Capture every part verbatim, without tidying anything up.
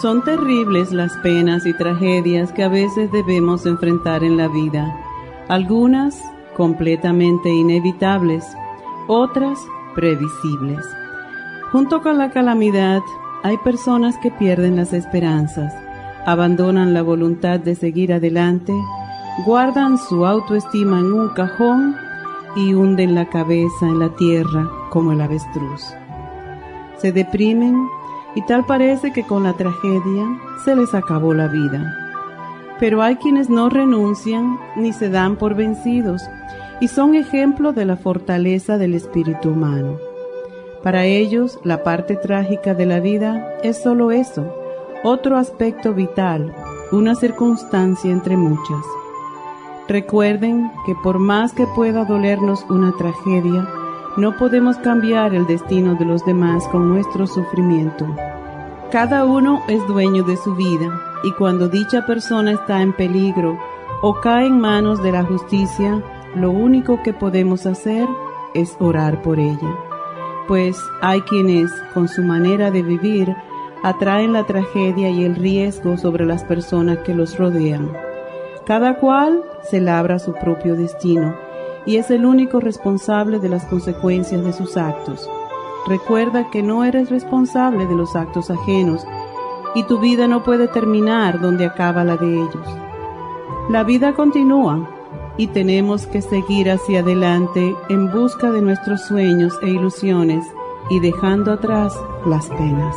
Son terribles las penas y tragedias que a veces debemos enfrentar en la vida. Algunas completamente inevitables, otras previsibles. Junto con la calamidad, hay personas que pierden las esperanzas, abandonan la voluntad de seguir adelante, guardan su autoestima en un cajón y hunden la cabeza en la tierra como el avestruz. Se deprimen y tal parece que con la tragedia se les acabó la vida. Pero hay quienes no renuncian ni se dan por vencidos y son ejemplo de la fortaleza del espíritu humano. Para ellos, la parte trágica de la vida es solo eso, otro aspecto vital, una circunstancia entre muchas. Recuerden que por más que pueda dolernos una tragedia, no podemos cambiar el destino de los demás con nuestro sufrimiento. Cada uno es dueño de su vida. Y cuando dicha persona está en peligro o cae en manos de la justicia, lo único que podemos hacer es orar por ella. Pues hay quienes, con su manera de vivir, atraen la tragedia y el riesgo sobre las personas que los rodean. Cada cual se labra su propio destino y es el único responsable de las consecuencias de sus actos. Recuerda que no eres responsable de los actos ajenos, y tu vida no puede terminar donde acaba la de ellos. La vida continúa y tenemos que seguir hacia adelante en busca de nuestros sueños e ilusiones y dejando atrás las penas.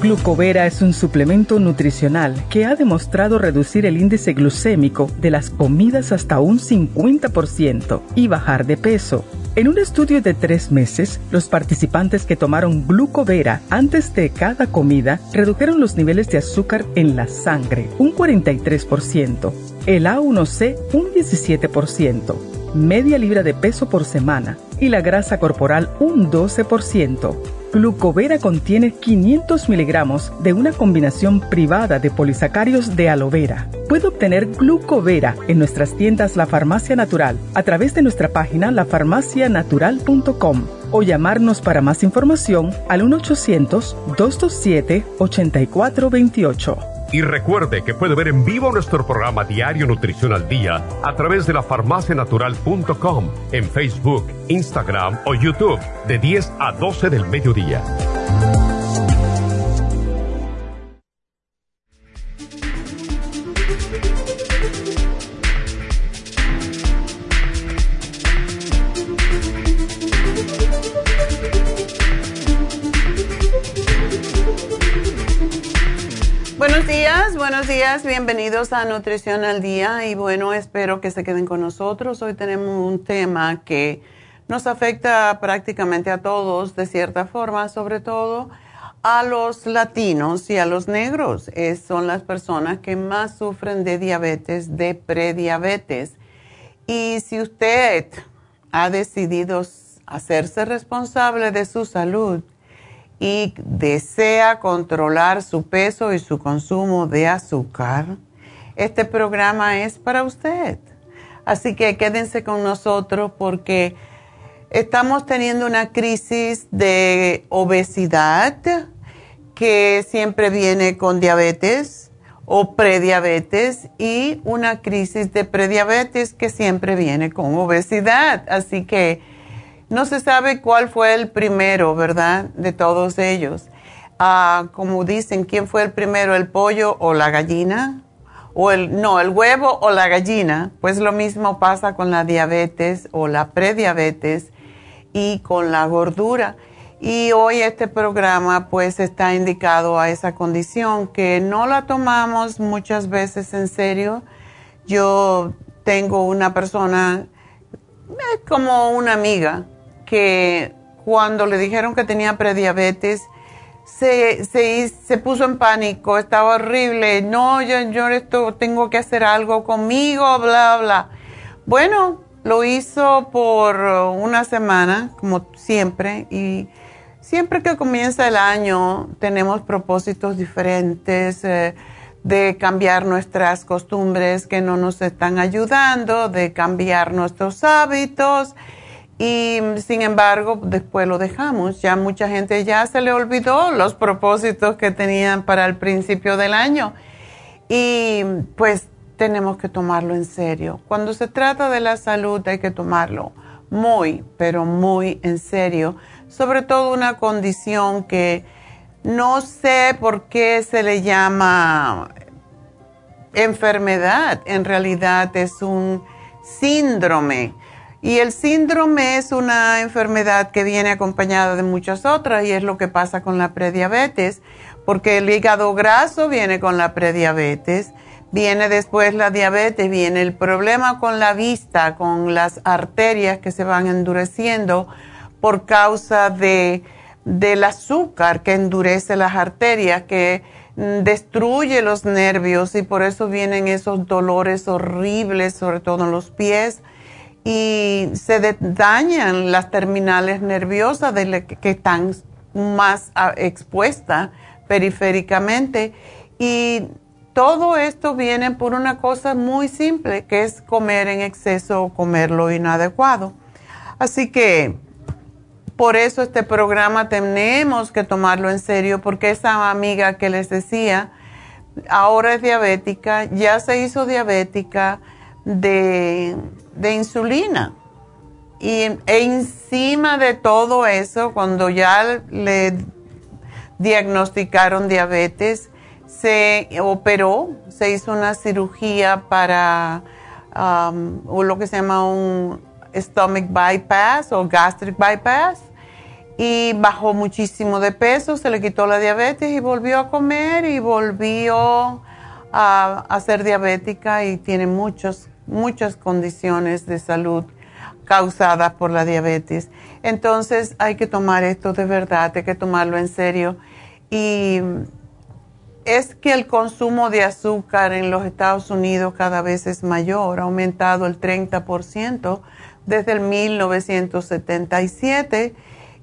Glucovera es un suplemento nutricional que ha demostrado reducir el índice glucémico de las comidas hasta un cincuenta por ciento y bajar de peso. En un estudio de tres meses, los participantes que tomaron Glucovera antes de cada comida redujeron los niveles de azúcar en la sangre un cuarenta y tres por ciento, el A uno C un diecisiete por ciento, media libra de peso por semana y la grasa corporal un doce por ciento. Glucovera contiene quinientos miligramos de una combinación privada de polisacáridos de aloe vera. Puede obtener Glucovera en nuestras tiendas La Farmacia Natural a través de nuestra página la farmacia natural punto com o llamarnos para más información al uno ochocientos, dos veintisiete, ochenta y cuatro veintiocho. Y recuerde que puede ver en vivo nuestro programa diario Nutrición al Día a través de la farmacia natural punto com, en Facebook, Instagram o YouTube, de diez a doce del mediodía. Buenos días, bienvenidos a Nutrición al Día y bueno, espero que se queden con nosotros. Hoy tenemos un tema que nos afecta prácticamente a todos de cierta forma, sobre todo a los latinos y a los negros. Es, son las personas que más sufren de diabetes, de prediabetes. Y si usted ha decidido hacerse responsable de su salud, y desea controlar su peso y su consumo de azúcar, este programa es para usted. Así que quédense con nosotros porque estamos teniendo una crisis de obesidad que siempre viene con diabetes o prediabetes, y una crisis de prediabetes que siempre viene con obesidad. Así que no se sabe cuál fue el primero, ¿verdad?, de todos ellos. Ah, como dicen, ¿quién fue el primero, el pollo o la gallina? O el, no, el huevo o la gallina. Pues lo mismo pasa con la diabetes o la prediabetes y con la gordura. Y hoy este programa pues está indicado a esa condición que no la tomamos muchas veces en serio. Yo tengo una persona, como una amiga, que cuando le dijeron que tenía prediabetes, Se, se, se puso en pánico, estaba horrible. No, yo, yo esto, tengo que hacer algo conmigo, bla, bla. Bueno, lo hizo por una semana, como siempre. Y siempre que comienza el año, tenemos propósitos diferentes eh, de cambiar nuestras costumbres que no nos están ayudando, de cambiar nuestros hábitos. Y sin embargo, después lo dejamos. Ya mucha gente ya se le olvidó los propósitos que tenían para el principio del año. Y pues tenemos que tomarlo en serio. Cuando se trata de la salud hay que tomarlo muy, pero muy en serio. Sobre todo una condición que no sé por qué se le llama enfermedad. En realidad es un síndrome. Y el síndrome es una enfermedad que viene acompañada de muchas otras, y es lo que pasa con la prediabetes, porque el hígado graso viene con la prediabetes, viene después la diabetes, viene el problema con la vista, con las arterias que se van endureciendo por causa de, del azúcar que endurece las arterias, que destruye los nervios, y por eso vienen esos dolores horribles, sobre todo en los pies. Y se dañan las terminales nerviosas de la que, que están más expuestas periféricamente. Y todo esto viene por una cosa muy simple, que es comer en exceso o comer lo inadecuado. Así que por eso este programa tenemos que tomarlo en serio, porque esa amiga que les decía, ahora es diabética, ya se hizo diabética de... de insulina, y e encima de todo eso, cuando ya le diagnosticaron diabetes, se operó, se hizo una cirugía para um, lo que se llama un stomach bypass o gastric bypass, y bajó muchísimo de peso, se le quitó la diabetes y volvió a comer y volvió a, a ser diabética, y tiene muchos muchas condiciones de salud causadas por la diabetes. Entonces hay que tomar esto de verdad, hay que tomarlo en serio. Y es que el consumo de azúcar en los Estados Unidos cada vez es mayor, ha aumentado el treinta por ciento desde el mil novecientos setenta y siete.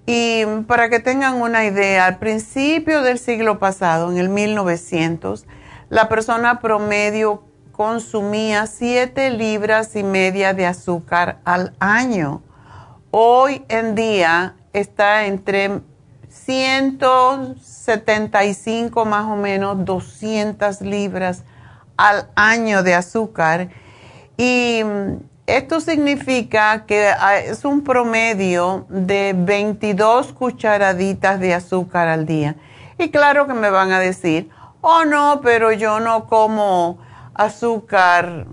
Y para que tengan una idea, al principio del siglo pasado, en el mil novecientos, la persona promedio consumía siete libras y media de azúcar al año. Hoy en día está entre ciento setenta y cinco, más o menos doscientas libras al año de azúcar. Y esto significa que es un promedio de veintidós cucharaditas de azúcar al día. Y claro que me van a decir, oh no, pero yo no como azúcar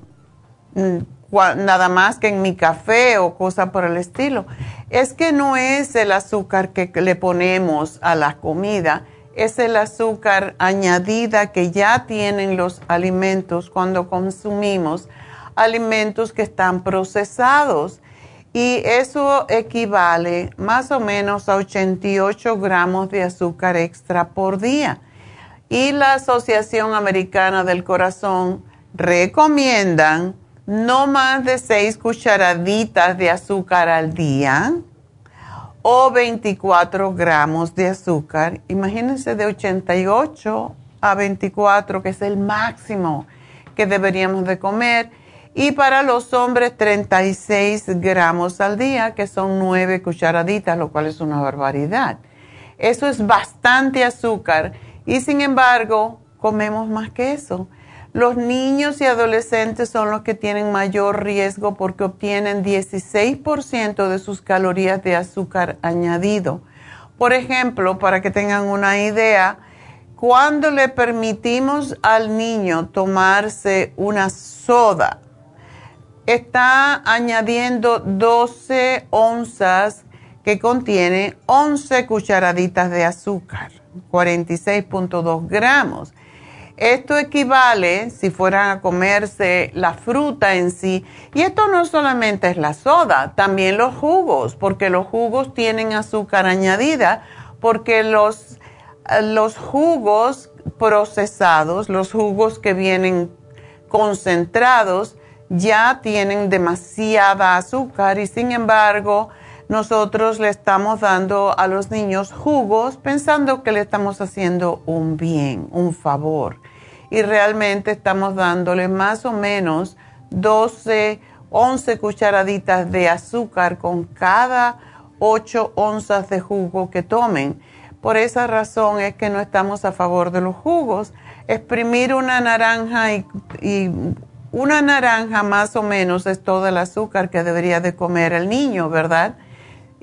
nada más que en mi café o cosas por el estilo. Es que no es el azúcar que le ponemos a la comida, es el azúcar añadida que ya tienen los alimentos cuando consumimos alimentos que están procesados, y eso equivale más o menos a ochenta y ocho gramos de azúcar extra por día. Y la Asociación Americana del Corazón recomiendan no más de seis cucharaditas de azúcar al día o veinticuatro gramos de azúcar. Imagínense, de ochenta y ocho a veinticuatro, que es el máximo que deberíamos de comer. Y para los hombres, treinta y seis gramos al día, que son nueve cucharaditas, lo cual es una barbaridad. Eso es bastante azúcar, y sin embargo comemos más que eso. Los niños y adolescentes son los que tienen mayor riesgo porque obtienen dieciséis por ciento de sus calorías de azúcar añadido. Por ejemplo, para que tengan una idea, cuando le permitimos al niño tomarse una soda, está añadiendo doce onzas que contiene once cucharaditas de azúcar, cuarenta y seis punto dos gramos. Esto equivale, si fueran a comerse la fruta en sí, y esto no solamente es la soda, también los jugos, porque los jugos tienen azúcar añadida, porque los, los jugos procesados, los jugos que vienen concentrados, ya tienen demasiada azúcar y sin embargo nosotros le estamos dando a los niños jugos pensando que le estamos haciendo un bien, un favor. Y realmente estamos dándole más o menos doce, once cucharaditas de azúcar con cada ocho onzas de jugo que tomen. Por esa razón es que no estamos a favor de los jugos. Exprimir una naranja y... y una naranja más o menos es todo el azúcar que debería de comer el niño, ¿verdad?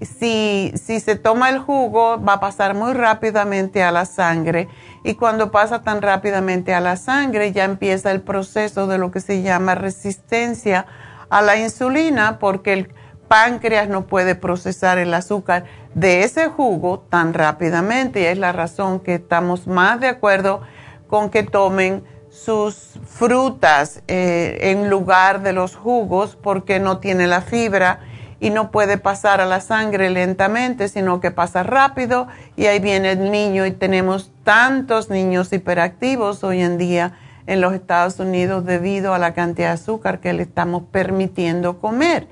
Si, si se toma el jugo, va a pasar muy rápidamente a la sangre. Y cuando pasa tan rápidamente a la sangre, ya empieza el proceso de lo que se llama resistencia a la insulina, porque el páncreas no puede procesar el azúcar de ese jugo tan rápidamente. Y es la razón que estamos más de acuerdo con que tomen sus frutas eh, en lugar de los jugos, porque no tiene la fibra y no puede pasar a la sangre lentamente, sino que pasa rápido y ahí viene el niño, y tenemos tantos niños hiperactivos hoy en día en los Estados Unidos debido a la cantidad de azúcar que le estamos permitiendo comer.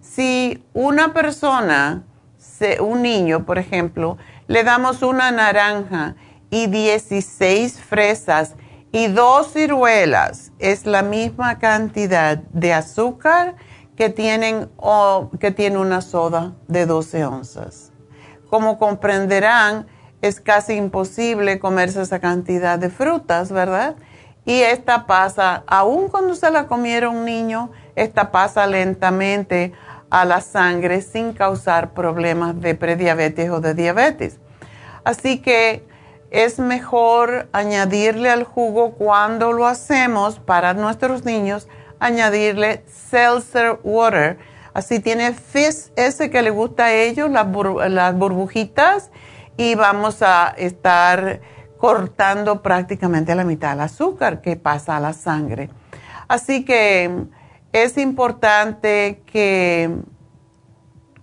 Si una persona, un niño por ejemplo, le damos una naranja y dieciséis fresas y dos ciruelas, es la misma cantidad de azúcar que tienen o que tiene una soda de doce onzas. Como comprenderán, es casi imposible comerse esa cantidad de frutas, ¿verdad? Y esta pasa, aun cuando se la comiera un niño, esta pasa lentamente a la sangre sin causar problemas de prediabetes o de diabetes. Así que es mejor añadirle al jugo, cuando lo hacemos para nuestros niños, añadirle seltzer water. Así tiene fizz, ese que le gusta a ellos, las, bur- las burbujitas, y vamos a estar cortando prácticamente a la mitad el azúcar que pasa a la sangre. Así que es importante que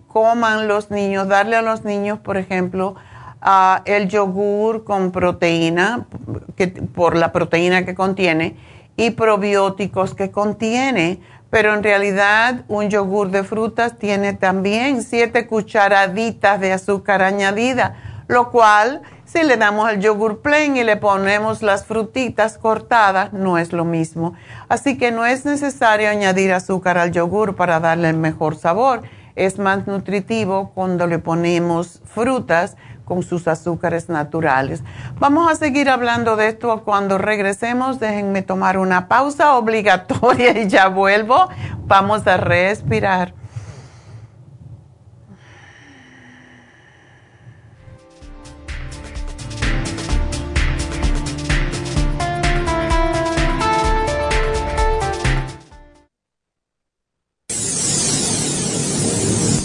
coman los niños, darle a los niños, por ejemplo, Uh, el yogur con proteína, que, por la proteína que contiene, y probióticos que contiene. Pero en realidad un yogur de frutas tiene también siete cucharaditas de azúcar añadida, lo cual, si le damos el yogur plain y le ponemos las frutitas cortadas, no es lo mismo. Así que no es necesario añadir azúcar al yogur para darle el mejor sabor. Es más nutritivo cuando le ponemos frutas con sus azúcares naturales. Vamos a seguir hablando de esto cuando regresemos. Déjenme tomar una pausa obligatoria y ya vuelvo. Vamos a respirar.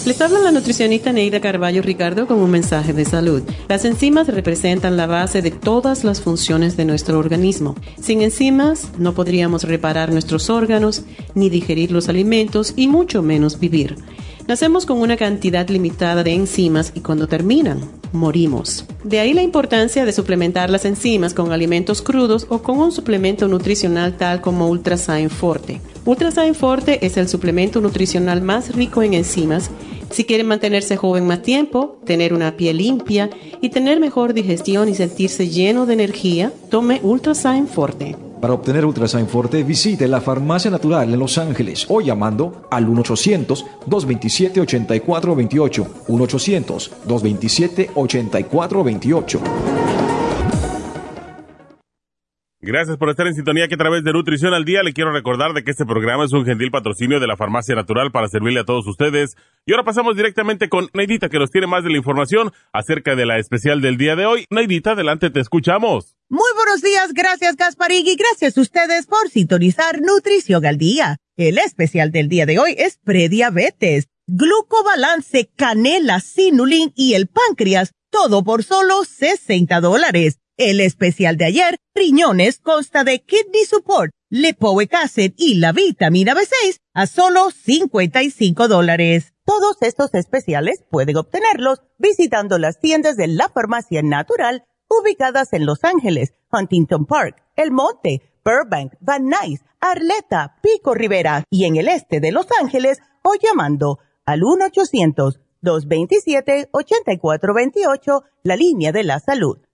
Les habla la nutricionista Neida Carballo Ricardo con un mensaje de salud. Las enzimas representan la base de todas las funciones de nuestro organismo. Sin enzimas no podríamos reparar nuestros órganos, ni digerir los alimentos y mucho menos vivir. Nacemos con una cantidad limitada de enzimas y cuando terminan, morimos. De ahí la importancia de suplementar las enzimas con alimentos crudos o con un suplemento nutricional tal como Ultrasain Forte. Ultrasain Forte es el suplemento nutricional más rico en enzimas. Si quieren mantenerse joven más tiempo, tener una piel limpia y tener mejor digestión y sentirse lleno de energía, tome Ultrasain Forte. Para obtener Ultrasain Forte, visite la Farmacia Natural en Los Ángeles o llamando al uno ochocientos, dos dos siete, ocho cuatro dos ocho, uno ochocientos, dos dos siete, ocho cuatro dos ocho. Gracias por estar en sintonía que a través de Nutrición al Día le quiero recordar de que este programa es un gentil patrocinio de la Farmacia Natural para servirle a todos ustedes. Y ahora pasamos directamente con Neidita que nos tiene más de la información acerca de la especial del día de hoy. Neidita, adelante, te escuchamos. Muy buenos días, gracias Gasparín y gracias a ustedes por sintonizar Nutrición al Día. El especial del día de hoy es prediabetes, glucobalance, canela, sinulín y el páncreas, todo por solo sesenta dólares. El especial de ayer, riñones, consta de Kidney Support, Lipoic Acid y la vitamina B seis a solo cincuenta y cinco dólares. Todos estos especiales pueden obtenerlos visitando las tiendas de La Farmacia Natural ubicadas en Los Ángeles, Huntington Park, El Monte, Burbank, Van Nuys, Arleta, Pico Rivera y en el este de Los Ángeles o llamando al uno ochocientos, dos dos siete, ocho cuatro dos ocho, la línea de la salud.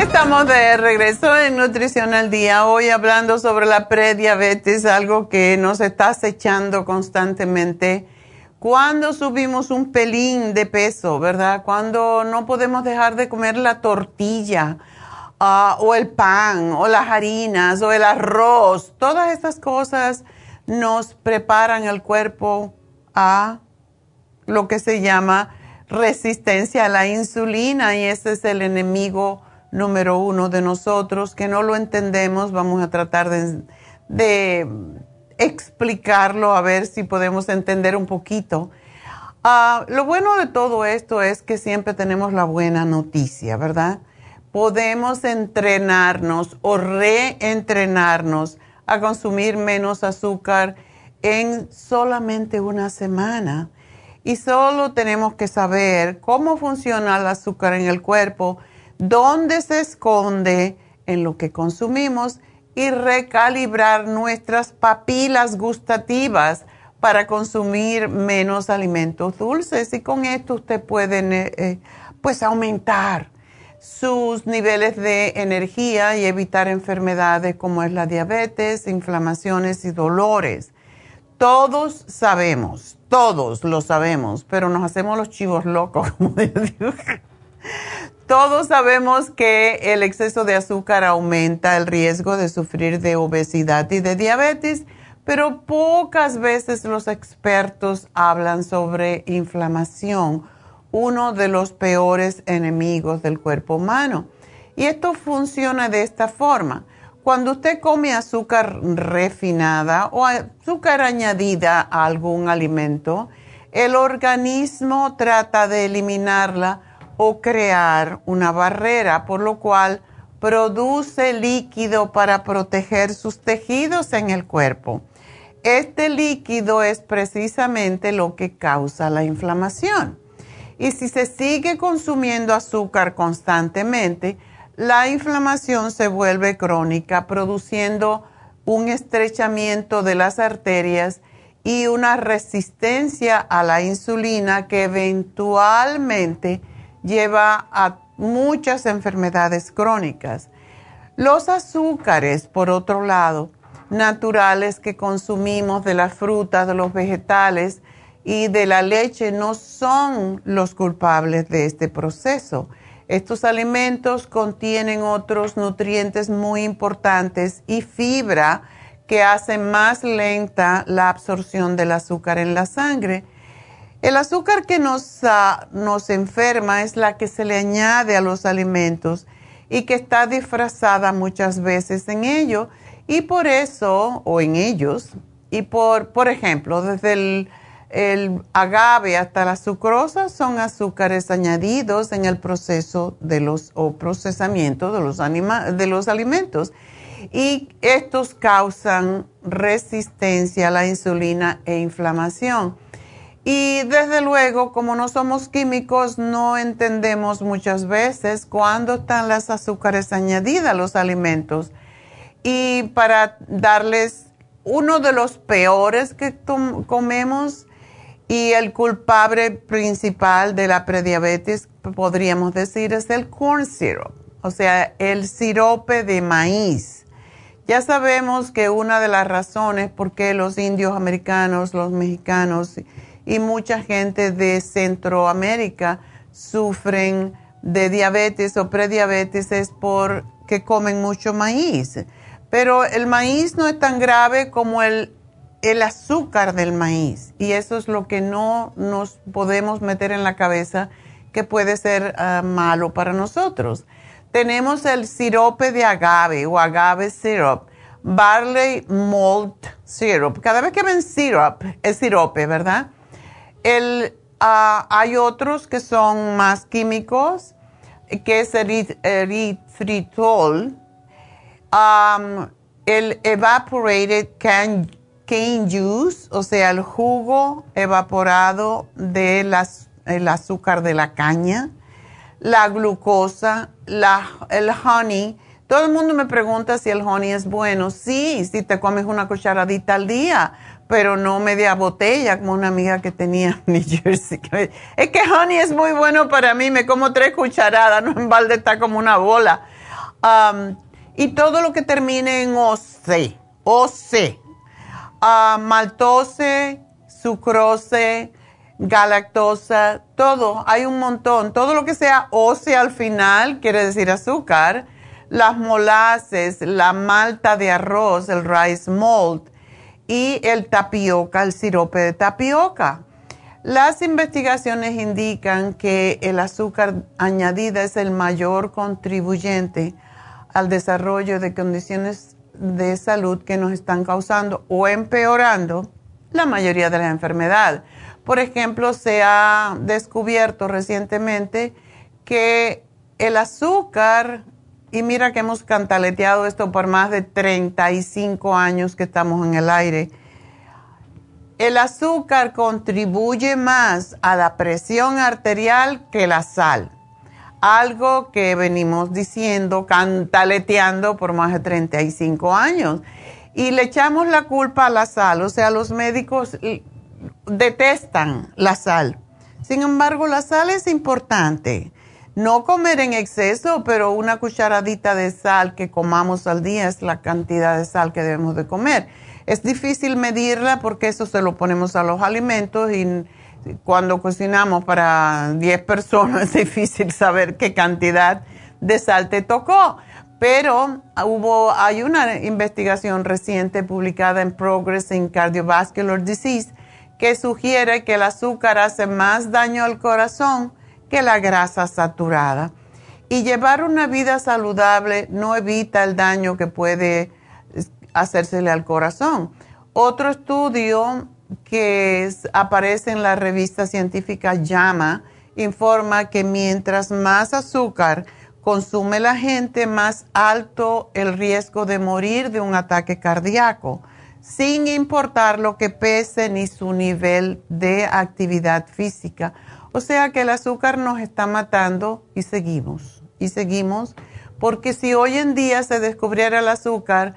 Estamos de regreso en Nutrición al Día, hoy hablando sobre la prediabetes, algo que nos está acechando constantemente. Cuando subimos un pelín de peso, ¿verdad? Cuando no podemos dejar de comer la tortilla, uh, o el pan, o las harinas, o el arroz. Todas estas cosas nos preparan al cuerpo a lo que se llama resistencia a la insulina y ese es el enemigo número uno de nosotros, que no lo entendemos. Vamos a tratar de, de explicarlo, a ver si podemos entender un poquito. Uh, lo bueno de todo esto es que siempre tenemos la buena noticia, ¿verdad? Podemos entrenarnos o reentrenarnos a consumir menos azúcar en solamente una semana. Y solo tenemos que saber cómo funciona el azúcar en el cuerpo, dónde se esconde en lo que consumimos y recalibrar nuestras papilas gustativas para consumir menos alimentos dulces. Y con esto usted puede eh, pues aumentar sus niveles de energía y evitar enfermedades como es la diabetes, inflamaciones y dolores. Todos sabemos, todos lo sabemos, pero nos hacemos los chivos locos, como yo digo. Todos sabemos que el exceso de azúcar aumenta el riesgo de sufrir de obesidad y de diabetes, pero pocas veces los expertos hablan sobre inflamación, uno de los peores enemigos del cuerpo humano. Y esto funciona de esta forma. Cuando usted come azúcar refinada o azúcar añadida a algún alimento, el organismo trata de eliminarla o crear una barrera, por lo cual produce líquido para proteger sus tejidos en el cuerpo. Este líquido es precisamente lo que causa la inflamación. Y si se sigue consumiendo azúcar constantemente, la inflamación se vuelve crónica, produciendo un estrechamiento de las arterias y una resistencia a la insulina que eventualmente lleva a muchas enfermedades crónicas. Los azúcares, por otro lado, naturales que consumimos de las frutas, de los vegetales y de la leche no son los culpables de este proceso. Estos alimentos contienen otros nutrientes muy importantes y fibra que hacen más lenta la absorción del azúcar en la sangre. El azúcar que nos, uh, nos enferma es la que se le añade a los alimentos y que está disfrazada muchas veces en ello y por eso, o en ellos, y por, por ejemplo, desde el, el agave hasta la sucrosa son azúcares añadidos en el proceso de los, o procesamiento de los, anima, de los alimentos y estos causan resistencia a la insulina e inflamación. Y desde luego, como no somos químicos, no entendemos muchas veces cuándo están las azúcares añadidas a los alimentos. Y para darles uno de los peores que comemos Y el culpable principal de la prediabetes, podríamos decir, es el corn syrup, o sea, el sirope de maíz. Ya sabemos que una de las razones por qué los indios americanos, los mexicanos y mucha gente de Centroamérica sufren de diabetes o prediabetes es porque comen mucho maíz. Pero el maíz no es tan grave como el el azúcar del maíz, y eso es lo que no nos podemos meter en la cabeza que puede ser uh, malo para nosotros. Tenemos el sirope de agave o agave syrup, barley malt syrup. Cada vez que ven syrup es sirope, ¿verdad? El, uh, hay otros que son más químicos, que es el eritritol, um, el evaporated cane cane juice, o sea, el jugo evaporado del de azúcar de la caña, la glucosa, la, el honey. Todo el mundo me pregunta si el honey es bueno. Sí, si te comes una cucharadita al día, pero no media botella, como una amiga que tenía en New Jersey. Es que honey es muy bueno para mí, me como tres cucharadas, no en balde está como una bola. Um, y todo lo que termine en O C, O C. Uh, maltose, sucrose, galactosa, todo, hay un montón. Todo lo que sea O C al final quiere decir azúcar. Las molases, la malta de arroz, el rice malt y el tapioca, el sirope de tapioca. Las investigaciones indican que el azúcar añadida es el mayor contribuyente al desarrollo de condiciones de salud que nos están causando o empeorando la mayoría de las enfermedades. Por ejemplo, se ha descubierto recientemente que el azúcar, y mira que hemos cantaleteado esto por más de treinta y cinco años que estamos en el aire, el azúcar contribuye más a la presión arterial que la sal. Algo que venimos diciendo, cantaleteando por más de treinta y cinco años. Y le echamos la culpa a la sal. O sea, los médicos detestan la sal. Sin embargo, la sal es importante. No comer en exceso, pero una cucharadita de sal que comamos al día es la cantidad de sal que debemos de comer. Es difícil medirla porque eso se lo ponemos a los alimentos y cuando cocinamos para diez personas es difícil saber qué cantidad de sal te tocó. Pero hubo, hay una investigación reciente publicada en Progress in Cardiovascular Disease que sugiere que el azúcar hace más daño al corazón que la grasa saturada. Y llevar una vida saludable no evita el daño que puede hacérsele al corazón. Otro estudio que es, aparece en la revista científica JAMA, informa que mientras más azúcar consume la gente, más alto el riesgo de morir de un ataque cardíaco, sin importar lo que pese ni su nivel de actividad física. O sea que el azúcar nos está matando y seguimos, y seguimos, porque si hoy en día se descubriera el azúcar,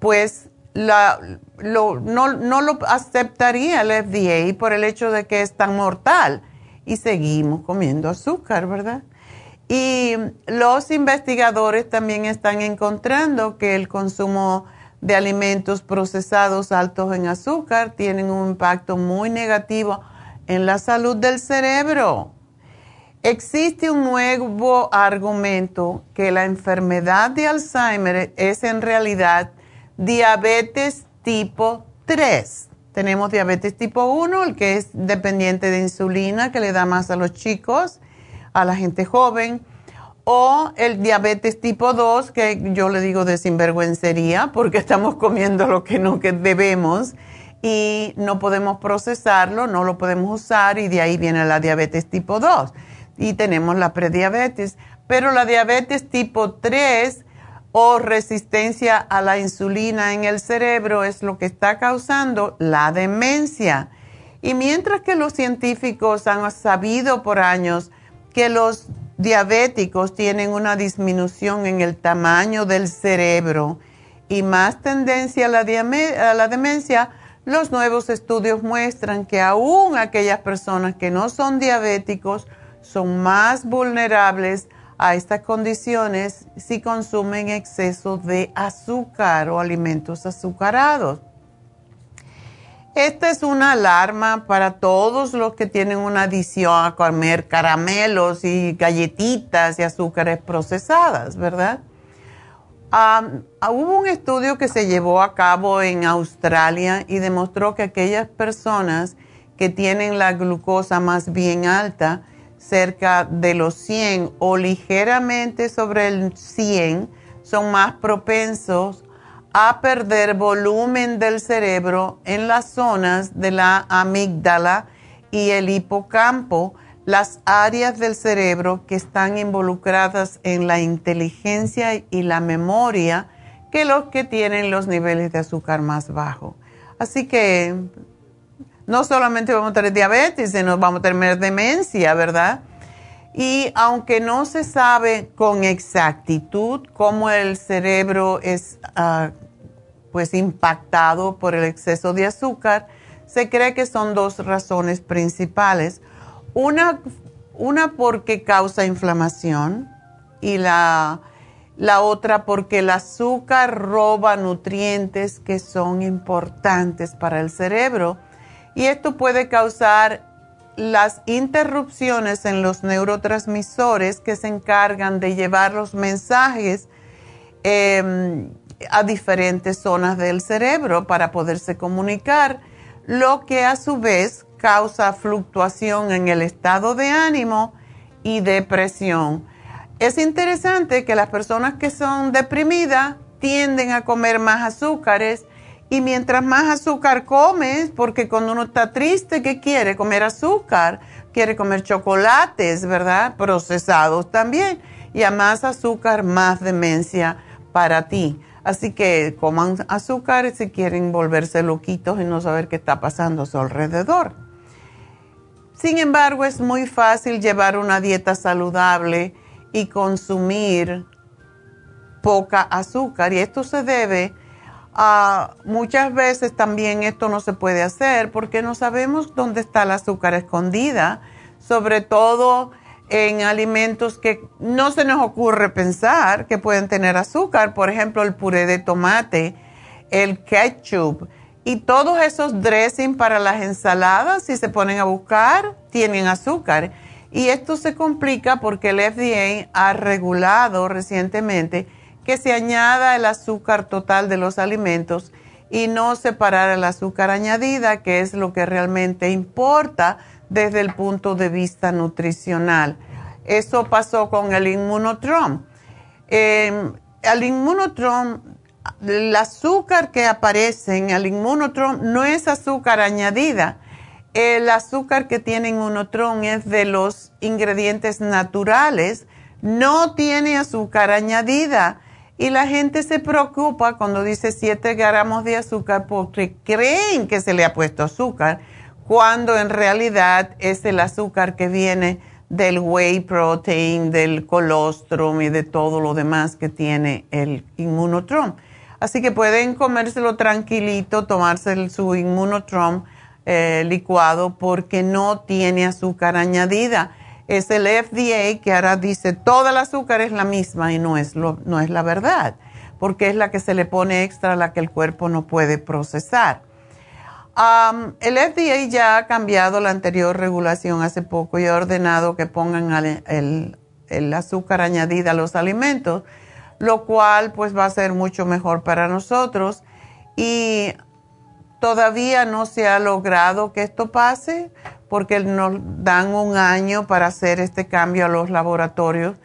pues La, lo, no, no lo aceptaría el F D A por el hecho de que es tan mortal y seguimos comiendo azúcar, ¿verdad? Y los investigadores también están encontrando que el consumo de alimentos procesados altos en azúcar tienen un impacto muy negativo en la salud del cerebro. Existe un nuevo argumento que la enfermedad de Alzheimer es en realidad diabetes tipo tres. Tenemos diabetes tipo uno, el que es dependiente de insulina, que le da más a los chicos, a la gente joven. O el diabetes tipo dos, que yo le digo de sinvergüencería, porque estamos comiendo lo que no que debemos y no podemos procesarlo, no lo podemos usar, y de ahí viene la diabetes tipo dos. Y tenemos la prediabetes. Pero la diabetes tipo tres o resistencia a la insulina en el cerebro es lo que está causando la demencia. Y mientras que los científicos han sabido por años que los diabéticos tienen una disminución en el tamaño del cerebro y más tendencia a la, a la demencia, Los nuevos estudios muestran que aún aquellas personas que no son diabéticos son más vulnerables a estas condiciones si consumen exceso de azúcar o alimentos azucarados. Esta es una alarma para todos los que tienen una adicción a comer caramelos y galletitas y azúcares procesadas, ¿verdad? Um, hubo un estudio que se llevó a cabo en Australia y demostró que aquellas personas que tienen la glucosa más bien alta, cerca de los cien o ligeramente sobre el cien, son más propensos a perder volumen del cerebro en las zonas de la amígdala y el hipocampo, las áreas del cerebro que están involucradas en la inteligencia y la memoria, que los que tienen los niveles de azúcar más bajos. Así que no solamente vamos a tener diabetes, sino vamos a tener demencia, ¿verdad? Y aunque no se sabe con exactitud cómo el cerebro es uh, pues impactado por el exceso de azúcar, se cree que son dos razones principales. Una, una porque causa inflamación y la, la otra porque el azúcar roba nutrientes que son importantes para el cerebro. Y esto puede causar las interrupciones en los neurotransmisores que se encargan de llevar los mensajes eh, a diferentes zonas del cerebro para poderse comunicar, lo que a su vez causa fluctuación en el estado de ánimo y depresión. Es interesante que las personas que son deprimidas tienden a comer más azúcares. Y mientras más azúcar comes, porque cuando uno está triste, ¿qué quiere? Comer azúcar, quiere comer chocolates, ¿verdad? Procesados también. Y a más azúcar, más demencia para ti. Así que coman azúcar si quieren volverse loquitos y no saber qué está pasando a su alrededor. Sin embargo, es muy fácil llevar una dieta saludable y consumir poca azúcar. Y esto se debe... Uh, muchas veces también esto no se puede hacer porque no sabemos dónde está el azúcar escondida, sobre todo en alimentos que no se nos ocurre pensar que pueden tener azúcar, por ejemplo el puré de tomate, el ketchup y todos esos dressings para las ensaladas, si se ponen a buscar, tienen azúcar. Y esto se complica porque el F D A ha regulado recientemente que se añada el azúcar total de los alimentos y no separar el azúcar añadida, que es lo que realmente importa desde el punto de vista nutricional. Eso pasó con el Inmunotron. Eh, el Inmunotron, el azúcar que aparece en el Inmunotron no es azúcar añadida. El azúcar que tiene Inmunotron es de los ingredientes naturales, no tiene azúcar añadida. Y la gente se preocupa cuando dice siete gramos de azúcar porque creen que se le ha puesto azúcar, cuando en realidad es el azúcar que viene del whey protein, del colostrum y de todo lo demás que tiene el Inmunotron. Así que pueden comérselo tranquilito, tomarse su Inmunotron eh, licuado porque no tiene azúcar añadida. Es el F D A que ahora dice todo el azúcar es la misma y no es, lo, no es la verdad, porque es la que se le pone extra, la que el cuerpo no puede procesar. Um, el F D A ya ha cambiado la anterior regulación hace poco y ha ordenado que pongan el, el, el azúcar añadida a los alimentos, lo cual pues va a ser mucho mejor para nosotros. Y todavía no se ha logrado que esto pase, porque nos dan un año para hacer este cambio a los laboratorios,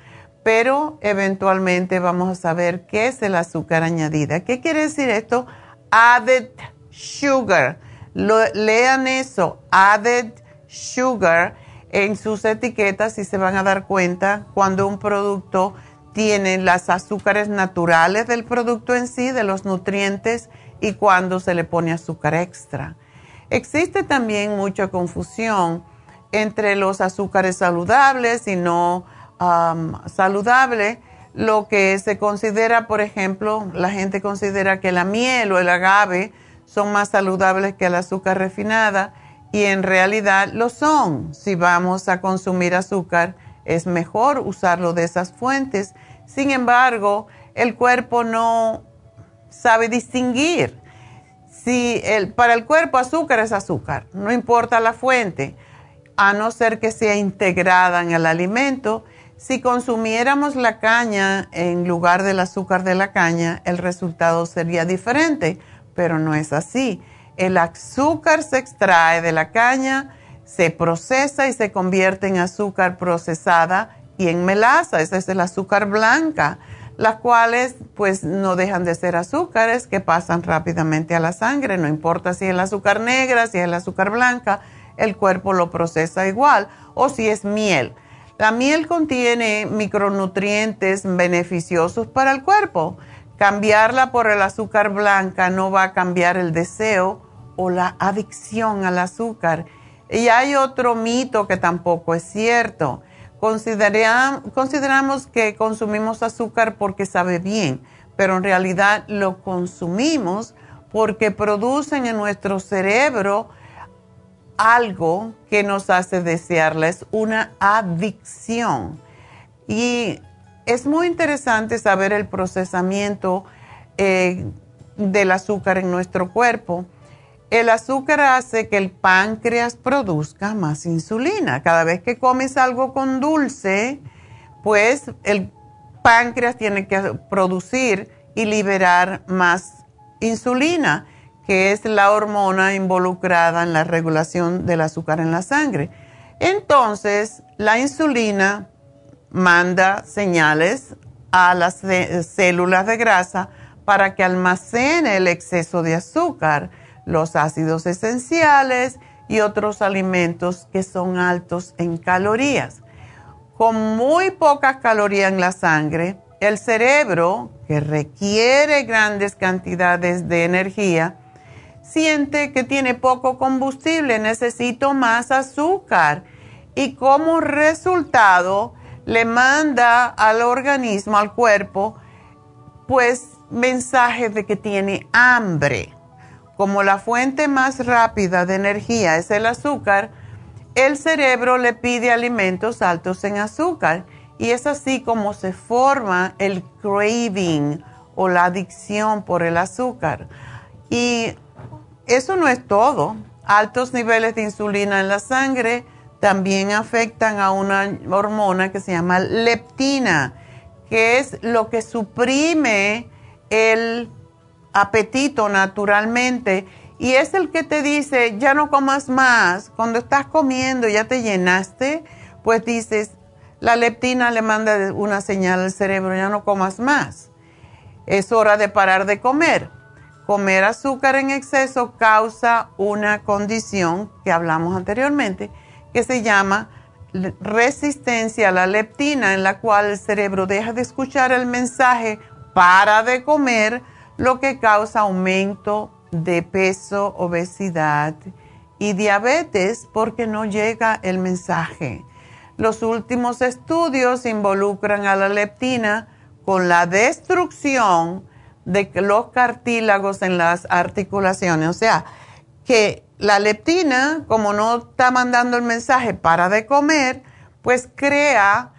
pero eventualmente vamos a saber qué es el azúcar añadida. ¿Qué quiere decir esto? Added sugar. Lo, lean eso, added sugar, en sus etiquetas y se van a dar cuenta cuando un producto tiene las azúcares naturales del producto en sí, de los nutrientes, y cuando se le pone azúcar extra. Existe también mucha confusión entre los azúcares saludables y no um, saludables. Lo que se considera, por ejemplo, la gente considera que la miel o el agave son más saludables que el azúcar refinada, y en realidad lo son. Si vamos a consumir azúcar, es mejor usarlo de esas fuentes. Sin embargo, el cuerpo no sabe distinguir. Si el, para el cuerpo azúcar es azúcar, no importa la fuente, a no ser que sea integrada en el alimento. Si consumiéramos la caña en lugar del azúcar de la caña, el resultado sería diferente, pero no es así. El azúcar se extrae de la caña, se procesa y se convierte en azúcar procesada y en melaza. Ese es el azúcar blanca, las cuales pues no dejan de ser azúcares que pasan rápidamente a la sangre. No importa si es el azúcar negra, si es el azúcar blanca, el cuerpo lo procesa igual. O si es miel. La miel contiene micronutrientes beneficiosos para el cuerpo. Cambiarla por el azúcar blanca no va a cambiar el deseo o la adicción al azúcar. Y hay otro mito que tampoco es cierto. Considera, consideramos que consumimos azúcar porque sabe bien, pero en realidad lo consumimos porque producen en nuestro cerebro algo que nos hace desearles, una adicción. Y es muy interesante saber el procesamiento eh, del azúcar en nuestro cuerpo. El azúcar hace que el páncreas produzca más insulina. Cada vez que comes algo con dulce, pues el páncreas tiene que producir y liberar más insulina, que es la hormona involucrada en la regulación del azúcar en la sangre. Entonces, la insulina manda señales a las células de grasa para que almacene el exceso de azúcar, los ácidos esenciales y otros alimentos que son altos en calorías. Con muy pocas calorías en la sangre, el cerebro, que requiere grandes cantidades de energía, siente que tiene poco combustible, necesito más azúcar, y como resultado le manda al organismo, al cuerpo, pues mensajes de que tiene hambre. Como la fuente más rápida de energía es el azúcar, el cerebro le pide alimentos altos en azúcar, y es así como se forma el craving o la adicción por el azúcar. Y eso no es todo. Altos niveles de insulina en la sangre también afectan a una hormona que se llama leptina, que es lo que suprime el apetito naturalmente y es el que te dice, ya no comas más. Cuando estás comiendo, ya te llenaste, pues dices, la leptina le manda una señal al cerebro, ya no comas más. Es hora de parar de comer. Comer azúcar en exceso causa una condición que hablamos anteriormente, que se llama resistencia a la leptina, en la cual el cerebro deja de escuchar el mensaje para de comer, lo que causa aumento de peso, obesidad y diabetes porque no llega el mensaje. Los últimos estudios involucran a la leptina con la destrucción de los cartílagos en las articulaciones, o sea, que la leptina, como no está mandando el mensaje para de comer, pues crea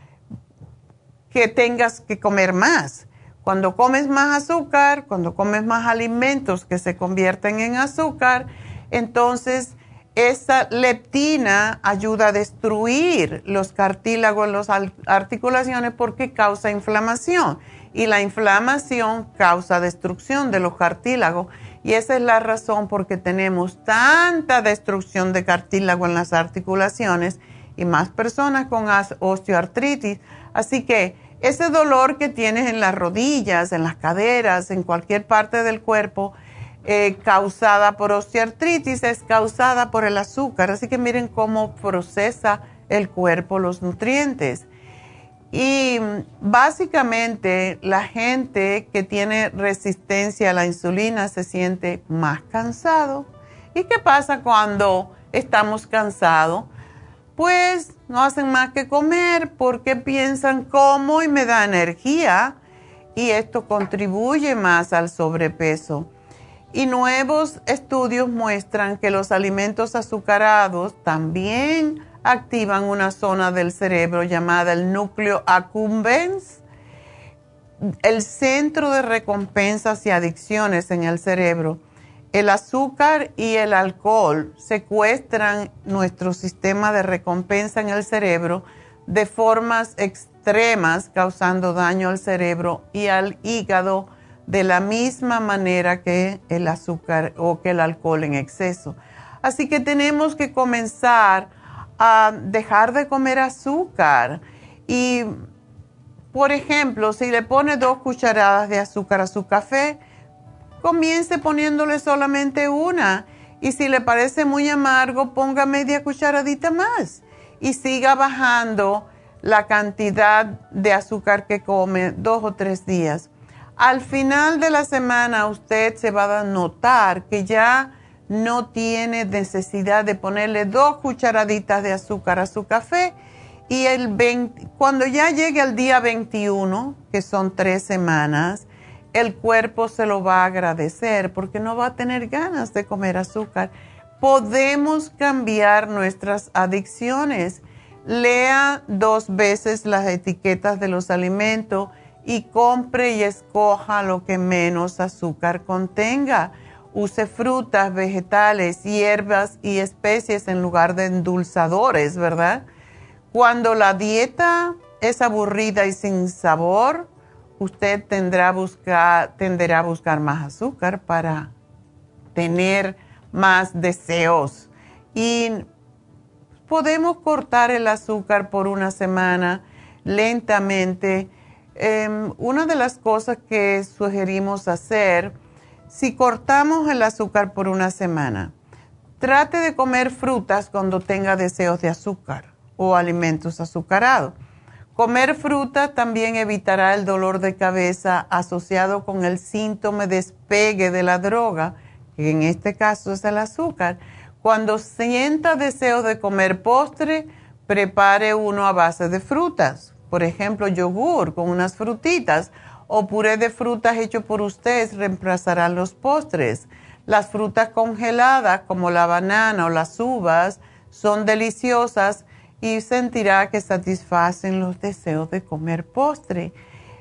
que tengas que comer más. Cuando comes más azúcar, cuando comes más alimentos que se convierten en azúcar, entonces esa leptina ayuda a destruir los cartílagos en las articulaciones porque causa inflamación. Y la inflamación causa destrucción de los cartílagos. Y esa es la razón por qué tenemos tanta destrucción de cartílago en las articulaciones y más personas con osteoartritis. Así que ese dolor que tienes en las rodillas, en las caderas, en cualquier parte del cuerpo eh, causada por osteoartritis es causada por el azúcar. Así que miren cómo procesa el cuerpo los nutrientes. Y básicamente la gente que tiene resistencia a la insulina se siente más cansado. ¿Y qué pasa cuando estamos cansados? Pues no hacen más que comer porque piensan como y me da energía. Y esto contribuye más al sobrepeso. Y nuevos estudios muestran que los alimentos azucarados también activan una zona del cerebro llamada el núcleo accumbens, el centro de recompensas y adicciones en el cerebro. El azúcar y el alcohol secuestran nuestro sistema de recompensa en el cerebro de formas extremas, causando daño al cerebro y al hígado de la misma manera que el azúcar o que el alcohol en exceso. Así que tenemos que comenzar a dejar de comer azúcar. Y, por ejemplo, si le pone dos cucharadas de azúcar a su café, comience poniéndole solamente una. Y si le parece muy amargo, ponga media cucharadita más. Y siga bajando la cantidad de azúcar que come dos o tres días. Al final de la semana usted se va a notar que ya no tiene necesidad de ponerle dos cucharaditas de azúcar a su café. Y el veinte, cuando ya llegue al día veintiuno, que son tres semanas, el cuerpo se lo va a agradecer porque no va a tener ganas de comer azúcar. Podemos cambiar nuestras adicciones. Lea dos veces las etiquetas de los alimentos y compre y escoja lo que menos azúcar contenga. Use frutas, vegetales, hierbas y especies en lugar de endulzadores, ¿verdad? Cuando la dieta es aburrida y sin sabor, usted tendrá buscar, tenderá a buscar más azúcar para tener más deseos. Y podemos cortar el azúcar por una semana lentamente. Eh, una de las cosas que sugerimos hacer, si cortamos el azúcar por una semana, trate de comer frutas cuando tenga deseos de azúcar o alimentos azucarados. Comer fruta también evitará el dolor de cabeza asociado con el síntoma de despegue de la droga, que en este caso es el azúcar. Cuando sienta deseos de comer postre, prepare uno a base de frutas, por ejemplo, yogur con unas frutitas o puré de frutas hecho por usted reemplazará los postres. Las frutas congeladas como la banana o las uvas son deliciosas y sentirá que satisfacen los deseos de comer postre.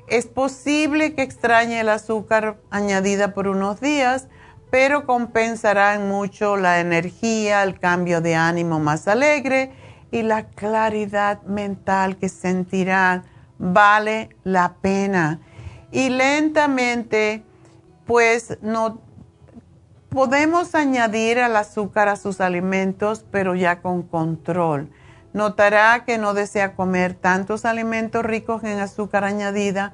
Es posible que extrañe el azúcar añadida por unos días, pero compensará en mucho la energía, el cambio de ánimo más alegre y la claridad mental que sentirá. Vale la pena. Y lentamente, pues no podemos añadir el azúcar a sus alimentos, pero ya con control. Notará que no desea comer tantos alimentos ricos en azúcar añadida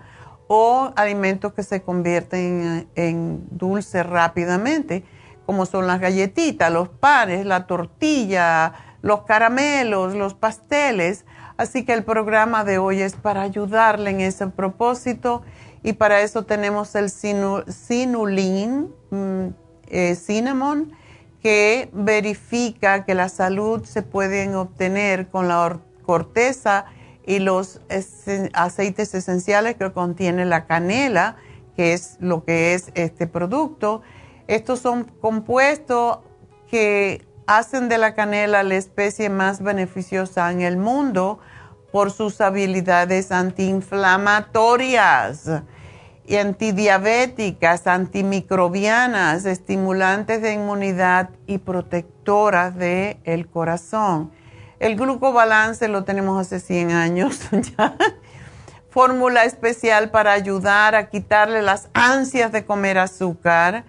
o alimentos que se convierten en, en dulce rápidamente, como son las galletitas, los panes, la tortilla, los caramelos, los pasteles. Así que el programa de hoy es para ayudarle en ese propósito y para eso tenemos el sinu, Sinulín, eh, Cinnamon, que verifica que la salud se pueden obtener con la corteza y los aceites esenciales que contiene la canela, que es lo que es este producto. Estos son compuestos que hacen de la canela la especie más beneficiosa en el mundo por sus habilidades antiinflamatorias y antidiabéticas, antimicrobianas, estimulantes de inmunidad y protectoras del corazón. El glucobalance lo tenemos hace cien años ya. Fórmula especial para ayudar a quitarle las ansias de comer azúcar.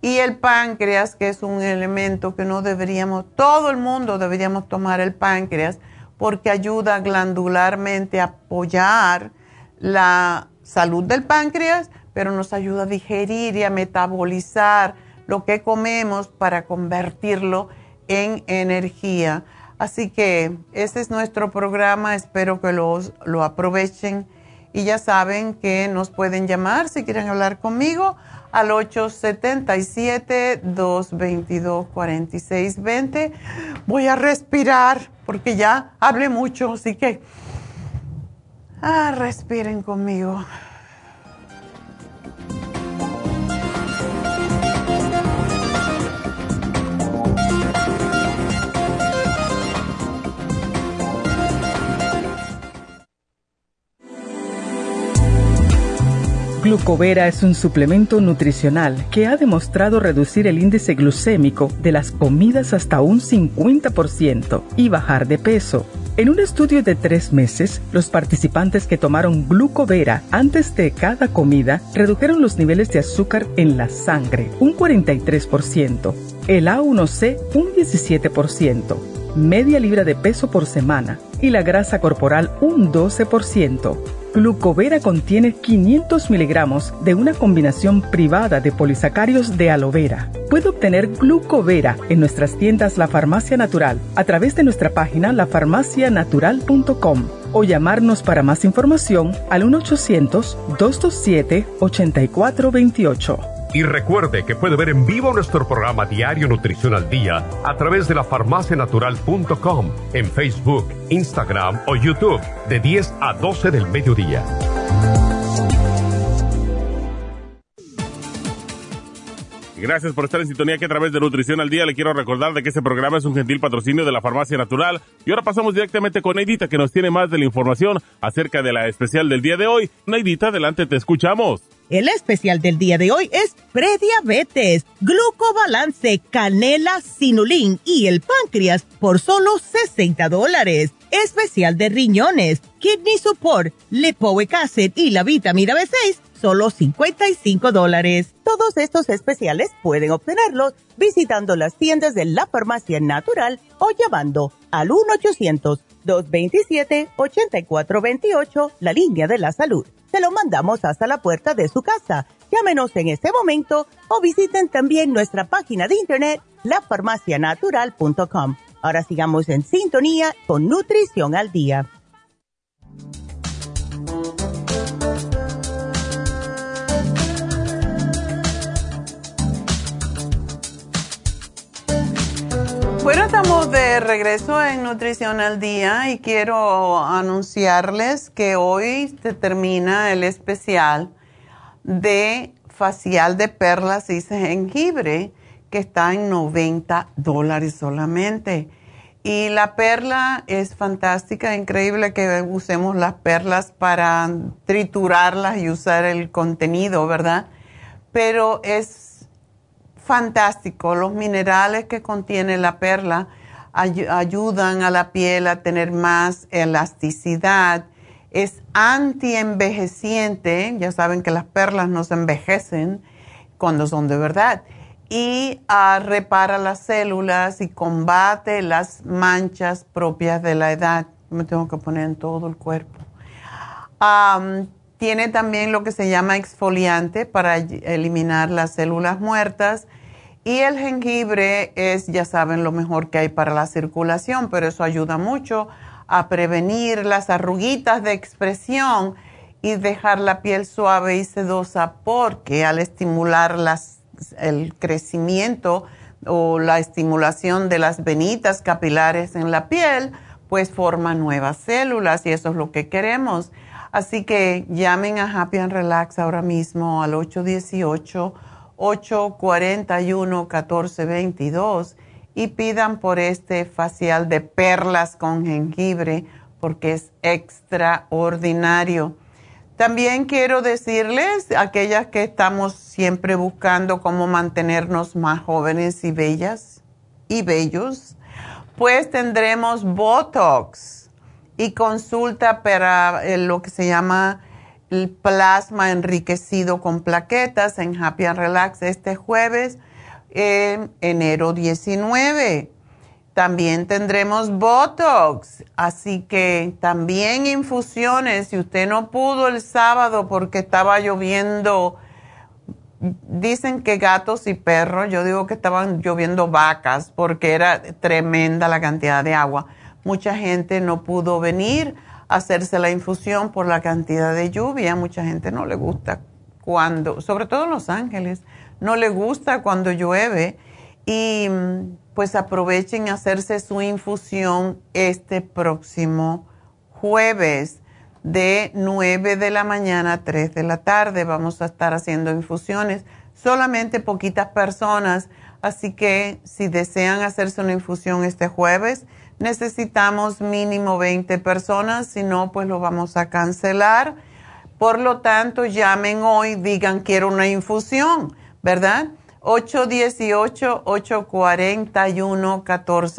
Y el páncreas, que es un elemento que no deberíamos, todo el mundo deberíamos tomar el páncreas porque ayuda glandularmente a apoyar la salud del páncreas, pero nos ayuda a digerir y a metabolizar lo que comemos para convertirlo en energía. Así que ese es nuestro programa. Espero que los, lo aprovechen. Y ya saben que nos pueden llamar si quieren hablar conmigo al ocho siete siete, dos dos dos, cuatro seis dos cero. Voy a respirar porque ya hablé mucho, así que... Ah, respiren conmigo. Glucovera es un suplemento nutricional que ha demostrado reducir el índice glucémico de las comidas hasta un cincuenta por ciento y bajar de peso. En un estudio de tres meses, los participantes que tomaron Glucovera antes de cada comida redujeron los niveles de azúcar en la sangre un cuarenta y tres por ciento, el A uno C un diecisiete por ciento, media libra de peso por semana y la grasa corporal un doce por ciento. Glucovera contiene quinientos miligramos de una combinación privada de polisacáridos de aloe vera. Puede obtener Glucovera en nuestras tiendas La Farmacia Natural a través de nuestra página la farmacia natural punto com o llamarnos para más información al uno ochocientos, dos dos siete, ochenta y cuatro veintiocho. Y recuerde que puede ver en vivo nuestro programa diario Nutrición al Día a través de la farmacia natural punto com, en Facebook, Instagram o YouTube de diez a doce del mediodía. Gracias por estar en sintonía que a través de Nutrición al Día le quiero recordar de que este programa es un gentil patrocinio de la Farmacia Natural. Y ahora pasamos directamente con Neidita que nos tiene más de la información acerca de la especial del día de hoy. Neidita, adelante, te escuchamos. El especial del día de hoy es prediabetes, glucobalance, canela, sinulín y el páncreas por solo sesenta dólares. Especial de riñones, kidney support, lipoic acid y la vitamina B seis, solo cincuenta y cinco dólares. Todos estos especiales pueden obtenerlos visitando las tiendas de la Farmacia Natural o llamando al uno ochocientos, dos dos siete, ochenta y cuatro veintiocho, la línea de la salud. Se lo mandamos hasta la puerta de su casa. Llámenos en este momento o visiten también nuestra página de internet la farmacia natural punto com. Ahora sigamos en sintonía con Nutrición al Día. Bueno, estamos de regreso en Nutrición al Día y quiero anunciarles que hoy se termina el especial de facial de perlas y jengibre que está en noventa dólares solamente. Y la perla es fantástica, increíble que usemos las perlas para triturarlas y usar el contenido, ¿verdad? Pero es fantástico, los minerales que contiene la perla ay- ayudan a la piel a tener más elasticidad, es antienvejeciente, ya saben que las perlas no se envejecen cuando son de verdad, y uh, repara las células y combate las manchas propias de la edad. Me tengo que poner en todo el cuerpo. Um, Tiene también lo que se llama exfoliante para eliminar las células muertas. Y el jengibre es, ya saben, lo mejor que hay para la circulación, pero eso ayuda mucho a prevenir las arruguitas de expresión y dejar la piel suave y sedosa porque al estimular las, el crecimiento o la estimulación de las venitas capilares en la piel, pues forma nuevas células y eso es lo que queremos. Así que llamen a Happy and Relax ahora mismo al ocho uno ocho, ocho cuatro uno, uno cuatro dos dos y pidan por este facial de perlas con jengibre porque es extraordinario. También quiero decirles, aquellas que estamos siempre buscando cómo mantenernos más jóvenes y bellas y bellos, pues tendremos Botox y consulta para lo que se llama el plasma enriquecido con plaquetas en Happy and Relax este jueves, eh, enero diecinueve. También tendremos Botox, así que también infusiones. Si usted no pudo el sábado porque estaba lloviendo, dicen que gatos y perros, yo digo que estaban lloviendo vacas porque era tremenda la cantidad de agua. Mucha gente no pudo venir a hacerse la infusión por la cantidad de lluvia. Mucha gente no le gusta cuando, sobre todo en Los Ángeles, no le gusta cuando llueve. Y pues aprovechen a hacerse su infusión este próximo jueves de nueve de la mañana a tres de la tarde. Vamos a estar haciendo infusiones, solamente poquitas personas. Así que si desean hacerse una infusión este jueves, necesitamos mínimo veinte personas, si no, pues lo vamos a cancelar. Por lo tanto, llamen hoy, digan quiero una infusión, ¿verdad? ocho uno ocho, ocho cuatro uno, uno cuatro dos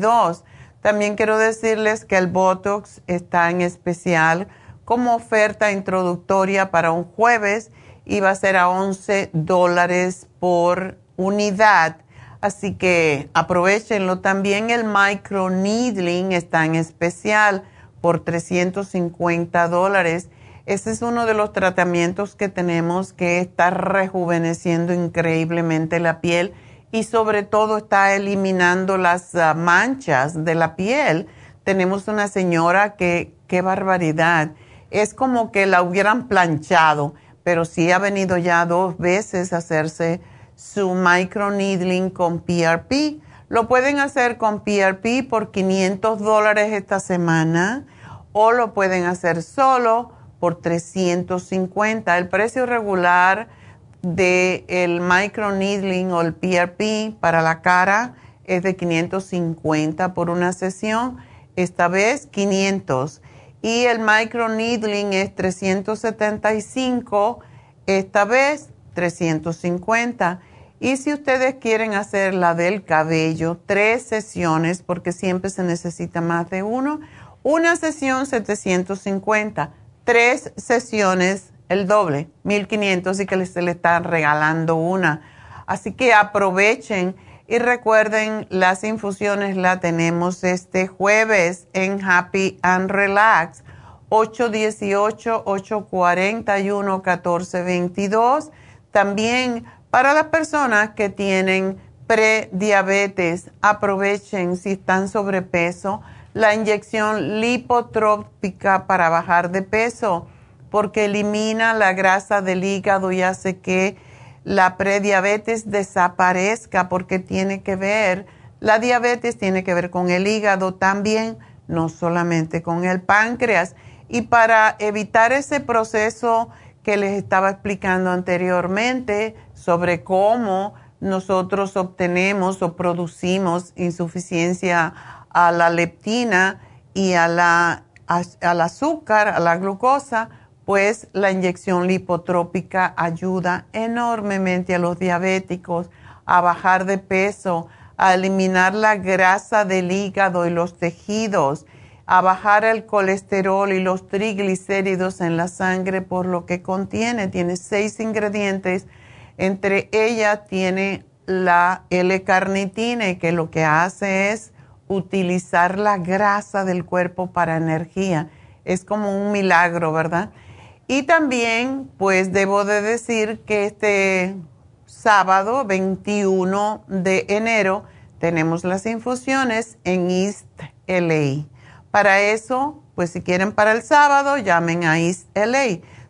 dos. También quiero decirles que el Botox está en especial como oferta introductoria para un jueves y va a ser a once dólares por unidad. Así que aprovechenlo. También el microneedling está en especial por trescientos cincuenta dólares. Ese es uno de los tratamientos que tenemos que está rejuveneciendo increíblemente la piel y sobre todo está eliminando las manchas de la piel. Tenemos una señora que, qué barbaridad, es como que la hubieran planchado, pero sí ha venido ya dos veces a hacerse su microneedling con P R P. Lo pueden hacer con P R P por quinientos dólares esta semana o lo pueden hacer solo por trescientos cincuenta. El precio regular del microneedling o el P R P para la cara es de quinientos cincuenta por una sesión, esta vez quinientos. Y el microneedling es trescientos setenta y cinco, esta vez trescientos cincuenta. Y si ustedes quieren hacer la del cabello, tres sesiones, porque siempre se necesita más de uno, una sesión setecientos cincuenta. Tres sesiones, el doble, mil quinientos, y que se le están regalando una. Así que aprovechen y recuerden, las infusiones las tenemos este jueves en Happy and Relax, ocho uno ocho, ocho cuatro uno, uno cuatro dos dos. También para las personas que tienen prediabetes, aprovechen si están sobrepeso, la inyección lipotrópica para bajar de peso porque elimina la grasa del hígado y hace que la prediabetes desaparezca porque tiene que ver, la diabetes tiene que ver con el hígado también, no solamente con el páncreas. Y para evitar ese proceso que les estaba explicando anteriormente sobre cómo nosotros obtenemos o producimos insuficiencia a la leptina y a la, a, al azúcar, a la glucosa, pues la inyección lipotrópica ayuda enormemente a los diabéticos a bajar de peso, a eliminar la grasa del hígado y los tejidos, a bajar el colesterol y los triglicéridos en la sangre por lo que contiene. Tiene seis ingredientes, entre ellas tiene la L-carnitina, que lo que hace es utilizar la grasa del cuerpo para energía. Es como un milagro, ¿verdad? Y también, pues, debo de decir que este sábado veintiuno de enero tenemos las infusiones en East L A. Para eso, pues, si quieren para el sábado, llamen a East L A.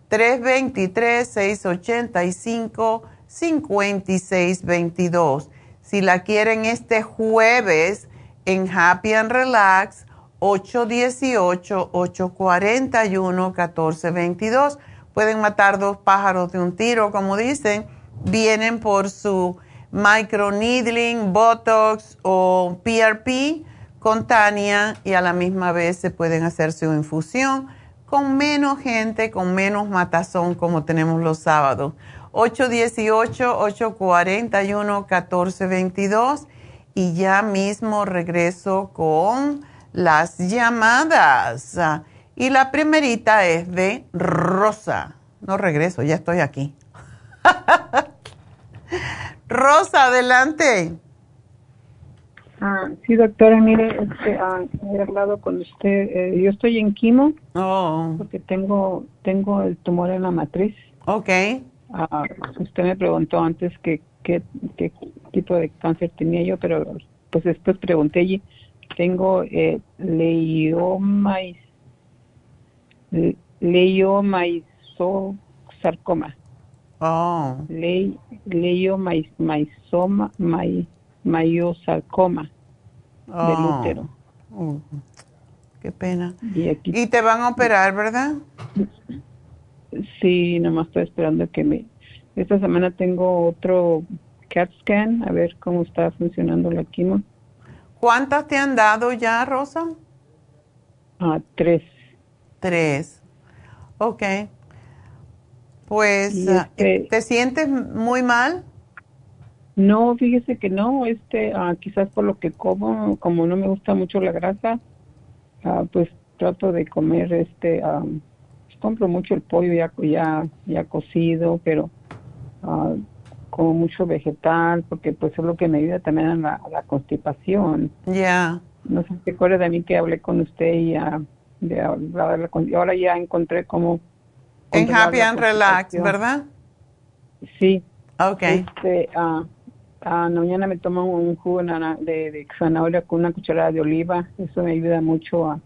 tres dos tres, seis ocho cinco, cinco seis dos dos. Si la quieren este jueves, en Happy and Relax, ocho uno ocho, ocho cuatro uno, uno cuatro dos dos. Pueden matar dos pájaros de un tiro, como dicen. Vienen por su microneedling, Botox o P R P con Tania y a la misma vez se pueden hacer su infusión con menos gente, con menos matazón como tenemos los sábados. ocho uno ocho, ocho cuatro uno, uno cuatro dos dos. Y ya mismo regreso con las llamadas. Y la primerita es de Rosa. No regreso, ya estoy aquí. Rosa, adelante. Ah, sí, doctora, mire, este, ah, he hablado con usted. Eh, yo estoy en quimo. Oh. Porque tengo, tengo el tumor en la matriz. Ok. Ah, usted me preguntó antes que Qué, qué tipo de cáncer tenía yo, pero pues después pregunté allí, tengo eh, leioma y, le, leiomaiosarcoma. Oh. Le, leiomaisoma, mai, maiosarcoma oh. del útero. Uh, qué pena. Y, aquí, y te van a operar, ¿verdad? Sí, nomás estoy esperando que me... Esta semana tengo otro C A T scan, a ver cómo está funcionando la quimo. ¿Cuántas te han dado ya, Rosa? Ah, tres. Tres. Ok. Pues, este, ¿te sientes muy mal? No, fíjese que no, este, uh, quizás por lo que como, como no me gusta mucho la grasa, uh, pues trato de comer, este, um, compro mucho el pollo ya, ya, ya cocido, pero uh, como mucho vegetal, porque pues es lo que me ayuda también a la, a la constipación. Ya. Yeah. No sé si te acuerdas de mí que hablé con usted y uh, de, ahora ya encontré cómo... En Happy and Relax, ¿verdad? Sí. Ok. Este, uh, Ah, mañana me tomo un jugo de, de zanahoria con una cucharada de oliva. Eso me ayuda mucho a,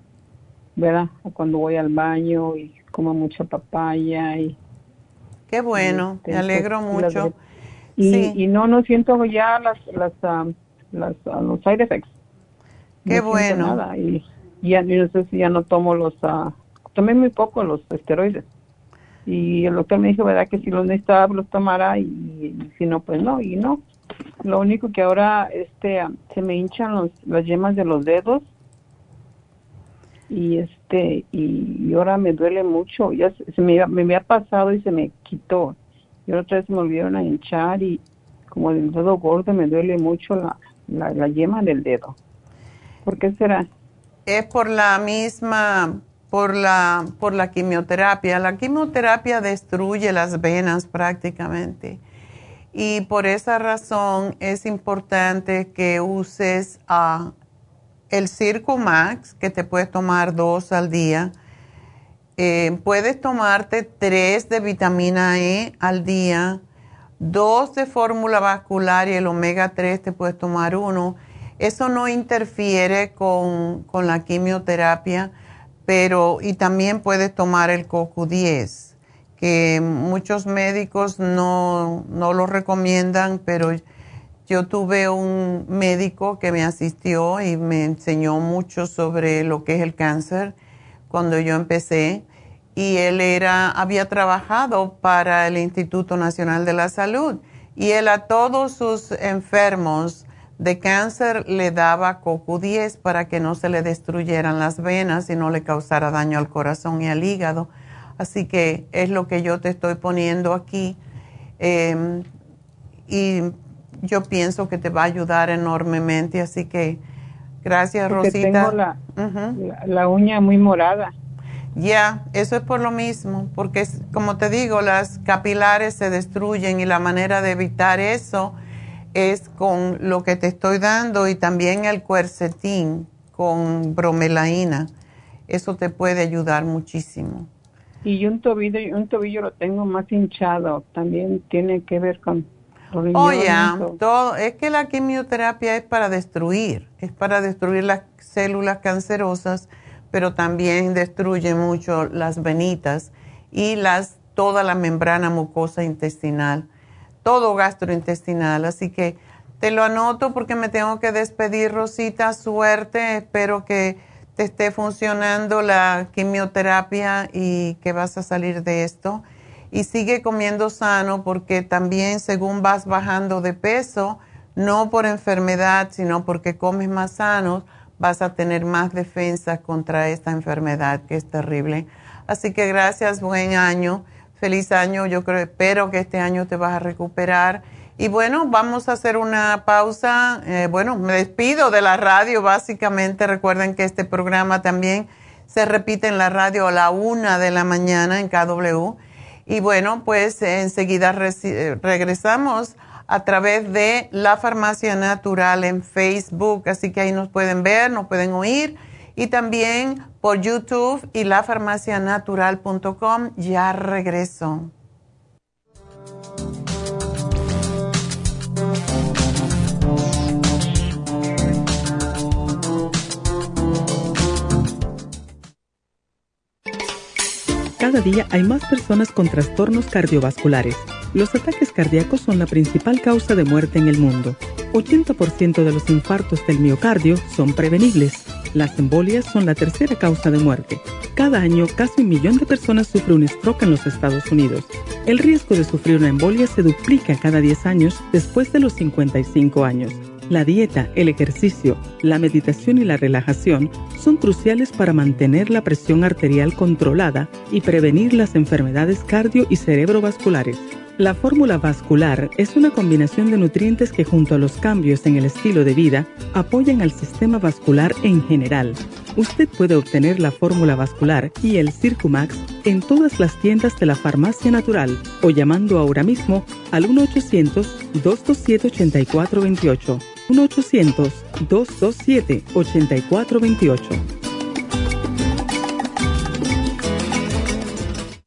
¿verdad? A cuando voy al baño y como mucha papaya. Y, qué bueno, y, me alegro pues, mucho. Y, sí. y no, no siento ya las, las, um, las uh, los side effects. Qué no bueno. Nada. Y, y ya, no sé si ya no tomo los, uh, tomé muy poco los esteroides. Y el doctor me dijo, ¿verdad? Que si los necesitaba los tomara y, y si no, pues no, y no. Lo único que ahora este se me hinchan los, las yemas de los dedos y este y, y ahora me duele mucho, ya se, se me, me había pasado y se me quitó y otra vez me volvieron a hinchar y como del dedo gordo me duele mucho la, la, la yema del dedo. ¿Por qué será? Es por la misma, por la, por la quimioterapia. La quimioterapia destruye las venas prácticamente. Y por esa razón es importante que uses uh, el CircuMax, que te puedes tomar dos al día. Eh, puedes tomarte tres de vitamina E al día, dos de fórmula vascular y el omega tres te puedes tomar uno. Eso no interfiere con, con la quimioterapia, pero y también puedes tomar el C o Q diez. Que muchos médicos no, no lo recomiendan, pero yo tuve un médico que me asistió y me enseñó mucho sobre lo que es el cáncer cuando yo empecé, y él era, había trabajado para el Instituto Nacional de la Salud, y él a todos sus enfermos de cáncer le daba C o Q diez para que no se le destruyeran las venas y no le causara daño al corazón y al hígado. Así que es lo que yo te estoy poniendo aquí eh, y yo pienso que te va a ayudar enormemente. Así que gracias, porque Rosita. Tengo la, uh-huh. la, la uña muy morada. Ya, yeah, eso es por lo mismo, porque como te digo, las capilares se destruyen y la manera de evitar eso es con lo que te estoy dando y también el Quercetin con bromelaína. Eso te puede ayudar muchísimo. Y un tobillo, un tobillo lo tengo más hinchado. También tiene que ver con... Oh, ya. Yeah. Es que la quimioterapia es para destruir. Es para destruir las células cancerosas, pero también destruye mucho las venitas y las toda la membrana mucosa intestinal. Todo gastrointestinal. Así que te lo anoto porque me tengo que despedir, Rosita. Suerte. Espero que te esté funcionando la quimioterapia y que vas a salir de esto. Y sigue comiendo sano, porque también según vas bajando de peso, no por enfermedad, sino porque comes más sano, vas a tener más defensa contra esta enfermedad que es terrible. Así que gracias, buen año, feliz año. Yo creo, espero que este año te vas a recuperar. Y bueno, vamos a hacer una pausa. Eh, bueno, me despido de la radio, básicamente. Recuerden que este programa también se repite en la radio a la una de la mañana en K W. Y bueno, pues enseguida re- regresamos a través de La Farmacia Natural en Facebook. Así que ahí nos pueden ver, nos pueden oír. Y también por YouTube y la farmacia natural punto com. Ya regreso. Cada día hay más personas con trastornos cardiovasculares. Los ataques cardíacos son la principal causa de muerte en el mundo. ochenta por ciento de los infartos del miocardio son prevenibles. Las embolias son la tercera causa de muerte. Cada año, casi un millón de personas sufre un stroke en los Estados Unidos. El riesgo de sufrir una embolia se duplica cada diez años después de los cincuenta y cinco años. La dieta, el ejercicio, la meditación y la relajación son cruciales para mantener la presión arterial controlada y prevenir las enfermedades cardio y cerebrovasculares. La fórmula vascular es una combinación de nutrientes que, junto a los cambios en el estilo de vida, apoyan al sistema vascular en general. Usted puede obtener la fórmula vascular y el CircuMax en todas las tiendas de la Farmacia Natural o llamando ahora mismo al uno ochocientos, dos dos siete, ocho cuatro dos ocho. uno ochocientos, dos dos siete, ocho cuatro dos ocho.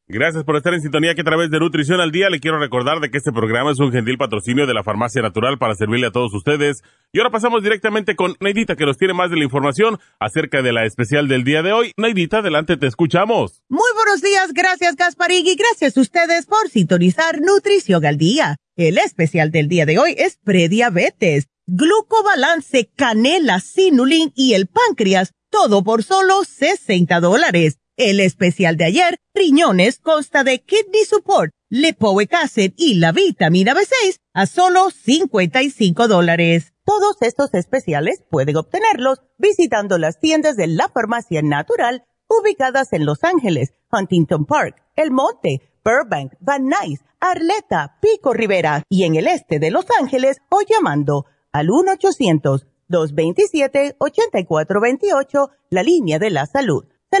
Gracias por estar en sintonía que a través de Nutrición al Día le quiero recordar de que este programa es un gentil patrocinio de la Farmacia Natural para servirle a todos ustedes. Y ahora pasamos directamente con Neidita que nos tiene más de la información acerca de la especial del día de hoy. Neidita, adelante, te escuchamos. Muy buenos días, gracias Gasparín y gracias a ustedes por sintonizar Nutrición al Día. El especial del día de hoy es prediabetes, glucobalance, canela, sinulín y el páncreas, todo por solo sesenta dólares. El especial de ayer, riñones, consta de Kidney Support, Lipoic Acid y la vitamina B seis a solo cincuenta y cinco dólares. Todos estos especiales pueden obtenerlos visitando las tiendas de La Farmacia Natural ubicadas en Los Ángeles, Huntington Park, El Monte, Burbank, Van Nuys, Arleta, Pico Rivera y en el este de Los Ángeles o llamando al uno ochocientos, dos dos siete, ocho cuatro dos ocho, la línea de la salud. Se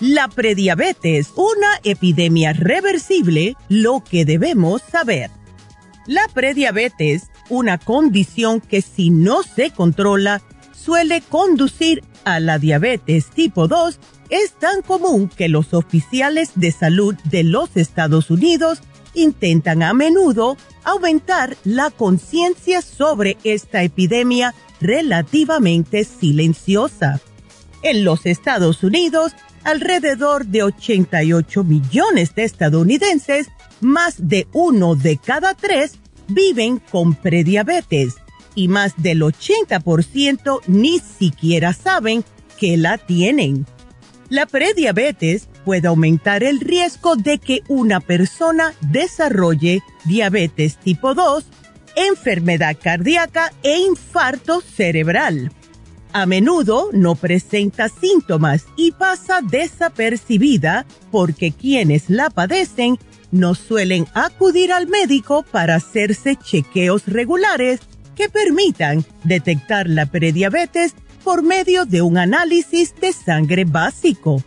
La prediabetes, una epidemia reversible, lo que debemos saber. La prediabetes, una condición que si no se controla, suele conducir a la diabetes tipo dos, es tan común que los oficiales de salud de los Estados Unidos intentan a menudo aumentar la conciencia sobre esta epidemia relativamente silenciosa. En los Estados Unidos, alrededor de ochenta y ocho millones de estadounidenses, más de uno de cada tres viven con prediabetes y más del ochenta por ciento ni siquiera saben que la tienen. La prediabetes puede aumentar el riesgo de que una persona desarrolle diabetes tipo dos, enfermedad cardíaca e infarto cerebral. A menudo no presenta síntomas y pasa desapercibida porque quienes la padecen no suelen acudir al médico para hacerse chequeos regulares que permitan detectar la prediabetes por medio de un análisis de sangre básico.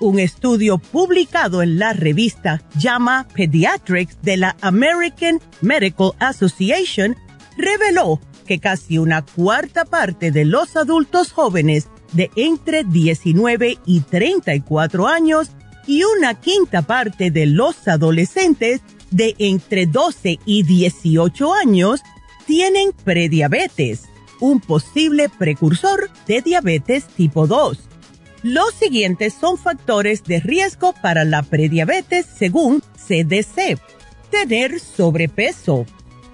Un estudio publicado en la revista JAMA Pediatrics de la American Medical Association reveló que casi una cuarta parte de los adultos jóvenes de entre diecinueve y treinta y cuatro años y una quinta parte de los adolescentes de entre doce y dieciocho años tienen prediabetes, un posible precursor de diabetes tipo dos. Los siguientes son factores de riesgo para la prediabetes según C D C: tener sobrepeso,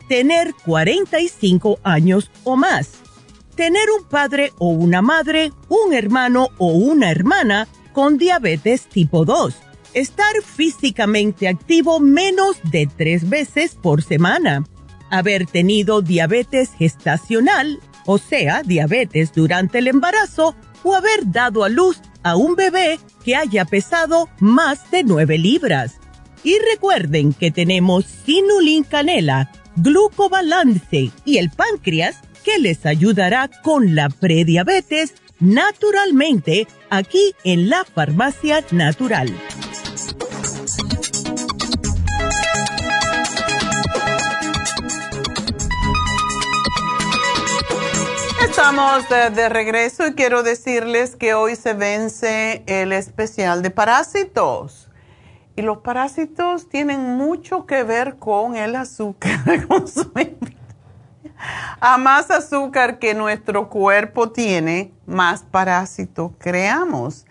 tener cuarenta y cinco años o más, tener un padre o una madre, un hermano o una hermana con diabetes tipo dos, estar físicamente activo menos de tres veces por semana, haber tenido diabetes gestacional, o sea, diabetes durante el embarazo, o haber dado a luz a un bebé que haya pesado más de nueve libras. Y recuerden que tenemos Sinulín Canela, Glucobalance y el páncreas que les ayudará con la prediabetes naturalmente aquí en la Farmacia Natural. Estamos de, de regreso y quiero decirles que hoy se vence el especial de parásitos. Y los parásitos tienen mucho que ver con el azúcar que consumimos. A más azúcar que nuestro cuerpo tiene, más parásitos creamos.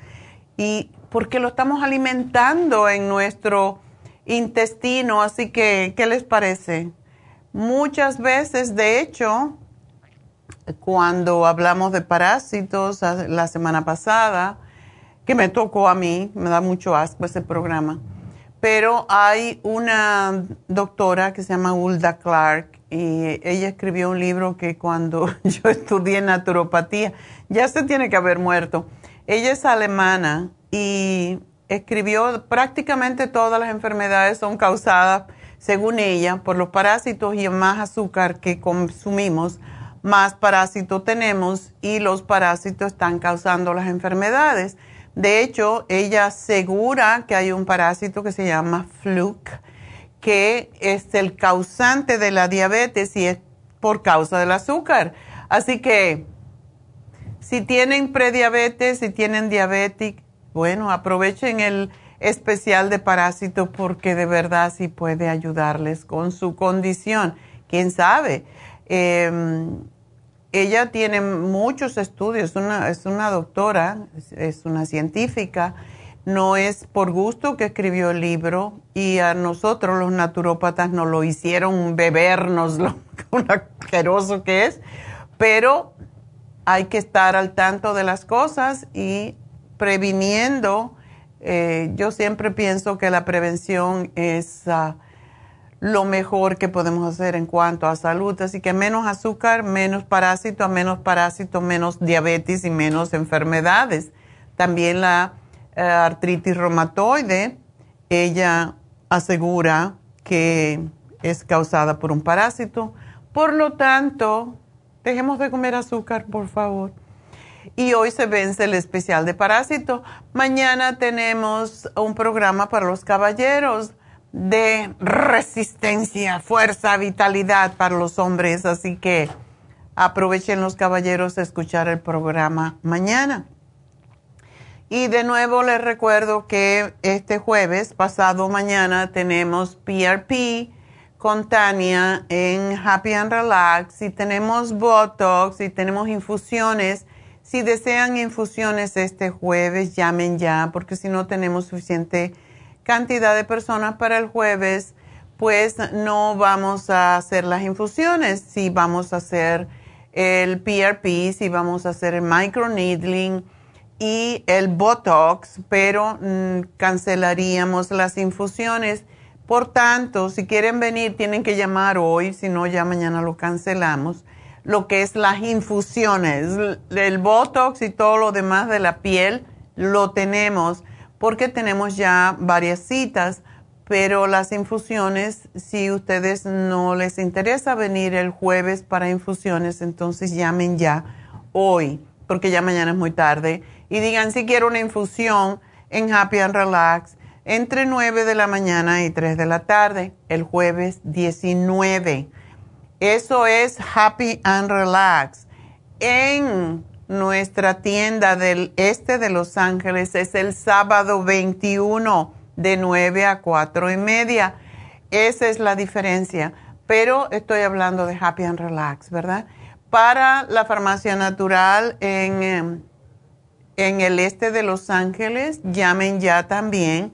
Y porque lo estamos alimentando en nuestro intestino. Así que, ¿qué les parece? Muchas veces, de hecho, cuando hablamos de parásitos la semana pasada, que me tocó a mí, me da mucho asco ese programa, pero hay una doctora que se llama Hulda Clark y ella escribió un libro que cuando yo estudié naturopatía, ya se tiene que haber muerto. Ella es alemana y escribió prácticamente todas las enfermedades son causadas, según ella, por los parásitos y más azúcar que consumimos, más parásitos tenemos y los parásitos están causando las enfermedades. De hecho, ella asegura que hay un parásito que se llama Fluke, que es el causante de la diabetes y es por causa del azúcar. Así que si tienen prediabetes, si tienen diabetes, bueno, aprovechen el especial de parásitos porque de verdad sí puede ayudarles con su condición. ¿Quién sabe? Eh, Ella tiene muchos estudios, una, es una doctora, es, es una científica, no es por gusto que escribió el libro y a nosotros los naturópatas nos lo hicieron bebernos, lo asqueroso que es, pero hay que estar al tanto de las cosas y previniendo. Eh, yo siempre pienso que la prevención es Uh, lo mejor que podemos hacer en cuanto a salud. Así que menos azúcar, menos parásitos, menos parásitos, menos diabetes y menos enfermedades. También la uh, artritis reumatoide, ella asegura que es causada por un parásito. Por lo tanto, dejemos de comer azúcar, por favor. Y hoy se vence el especial de parásitos. Mañana tenemos un programa para los caballeros de resistencia, fuerza, vitalidad para los hombres. Así que aprovechen los caballeros a escuchar el programa mañana. Y de nuevo les recuerdo que este jueves, pasado mañana, tenemos P R P con Tania en Happy and Relax. Y tenemos Botox y tenemos infusiones. Si desean infusiones este jueves, llamen ya porque si no tenemos suficiente cantidad de personas para el jueves, pues no vamos a hacer las infusiones, si vamos a hacer el P R P, si vamos a hacer el microneedling y el Botox, pero mmm, cancelaríamos las infusiones. Por tanto, si quieren venir, tienen que llamar hoy, si no ya mañana lo cancelamos, lo que es las infusiones, el Botox y todo lo demás de la piel, lo tenemos porque tenemos ya varias citas, pero las infusiones, si ustedes no les interesa venir el jueves para infusiones, entonces llamen ya hoy, porque ya mañana es muy tarde, y digan si quiero una infusión en Happy and Relax entre nueve de la mañana y tres de la tarde, el jueves diecinueve. Eso es Happy and Relax. En nuestra tienda del este de Los Ángeles es el sábado veintiuno de nueve a cuatro y media. Esa es la diferencia. Pero estoy hablando de Happy and Relax, ¿verdad? Para la Farmacia Natural en, en el este de Los Ángeles, llamen ya también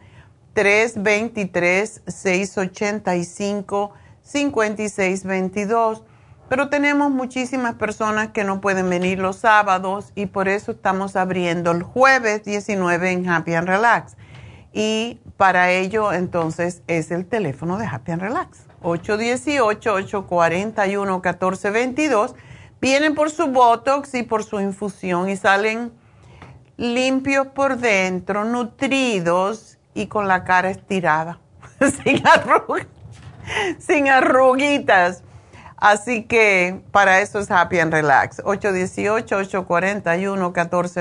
tres dos tres, seis ocho cinco, cinco seis dos dos. Pero tenemos muchísimas personas que no pueden venir los sábados y por eso estamos abriendo el jueves diecinueve en Happy and Relax. Y para ello, entonces, es el teléfono de Happy and Relax. ocho uno ocho, ocho cuatro uno, uno cuatro dos dos. Vienen por su Botox y por su infusión y salen limpios por dentro, nutridos y con la cara estirada, sin arrugas, sin arruguitas. Así que para eso es Happy and Relax. ocho uno ocho, ocho cuatro uno, uno cuatro dos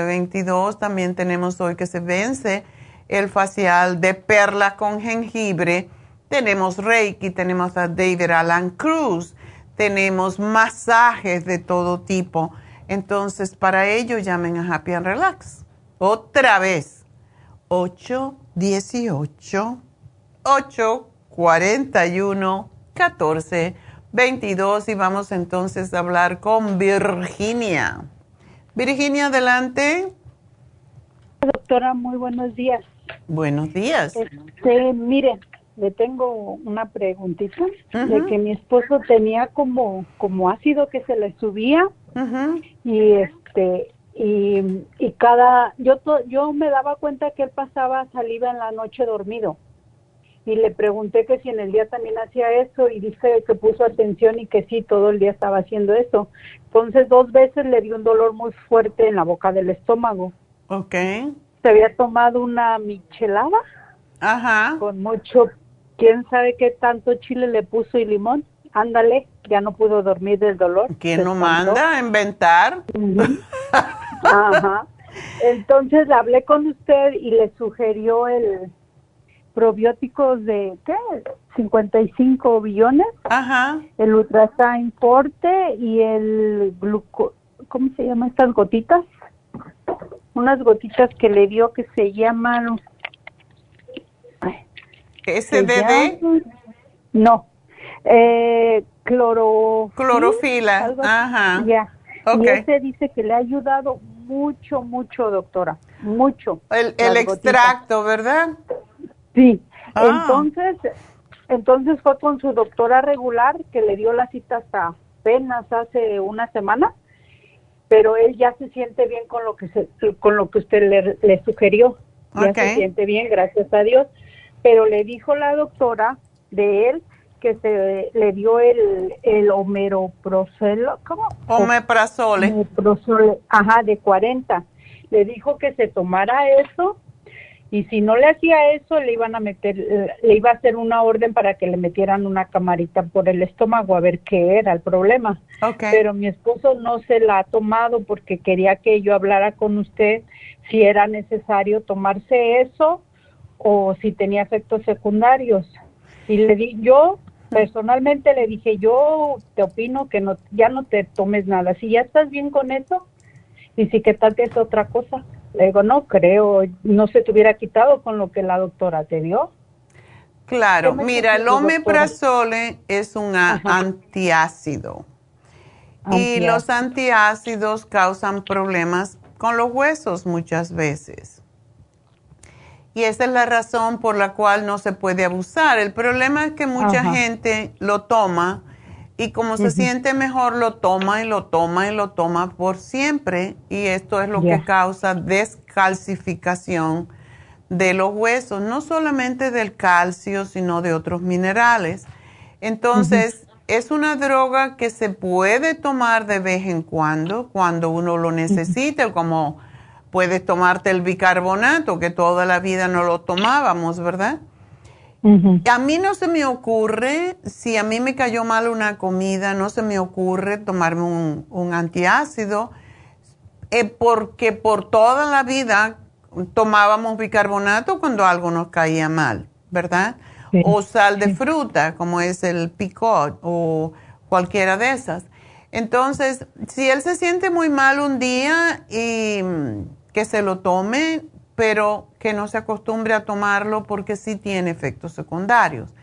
dos. También tenemos hoy que se vence el facial de perlas con jengibre. Tenemos Reiki, tenemos a David Alan Cruz, tenemos masajes de todo tipo. Entonces, para ello, llamen a Happy and Relax. Otra vez, ocho uno ocho, ocho cuatro uno, uno cuatro dos dos. veintidós y vamos entonces a hablar con Virginia. Virginia, adelante. Doctora, muy buenos días. Buenos días. Este, mire, le tengo una preguntita. Uh-huh. De que mi esposo tenía como, como ácido que se le subía. Uh-huh. Y este y, y cada yo to, yo me daba cuenta que él pasaba saliva en la noche dormido. Y le pregunté que si en el día también hacía eso y dice que puso atención y que sí, todo el día estaba haciendo eso. Entonces dos veces le dio un dolor muy fuerte en la boca del estómago. Okay. Se había tomado una michelada. Ajá. Con mucho, quién sabe qué tanto chile le puso y limón. Ándale, ya no pudo dormir del dolor. ¿Quién no manda a inventar? Uh-huh. Ajá. Entonces hablé con usted y le sugirió el... probióticos de, ¿qué? cincuenta y cinco billones. Ajá. El Ultrasain Forte y el gluco... ¿Cómo se llama estas gotitas? Unas gotitas que le dio que se llaman... ¿S D D? Llaman... No. Eh, cloro... Clorofila. Algo... Ajá. Ya. Okay. Y ese dice que le ha ayudado mucho, mucho, doctora. Mucho. El, el extracto, ¿verdad? Sí, ah. entonces, entonces fue con su doctora regular que le dio la cita hasta apenas hace una semana, pero él ya se siente bien con lo que se, con lo que usted le, le sugirió, ya okay. se siente bien, gracias a Dios, pero le dijo la doctora de él que se le dio el el omeroprocelo, ¿cómo? Omeprazole. Omeprazole, ajá, de cuarenta, le dijo que se tomara eso. Y si no le hacía eso, le iban a meter, le iba a hacer una orden para que le metieran una camarita por el estómago a ver qué era el problema. Okay. Pero mi esposo no se la ha tomado porque quería que yo hablara con usted si era necesario tomarse eso o si tenía efectos secundarios. Y le di, yo personalmente le dije, yo te opino que no, ya no te tomes nada. Si ya estás bien con eso, y si que tal es otra cosa. Le digo, no creo, no se te hubiera quitado con lo que la doctora te dio. Claro, mira, el omeprazole es un antiácido. Antiácido. Y los antiácidos causan problemas con los huesos muchas veces. Y esa es la razón por la cual no se puede abusar. El problema es que mucha Ajá. gente lo toma y como se uh-huh. siente mejor, lo toma y lo toma y lo toma por siempre. Y esto es lo yeah. que causa descalcificación de los huesos, no solamente del calcio, sino de otros minerales. Entonces, uh-huh. es una droga que se puede tomar de vez en cuando, cuando uno lo necesite, uh-huh. como puedes tomarte el bicarbonato, que toda la vida no lo tomábamos, ¿verdad? Uh-huh. A mí no se me ocurre, si a mí me cayó mal una comida, no se me ocurre tomarme un, un antiácido, eh, porque por toda la vida tomábamos bicarbonato cuando algo nos caía mal, ¿verdad? Sí. O sal de fruta, como es el picot o cualquiera de esas. Entonces, si él se siente muy mal un día, y que se lo tome, pero que no se acostumbre a tomarlo porque sí tiene efectos secundarios.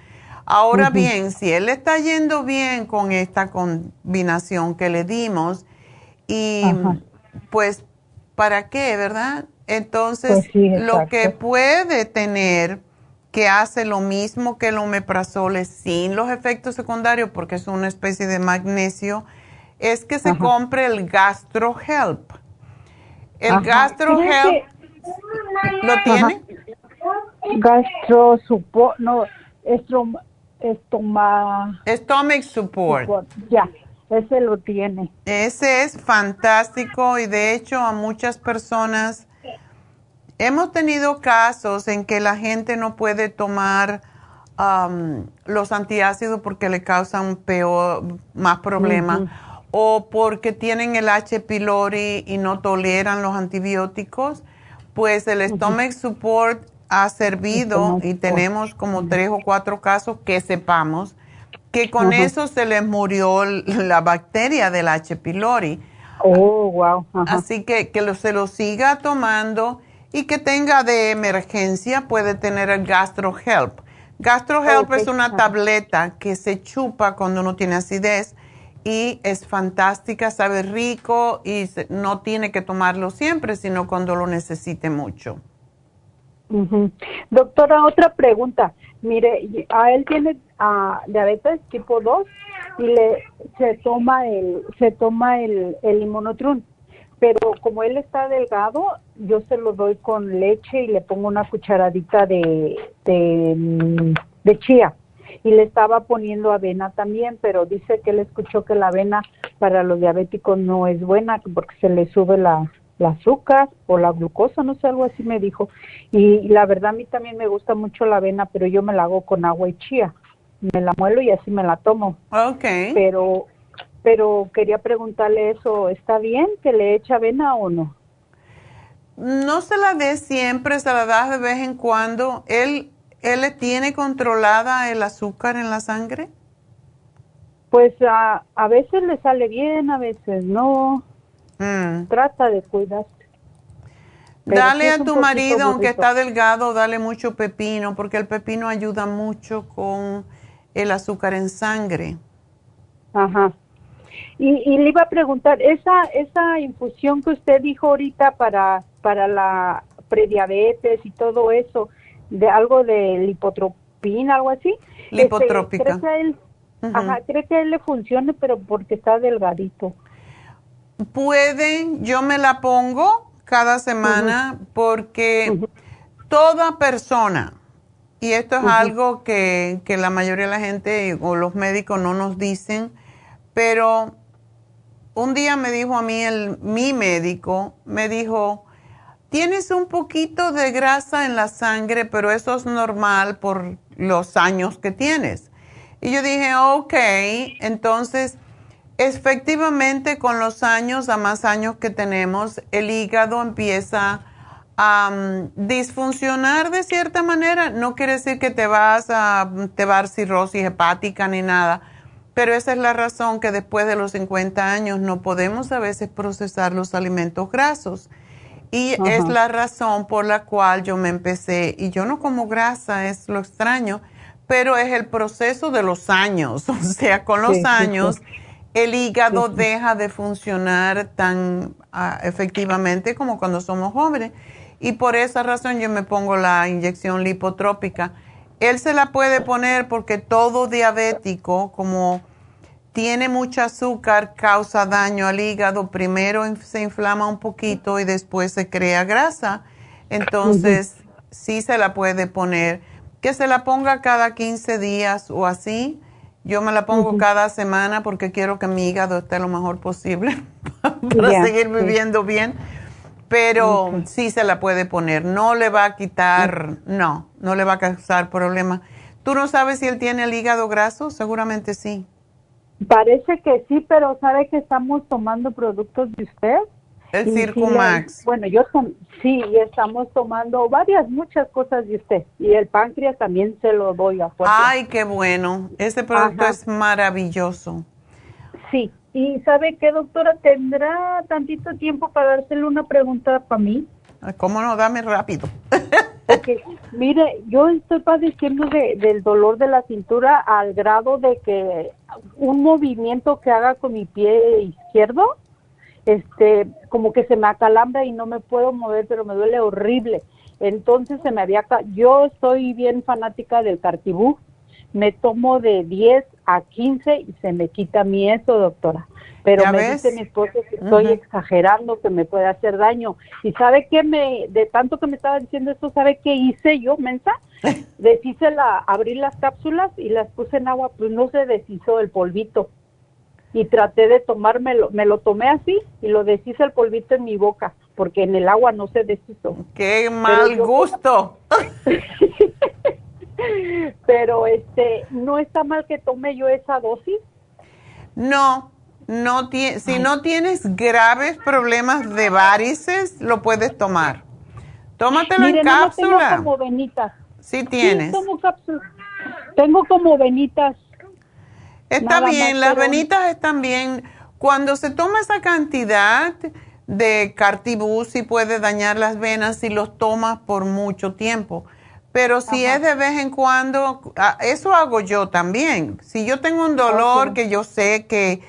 Ahora uh-huh. bien, si él está yendo bien con esta combinación que le dimos, y Ajá. pues, ¿para qué, verdad? Entonces, pues sí, lo que puede tener, que hace lo mismo que el omeprazole sin los efectos secundarios, porque es una especie de magnesio, es que se Ajá. compre el GastroHelp. El Ajá. GastroHelp... ¿Lo tiene? Gastro support, no, estoma, estoma, Stomach Support. Support. Ya, ese lo tiene. Ese es fantástico y de hecho a muchas personas hemos tenido casos en que la gente no puede tomar um, los antiácidos porque le causan peor, más problemas. Uh-huh. O porque tienen el H. pylori y no toleran los antibióticos. Pues el Stomach Support ha servido y tenemos como tres o cuatro casos que sepamos que con Ajá. eso se les murió la bacteria del H. pylori. Oh, wow. Ajá. Así que que lo, se lo siga tomando y que tenga de emergencia puede tener el GastroHelp. GastroHelp es una tableta que se chupa cuando uno tiene acidez y es fantástica, sabe rico y no tiene que tomarlo siempre, sino cuando lo necesite mucho. Uh-huh. Doctora, otra pregunta. Mire, a él tiene a, diabetes tipo dos y le se toma el se toma el, el Inmunotron, pero como él está delgado, yo se lo doy con leche y le pongo una cucharadita de, de, de chía. Y le estaba poniendo avena también, pero dice que él escuchó que la avena para los diabéticos no es buena porque se le sube la, la azúcar o la glucosa, no sé, algo así me dijo. Y la verdad a mí también me gusta mucho la avena, pero yo me la hago con agua y chía. Me la muelo y así me la tomo. Okay. Pero... Pero quería preguntarle eso, ¿está bien que le eche avena o no? No se la dé siempre, se la da de vez en cuando. ¿Él, él le tiene controlada el azúcar en la sangre? Pues a, a veces le sale bien, a veces no. Mm. Trata de cuidarse. Pero dale a tu marido, aunque está delgado, dale mucho pepino, porque el pepino ayuda mucho con el azúcar en sangre. Ajá. Y, y le iba a preguntar, esa esa infusión que usted dijo ahorita para para la prediabetes y todo eso, de algo de lipotropina, algo así. Lipotrópica. Este, ¿cree que él, uh-huh. ajá, ¿cree que él le funcione, pero porque está delgadito? Puede, yo me la pongo cada semana uh-huh. porque uh-huh. toda persona, y esto es uh-huh. algo que, que la mayoría de la gente o los médicos no nos dicen, pero un día me dijo a mí, el, mi médico, me dijo, tienes un poquito de grasa en la sangre, pero eso es normal por los años que tienes. Y yo dije, ok, entonces, efectivamente con los años, a más años que tenemos, el hígado empieza a um, disfuncionar de cierta manera. No quiere decir que te vas a, te va a dar cirrosis hepática ni nada. Pero esa es la razón que después de los cincuenta años no podemos a veces procesar los alimentos grasos. Y uh-huh. es la razón por la cual yo me empecé, y yo no como grasa, es lo extraño, pero es el proceso de los años. O sea, con los sí, años sí, sí. el hígado sí, sí. deja de funcionar tan uh, efectivamente como cuando somos jóvenes. Y por esa razón yo me pongo la inyección lipotrópica. Él se la puede poner porque todo diabético, como tiene mucho azúcar, causa daño al hígado. Primero se inflama un poquito y después se crea grasa. Entonces, uh-huh. sí se la puede poner. Que se la ponga cada quince días o así. Yo me la pongo uh-huh. cada semana porque quiero que mi hígado esté lo mejor posible para yeah. seguir viviendo bien. Pero okay. sí se la puede poner, no le va a quitar, no, no le va a causar problema. ¿Tú no sabes si él tiene el hígado graso? Seguramente sí. Parece que sí, pero ¿sabe que estamos tomando productos de usted? El CircuMax. Si bueno, yo sí, estamos tomando varias, muchas cosas de usted. Y el páncreas también se lo doy a fuerza. Ay, qué bueno. Ese producto Ajá. es maravilloso. Sí. ¿Y sabe qué, doctora? ¿Tendrá tantito tiempo para dársele una pregunta para mí? ¿Cómo no? Dame rápido. Okay. Mire, yo estoy padeciendo de, del dolor de la cintura al grado de que un movimiento que haga con mi pie izquierdo, este, como que se me acalambra y no me puedo mover, pero me duele horrible. Entonces se me había... Yo estoy bien fanática del Cartibú. Me tomo de diez a quince y se me quita a mí eso, doctora. Pero me ves? Dice mi esposo que estoy uh-huh. exagerando, que me puede hacer daño. Y sabe que me, de tanto que me estaba diciendo esto, ¿sabe qué hice yo, mensa? Deshice la, abrí las cápsulas y las puse en agua, pues no se deshizo el polvito. Y traté de tomármelo, me lo tomé así y lo deshice el polvito en mi boca, porque en el agua no se deshizo. ¡Qué mal yo, gusto! Pero este, ¿no está mal que tome yo esa dosis? No, no ti- si no tienes graves problemas de varices, lo puedes tomar. Tómatelo Miren, en cápsula. Tengo como venitas. Sí tienes. Sí, tomo cápsula. Tengo como venitas. Está Nada bien, las pero... venitas están bien. Cuando se toma esa cantidad de Cartibú, sí puede dañar las venas si los tomas por mucho tiempo. Pero si Ajá. es de vez en cuando, eso hago yo también. Si yo tengo un dolor okay. que yo sé que,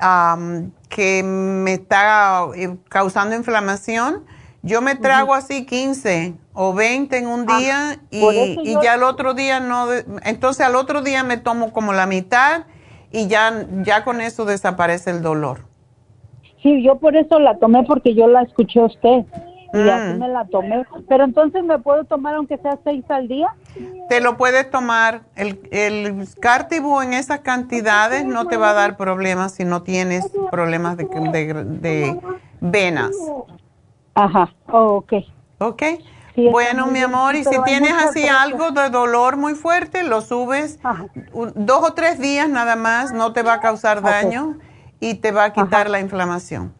um, que me está causando inflamación, yo me trago uh-huh. así quince o veinte en un día ah, y, y yo... ya el otro día no. Entonces al otro día me tomo como la mitad y ya, ya con eso desaparece el dolor. Sí, yo por eso la tomé porque yo la escuché a usted. Y mm. así me la tomé. Pero entonces, ¿me puedo tomar aunque sea seis al día? Te lo puedes tomar. El, el Cartibú en esas cantidades no te va a dar problemas si no tienes problemas de, de, de venas. Ajá, oh, ok. Ok. Sí, bueno, mi amor, bien, y si tienes así presión. Algo de dolor muy fuerte, lo subes un, dos o tres días nada más, no te va a causar okay. daño y te va a quitar Ajá. la inflamación.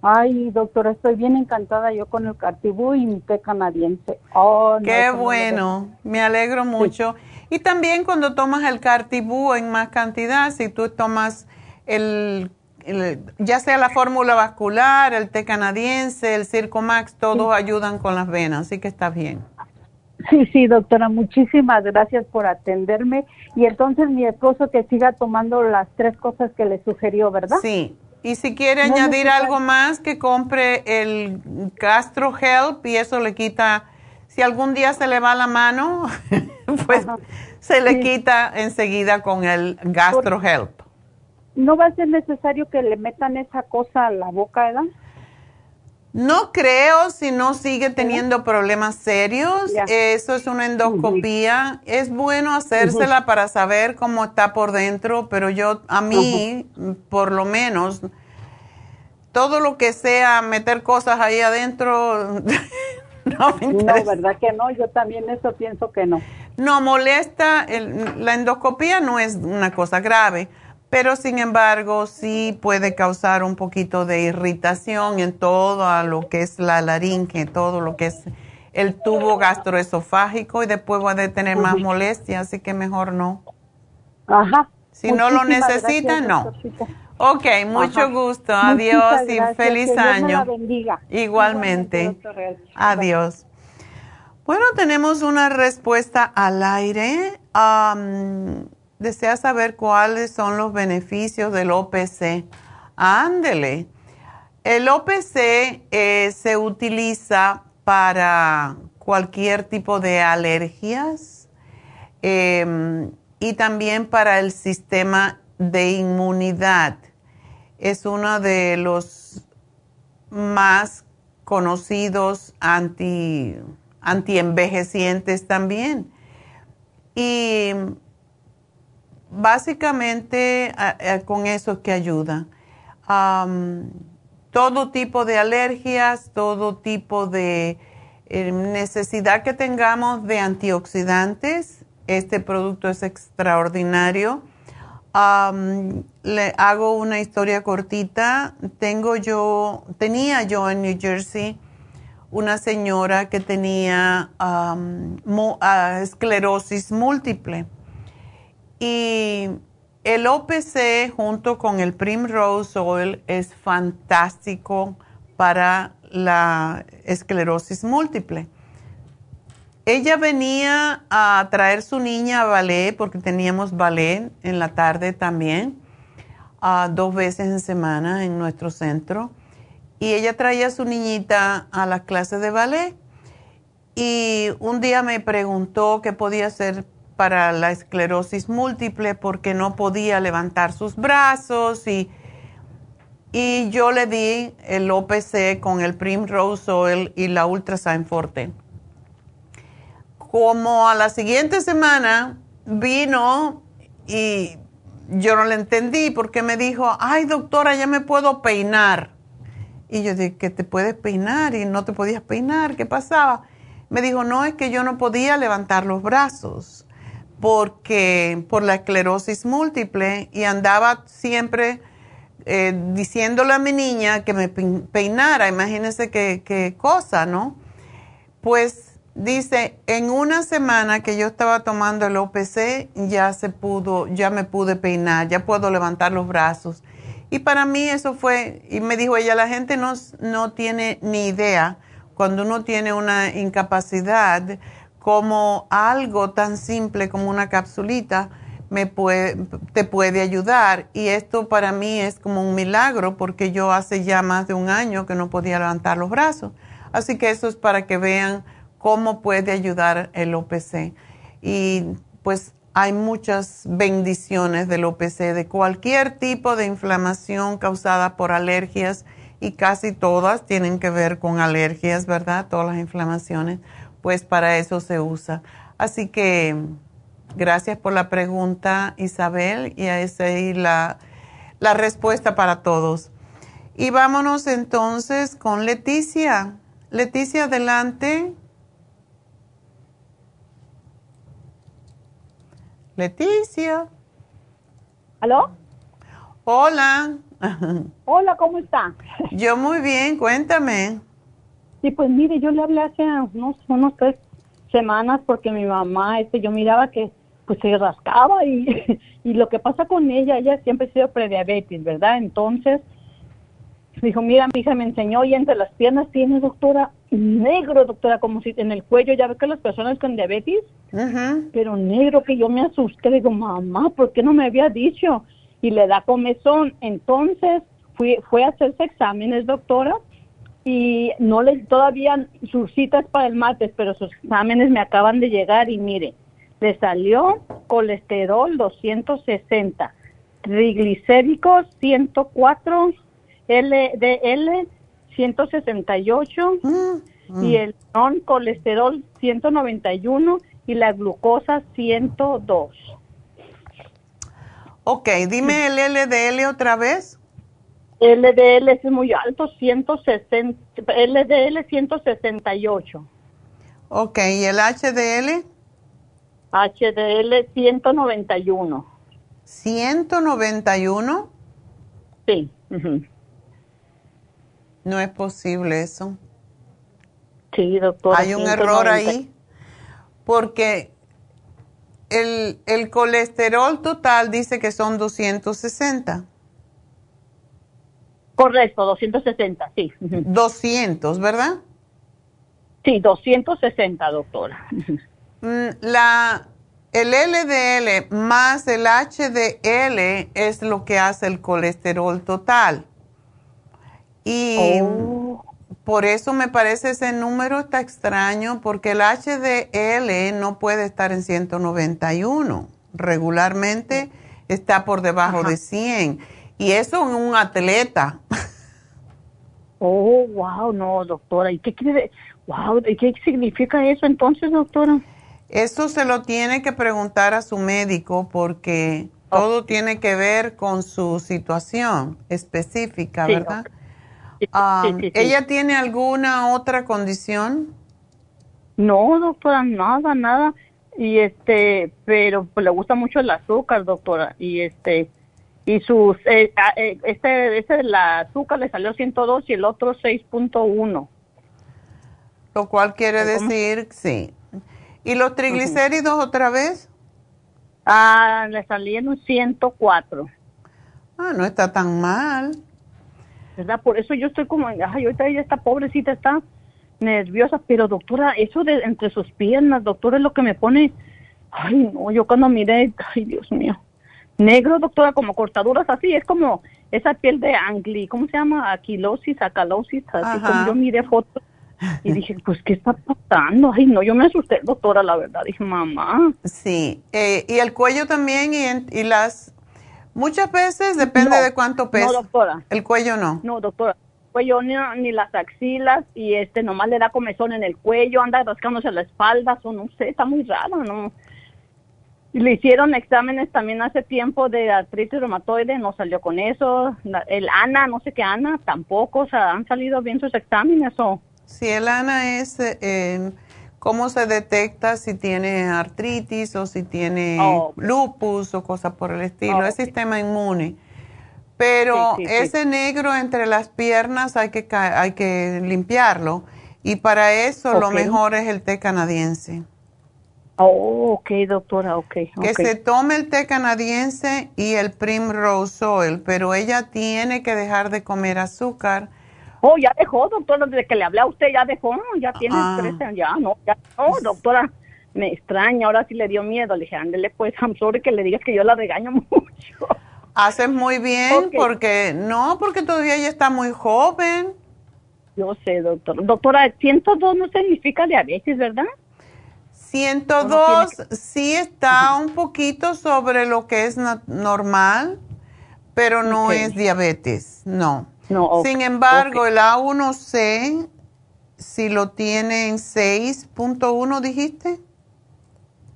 Ay, doctora, estoy bien encantada yo con el Cartibú y mi té canadiense. Oh, qué no, bueno, no me alegro mucho. Sí. Y también cuando tomas el Cartibú en más cantidad, si tú tomas el, el ya sea la fórmula vascular, el té canadiense, el CircuMax, todos sí. ayudan con las venas, así que está bien. Sí, sí, doctora, muchísimas gracias por atenderme. Y entonces mi esposo que siga tomando las tres cosas que le sugirió, ¿verdad? Sí. Y si quiere no añadir necesito. Algo más, que compre el GastroHelp y eso le quita, si algún día se le va la mano, pues Ajá. se le sí. quita enseguida con el GastroHelp. ¿No va a ser necesario que le metan esa cosa a la boca, ¿verdad? No creo, si no sigue teniendo problemas serios. Ya. Eso es una endoscopía. Uh-huh. Es bueno hacérsela uh-huh. para saber cómo está por dentro, pero yo, a mí, uh-huh. por lo menos, todo lo que sea meter cosas ahí adentro, no me interesa. No, ¿verdad que no? Yo también eso pienso que no. No, molesta. El, la endoscopía no es una cosa grave. Pero sin embargo sí puede causar un poquito de irritación en todo lo que es la laringe, todo lo que es el tubo gastroesofágico y después va a tener más molestia, así que mejor no. Ajá. Si Muchísimas no lo necesita, gracias, no. Ok, mucho Ajá. gusto. Adiós Muchísimas y gracias. Feliz que año. Dios me la bendiga. Igualmente. Igualmente Adiós. Bueno, tenemos una respuesta al aire. Um, Desea saber cuáles son los beneficios del O P C. Ándele. El O P C eh, se utiliza para cualquier tipo de alergias eh, y también para el sistema de inmunidad. Es uno de los más conocidos anti, antienvejecientes también. Y básicamente a, a, con eso es que ayuda. Um, todo tipo de alergias, todo tipo de eh, necesidad que tengamos de antioxidantes. Este producto es extraordinario. Um, le hago una historia cortita. Tengo yo, tenía yo en New Jersey una señora que tenía um, mu, uh, esclerosis múltiple. Y el O P C junto con el Primrose Oil es fantástico para la esclerosis múltiple. Ella venía a traer su niña a ballet porque teníamos ballet en la tarde también, uh, dos veces en semana en nuestro centro. Y ella traía a su niñita a las clases de ballet. Y un día me preguntó qué podía hacer para la esclerosis múltiple porque no podía levantar sus brazos y, y yo le di el O P C con el Primrose Oil y la Ultrasain Forte. Como a la siguiente semana vino y yo no le entendí porque me dijo, ay doctora, ya me puedo peinar. Y yo dije, ¿que te puedes peinar? Y no te podías peinar, ¿qué pasaba? Me dijo, no, es que yo no podía levantar los brazos porque por la esclerosis múltiple y andaba siempre eh, diciéndole a mi niña que me peinara, imagínense qué, qué cosa, ¿no? Pues dice, en una semana que yo estaba tomando el O P C ya se pudo, ya me pude peinar, ya puedo levantar los brazos. Y para mí eso fue, y me dijo ella, la gente no, no tiene ni idea cuando uno tiene una incapacidad como algo tan simple como una capsulita me puede, te puede ayudar. Y esto para mí es como un milagro, porque yo hace ya más de un año que no podía levantar los brazos. Así que eso es para que vean cómo puede ayudar el O P C. Y pues hay muchas bendiciones del O P C, de cualquier tipo de inflamación causada por alergias, y casi todas tienen que ver con alergias, ¿verdad? Todas las inflamaciones, pues para eso se usa. Así que gracias por la pregunta, Isabel, y a esa es la, la respuesta para todos. Y vámonos entonces con Leticia. Leticia, adelante. Leticia. ¿Aló? Hola. Hola, ¿cómo está? Yo muy bien, cuéntame. Sí, pues mire, yo le hablé hace unos, unos tres semanas porque mi mamá, este, yo miraba que pues se rascaba y, y lo que pasa con ella, ella siempre ha sido prediabetes, ¿verdad? Entonces dijo, mira, mi hija me enseñó y entre las piernas tiene, doctora, negro, doctora, como si en el cuello, ya ves que las personas con diabetes, uh-huh. pero negro, que yo me asusté, digo, mamá, ¿por qué no me había dicho? Y le da comezón. Entonces fui, fue a hacerse exámenes, doctora, y no le, todavía sus citas para el martes, pero sus exámenes me acaban de llegar y mire, le salió colesterol doscientos sesenta, triglicéridos ciento cuatro, L D L ciento sesenta y ocho mm, mm. y el non-colesterol ciento noventa y uno y la glucosa ciento dos. Ok, dime el L D L otra vez. L D L es muy alto, ciento sesenta, L D L ciento sesenta y ocho. Ok, ¿y el H D L? H D L ciento noventa y uno. ¿ciento noventa y uno? Sí. Uh-huh. No es posible eso. Sí, doctora. Hay un ciento noventa. Error ahí, porque el, el colesterol total dice que son doscientos sesenta. Correcto, doscientos sesenta, sí. doscientos, ¿verdad? Sí, doscientos sesenta, doctora. La, el L D L más el H D L es lo que hace el colesterol total. Y oh. por eso me parece ese número está extraño, porque el H D L no puede estar en ciento noventa y uno. Regularmente está por debajo Ajá. de cien. Y eso en un atleta. Oh, wow, no, doctora. ¿Y qué quiere, wow, qué significa eso entonces, doctora? Eso se lo tiene que preguntar a su médico, porque oh. todo tiene que ver con su situación específica, sí, ¿verdad? Okay. Um, sí, sí, sí. ¿Ella tiene alguna otra condición? No, doctora, nada, nada. Y este, pero pues, le gusta mucho el azúcar, doctora. Y este, y sus, eh, este, este, el azúcar le salió ciento dos y el otro seis punto uno. Lo cual quiere decir, ¿cómo? Sí. ¿Y los triglicéridos uh-huh. otra vez? Ah, le salieron ciento cuatro. Ah, no está tan mal, ¿verdad? Por eso yo estoy como, ay, ahorita ella está pobrecita, está nerviosa, pero doctora, eso de entre sus piernas, doctora, es lo que me pone, ay, no, yo cuando miré, ay, Dios mío, negro, doctora, como cortaduras así, es como esa piel de angli, ¿cómo se llama? Aquilosis, acalosis, así Ajá. como yo miré fotos y dije, pues, ¿qué está pasando? Ay, no, yo me asusté, doctora, la verdad, dije, mamá. Sí, eh, y el cuello también, y, en, y las... Muchas veces depende no, de cuánto peso. No, doctora. El cuello no. No, doctora. El cuello ni, ni las axilas, y este nomás le da comezón en el cuello, anda rascándose la espalda, o no sé, está muy raro, ¿no? Y le hicieron exámenes también hace tiempo de artritis reumatoide, no salió con eso. El ANA, no sé qué ANA, tampoco, o sea, ¿han salido bien sus exámenes o? Sí, el ANA es eh, cómo se detecta si tiene artritis o si tiene oh, okay. lupus o cosas por el estilo. Oh, okay. Es sistema inmune. Pero sí, sí, ese sí. negro entre las piernas hay que, hay que limpiarlo. Y para eso okay. lo mejor es el té canadiense. Oh, ok, doctora, ok. okay. Que se tome el té canadiense y el Primrose Oil. Pero ella tiene que dejar de comer azúcar. Oh, ya dejó, doctora, desde que le hablé a usted, ya dejó, ya tiene ah. trece años, ya, no, ya, no, doctora, me extraña, ahora sí le dio miedo. Le dije, ándele pues, I'm sorry que le digas que yo la regaño mucho. Haces muy bien, okay. porque no, porque todavía ella está muy joven. Yo sé, doctora. Doctora, ciento dos no significa diabetes, ¿verdad? ciento dos no, no que... sí está uh-huh. un poquito sobre lo que es no, normal, pero no okay. es diabetes, no. no okay. Sin embargo, okay. el A uno C, si lo tiene en seis punto uno, ¿dijiste?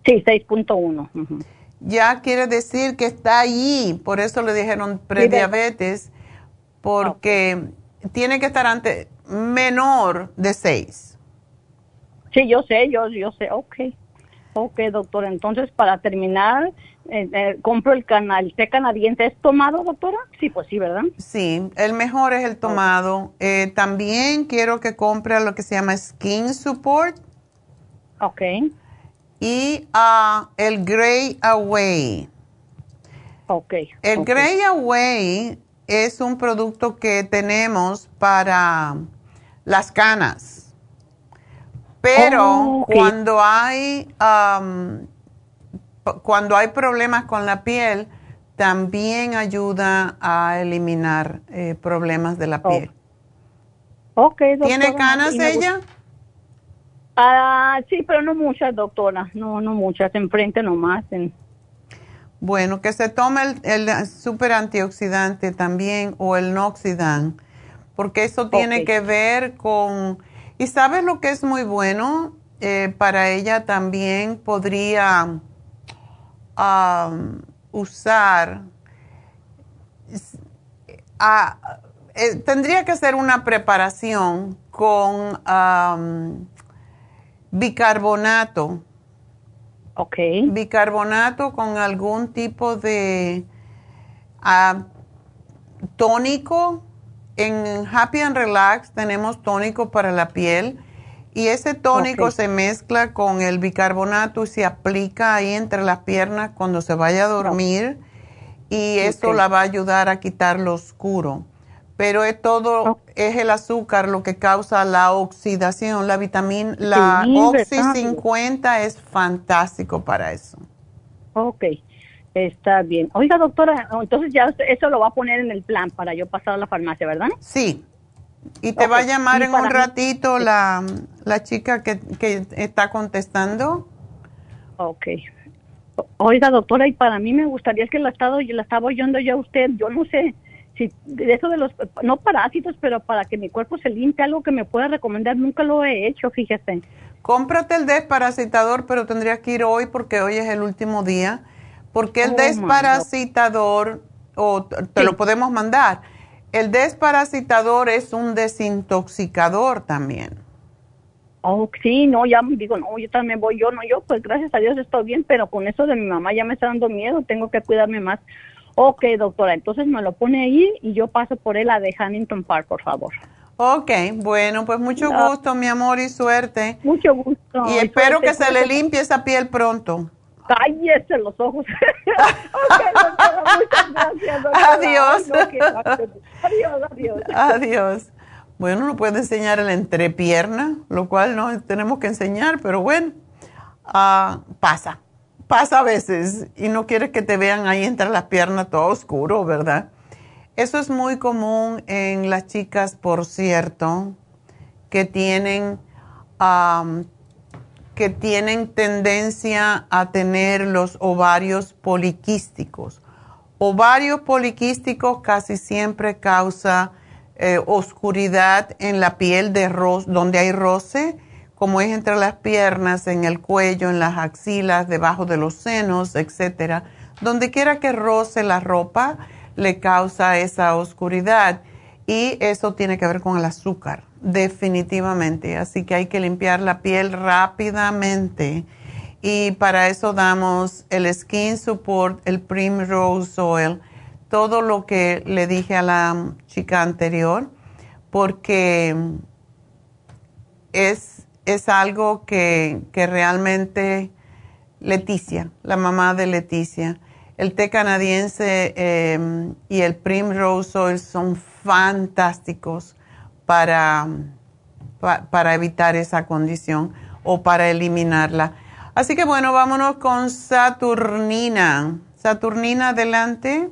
Sí, seis punto uno. Uh-huh. Ya quiere decir que está allí, por eso le dijeron prediabetes, porque okay. tiene que estar ante, menor de seis. Sí, yo sé, yo yo sé, ok. Ok, doctora, entonces para terminar, eh, eh, compro el canal, té canadiense, ¿es tomado, doctora? Sí, pues sí, ¿verdad? Sí, el mejor es el tomado. Okay. Eh, también quiero que compre lo que se llama Skin Support. Ok. Y uh, el Gray Away. Ok. El okay. Gray Away es un producto que tenemos para las canas. Pero oh, okay. cuando hay um, cuando hay problemas con la piel, también ayuda a eliminar eh, problemas de la piel. Oh. Okay, doctora, ¿tiene canas ella? Ah, sí, pero no muchas, doctora. No, no muchas. Enfrente nomás. En... Bueno, que se tome el, el super antioxidante también o el noxidan, porque eso tiene okay. que ver con... ¿Y sabes lo que es muy bueno? Eh, para ella también podría um, usar... A, eh, tendría que hacer una preparación con... Um, bicarbonato. Ok. Bicarbonato con algún tipo de uh, tónico. En Happy and Relax tenemos tónico para la piel y ese tónico okay. se mezcla con el bicarbonato y se aplica ahí entre las piernas cuando se vaya a dormir okay. y eso okay. la va a ayudar a quitar lo oscuro. Pero es todo, es el azúcar lo que causa la oxidación, la vitamina, la sí, Oxy cincuenta es fantástico para eso. Ok, está bien. Oiga, doctora, entonces ya eso lo va a poner en el plan para yo pasar a la farmacia, ¿verdad? Sí, y te okay. va a llamar en un ratito mí? la la chica que, que está contestando. Ok. Oiga, doctora, y para mí me gustaría, es que la estaba, la estaba oyendo ya usted, yo no sé. Sí, de eso de los, no parásitos, pero para que mi cuerpo se limpie, algo que me pueda recomendar, nunca lo he hecho, fíjese. Cómprate el desparasitador, pero tendrías que ir hoy porque hoy es el último día, porque el oh, desparasitador, o oh, te sí. lo podemos mandar, el desparasitador es un desintoxicador también. Oh, sí, no, ya digo, no, yo también voy, yo no, yo pues gracias a Dios estoy bien, pero con eso de mi mamá ya me está dando miedo, tengo que cuidarme más. Ok, doctora, entonces me lo pone ahí y yo paso por él a de Huntington Park, por favor. Ok, bueno, pues mucho no. gusto, mi amor, y suerte. Mucho gusto. Y, y espero suerte, que suerte. se le limpie esa piel pronto. Cállese los ojos. Ok, doctora, muchas gracias, doctora. Adiós. Ay, no, que... Adiós, adiós. Adiós. Bueno, no puede enseñar el entrepierna, lo cual no tenemos que enseñar, pero bueno, uh, pasa. Pasa a veces y no quieres que te vean ahí entre las piernas todo oscuro, ¿verdad? Eso es muy común en las chicas, por cierto, que tienen, um, que tienen tendencia a tener los ovarios poliquísticos. Ovarios poliquísticos casi siempre causa eh, oscuridad en la piel de ro- donde hay roce, como es entre las piernas, en el cuello, en las axilas, debajo de los senos, etcétera. Donde quiera que roce la ropa, le causa esa oscuridad. Y eso tiene que ver con el azúcar, definitivamente. Así que hay que limpiar la piel rápidamente. Y para eso damos el Skin Support, el Primrose Oil, todo lo que le dije a la chica anterior, porque es... Es algo que, que realmente Leticia, la mamá de Leticia, el té canadiense eh, y el Primrose Oil son fantásticos para, pa, para evitar esa condición o para eliminarla. Así que bueno, vámonos con Saturnina. Saturnina, adelante.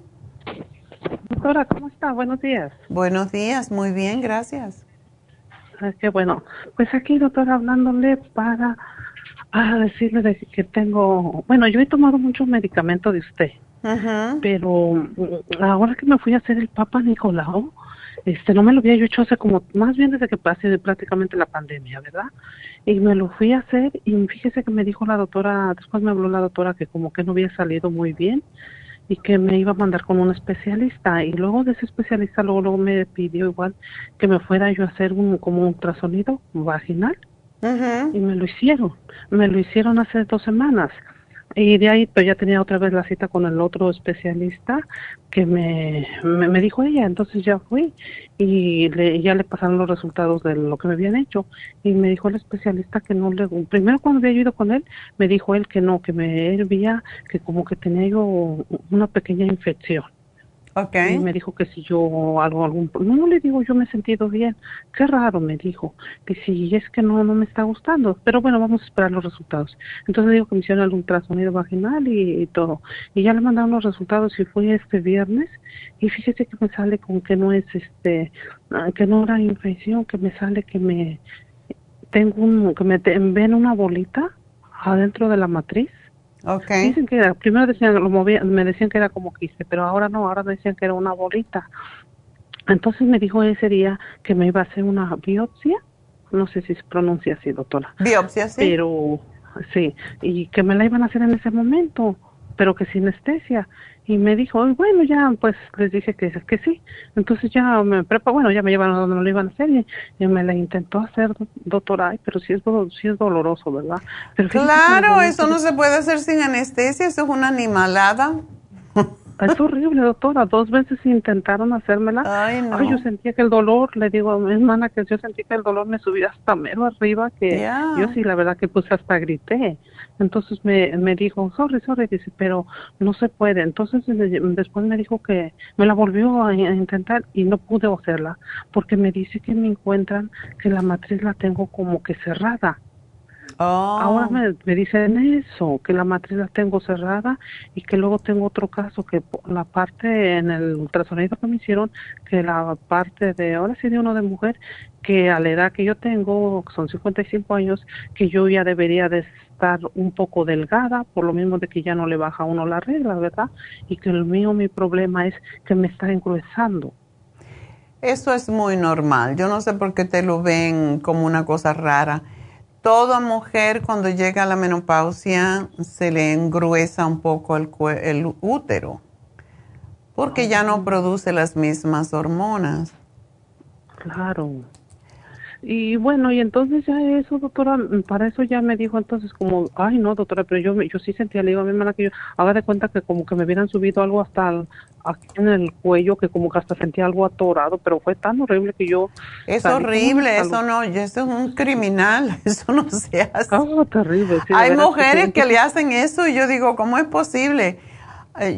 Doctora, ¿cómo está? Buenos días. Buenos días, muy bien, gracias. Es que bueno, pues aquí, doctora, hablándole para ah, decirle de que tengo... Bueno, yo he tomado muchos medicamentos de usted, uh-huh. pero ahora que me fui a hacer el Papa Nicolau, este, no me lo había yo hecho hace como, más bien desde que pasé de prácticamente la pandemia, ¿verdad? Y me lo fui a hacer y fíjese que me dijo la doctora, después me habló la doctora que como que no había salido muy bien y que me iba a mandar con un especialista, y luego de ese especialista luego, luego me pidió igual que me fuera yo a hacer un como un ultrasonido vaginal, uh-huh. y me lo hicieron, me lo hicieron hace dos semanas, y de ahí pues ya tenía otra vez la cita con el otro especialista que me, me, me dijo ella, entonces ya fui, y le, ya le pasaron los resultados de lo que me habían hecho, y me dijo el especialista que no le, primero cuando había ido con él, me dijo él que no, que me hervía, que como que tenía yo una pequeña infección. Okay. Y me dijo que si yo hago algún... No, no le digo, yo me he sentido bien. Qué raro, me dijo. Que si es que no no me está gustando. Pero bueno, vamos a esperar los resultados. Entonces digo que me hicieron el ultrasonido vaginal y, y todo. Y ya le mandaron los resultados y fue este viernes. Y fíjese que me sale con que no es este... Que no era infección, que me sale que me... Tengo un... Que me ven una bolita adentro de la matriz. Okay. Dicen que era, primero decían, lo movía, me decían que era como quiste, pero ahora no, ahora decían que era una bolita. Entonces me dijo ese día que me iba a hacer una biopsia, no sé si se pronuncia así, doctora. Biopsia, sí. Pero, sí, y que me la iban a hacer en ese momento, pero que sin anestesia. Y me dijo, bueno, ya, pues, les dije que, que sí. Entonces ya me prepa, bueno, ya me llevaron donde me lo iban a hacer y, y me la intentó hacer, doctora. Ay, pero sí es, do, sí es doloroso, ¿verdad? Pero claro, eso no se puede hacer sin anestesia, eso es una animalada. Es horrible, doctora. Dos veces intentaron hacérmela. Ay, no. Ay, yo sentía que el dolor, le digo a mi hermana que yo sentí que el dolor me subía hasta mero arriba, que yeah. yo sí, la verdad que pues hasta grité. Entonces me, me dijo, sorry, sorry, dice, pero no se puede. Entonces después me dijo que me la volvió a intentar y no pude hacerla, porque me dice que me encuentran que la matriz la tengo como que cerrada. Oh. Ahora me, me dicen eso, que la matriz la tengo cerrada y que luego tengo otro caso que la parte en el ultrasonido que me hicieron, que la parte de, ahora sí de uno de mujer, que a la edad que yo tengo, son cincuenta y cinco años, que yo ya debería de estar un poco delgada, por lo mismo de que ya no le baja a uno la regla, ¿verdad? Y que el mío, mi problema es que me está engruesando. Eso es muy normal, yo no sé por qué te lo ven como una cosa rara. Toda mujer cuando llega a la menopausia se le engruesa un poco el, el útero porque ya no produce las mismas hormonas. Claro. Y bueno, y entonces ya eso, doctora, para eso ya me dijo entonces como, ay no, doctora, pero yo yo sí sentía, le digo a mi hermana que yo, haga de cuenta que como que me hubieran subido algo hasta el, aquí en el cuello, que como que hasta sentía algo atorado, pero fue tan horrible que yo... Es horrible, eso no, eso es un criminal, eso no se hace. Oh, terrible. Sí, hay mujeres que, que le hacen eso y yo digo, ¿cómo es posible?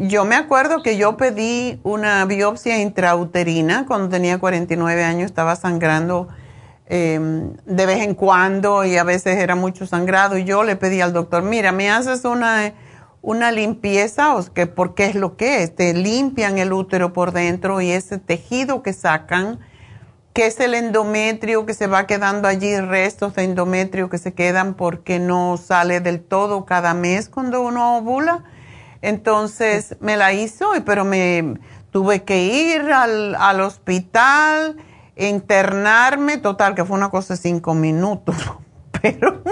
Yo me acuerdo que yo pedí una biopsia intrauterina cuando tenía cuarenta y nueve años, estaba sangrando... Eh, de vez en cuando y a veces era mucho sangrado y yo le pedí al doctor, mira, me haces una, una limpieza o que, porque es lo que es, te limpian el útero por dentro y ese tejido que sacan, que es el endometrio que se va quedando allí, restos de endometrio que se quedan porque no sale del todo cada mes cuando uno ovula. Entonces me la hizo, pero me tuve que ir al, al hospital, internarme, total, que fue una cosa de cinco minutos, pero...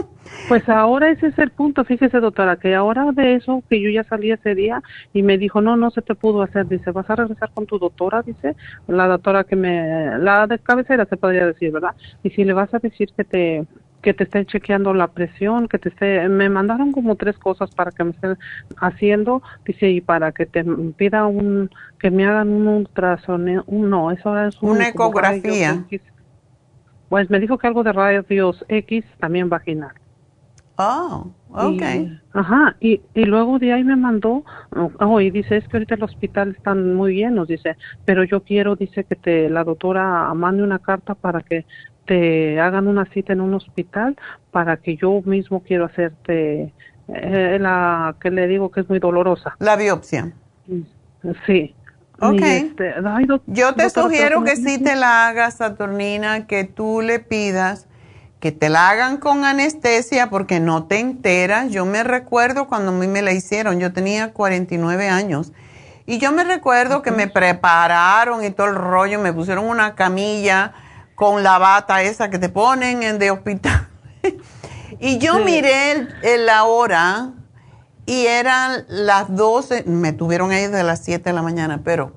Pues ahora ese es el punto, fíjese, doctora, que ahora de eso, que yo ya salí ese día y me dijo, no, no se te pudo hacer, dice, vas a regresar con tu doctora, dice, la doctora que me... la de cabecera se podría decir, ¿verdad? Y si le vas a decir que te... que te estén chequeando la presión, que te esté, me mandaron como tres cosas para que me estén haciendo, dice, y para que te pida un, que me hagan un ultrasonido, un, no, eso ahora es un, una ecografía. Pues me dijo que algo de rayos X también vaginal. Oh, okay. Y, ajá, y, y luego de ahí me mandó, oh, y dice, es que ahorita el hospital están muy llenos, dice, pero yo quiero, dice, que te, la doctora mande una carta para que te hagan una cita en un hospital para que yo mismo quiero hacerte eh, la que le digo que es muy dolorosa. La biopsia. Sí. Ok. Este, ay, doc, yo te doctor, sugiero doctor, que si te la hagas, Saturnina, que tú le pidas que te la hagan con anestesia porque no te enteras. Yo me recuerdo cuando a mí me la hicieron, yo tenía cuarenta y nueve años. Y yo me recuerdo que me prepararon y todo el rollo, me pusieron una camilla con la bata esa que te ponen en de hospital. Y yo miré el, el, la hora y eran las doce, me tuvieron ahí de las siete de la mañana, pero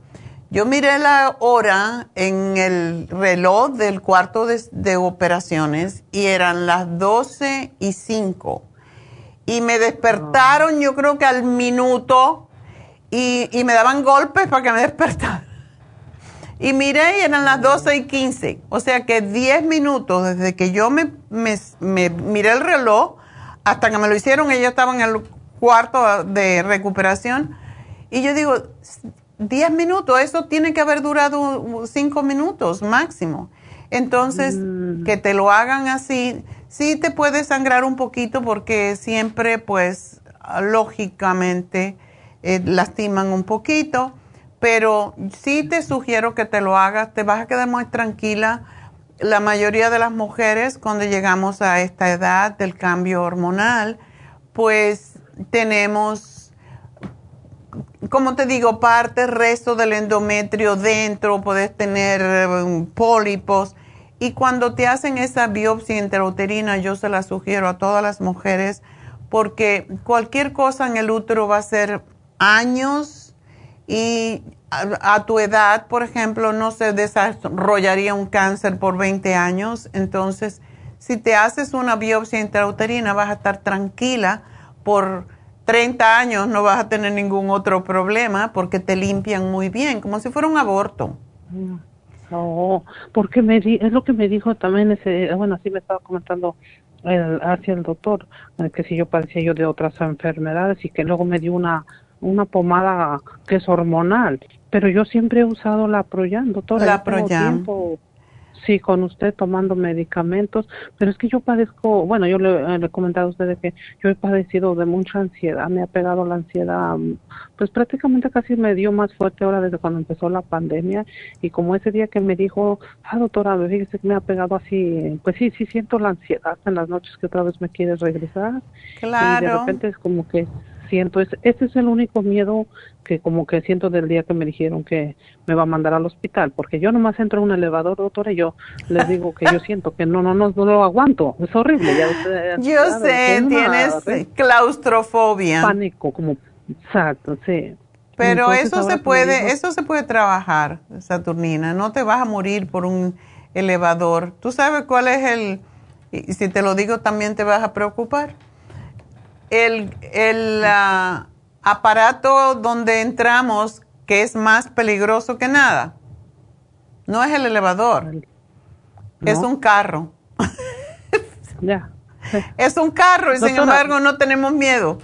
yo miré la hora en el reloj del cuarto de, de operaciones y eran las doce y cinco. Y me despertaron, yo creo que al minuto, y, y me daban golpes para que me despertara. Y miré y eran las doce y quince. O sea que diez minutos desde que yo me, me, me miré el reloj hasta que me lo hicieron, ellos estaban en el cuarto de recuperación. Y yo digo, diez minutos, eso tiene que haber durado cinco minutos máximo. Entonces, mm. que te lo hagan así, sí te puede sangrar un poquito porque siempre, pues, lógicamente eh, lastiman un poquito. Pero sí te sugiero que te lo hagas, te vas a quedar muy tranquila. La mayoría de las mujeres, cuando llegamos a esta edad del cambio hormonal, pues tenemos, como te digo, parte, resto del endometrio dentro, puedes tener pólipos. Y cuando te hacen esa biopsia intrauterina, yo se la sugiero a todas las mujeres, porque cualquier cosa en el útero va a ser años. Y a, a tu edad, por ejemplo, no se desarrollaría un cáncer por veinte años. Entonces, si te haces una biopsia intrauterina, vas a estar tranquila. Por treinta años no vas a tener ningún otro problema porque te limpian muy bien, como si fuera un aborto. Oh, porque me di- es lo que me dijo también ese, bueno, así me estaba comentando el, hacia el doctor, que si yo padecía yo de otras enfermedades y que luego me dio una... una pomada que es hormonal, pero yo siempre he usado la Projam, doctora. La Projam. Sí, con usted tomando medicamentos, pero es que yo padezco, bueno, yo le, le he comentado a ustedes que yo he padecido de mucha ansiedad, me ha pegado la ansiedad, pues prácticamente casi me dio más fuerte ahora desde cuando empezó la pandemia, y como ese día que me dijo, ah, doctora, fíjese que me ha pegado así, pues sí, sí siento la ansiedad en las noches que otra vez me quieres regresar. Claro. Y de repente es como que... Entonces, este es el único miedo que como que siento del día que me dijeron que me va a mandar al hospital, porque yo nomás entro en un elevador, doctora, y yo les digo que yo siento que no, no, no, no lo aguanto, es horrible. Ya usted, yo sabe, sé, tienes una, claustrofobia. Pánico, como, exacto, sí. Pero entonces, eso se puede, digo, eso se puede trabajar, Saturnina, no te vas a morir por un elevador. ¿Tú sabes cuál es el, y si te lo digo también te vas a preocupar? El, el uh, aparato donde entramos que es más peligroso que nada. No es el elevador. No. Es un carro. Ya. Sí. Es un carro y doctora, sin embargo no tenemos miedo.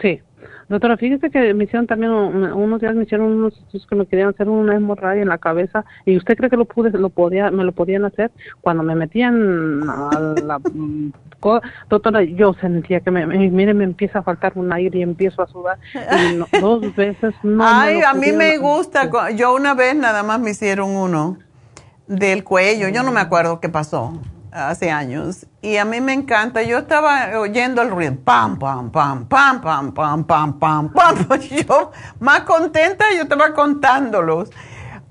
Sí. Doctora, fíjese que me hicieron también, unos días me hicieron unos estudios que me querían hacer una hemorragia en la cabeza y usted cree que lo pude, lo podía, me lo podían hacer cuando me metían a la... Doctora, yo sentía que me, me, mire, me empieza a faltar un aire y empiezo a sudar y no, dos veces no. Ay, a mí me gusta, yo una vez nada más me hicieron uno del cuello, yo no me acuerdo qué pasó hace años y a mí me encanta, yo estaba oyendo el ruido, pam, pam, pam, pam, pam, pam, pam, pam, pam, yo más contenta, yo estaba contándolos.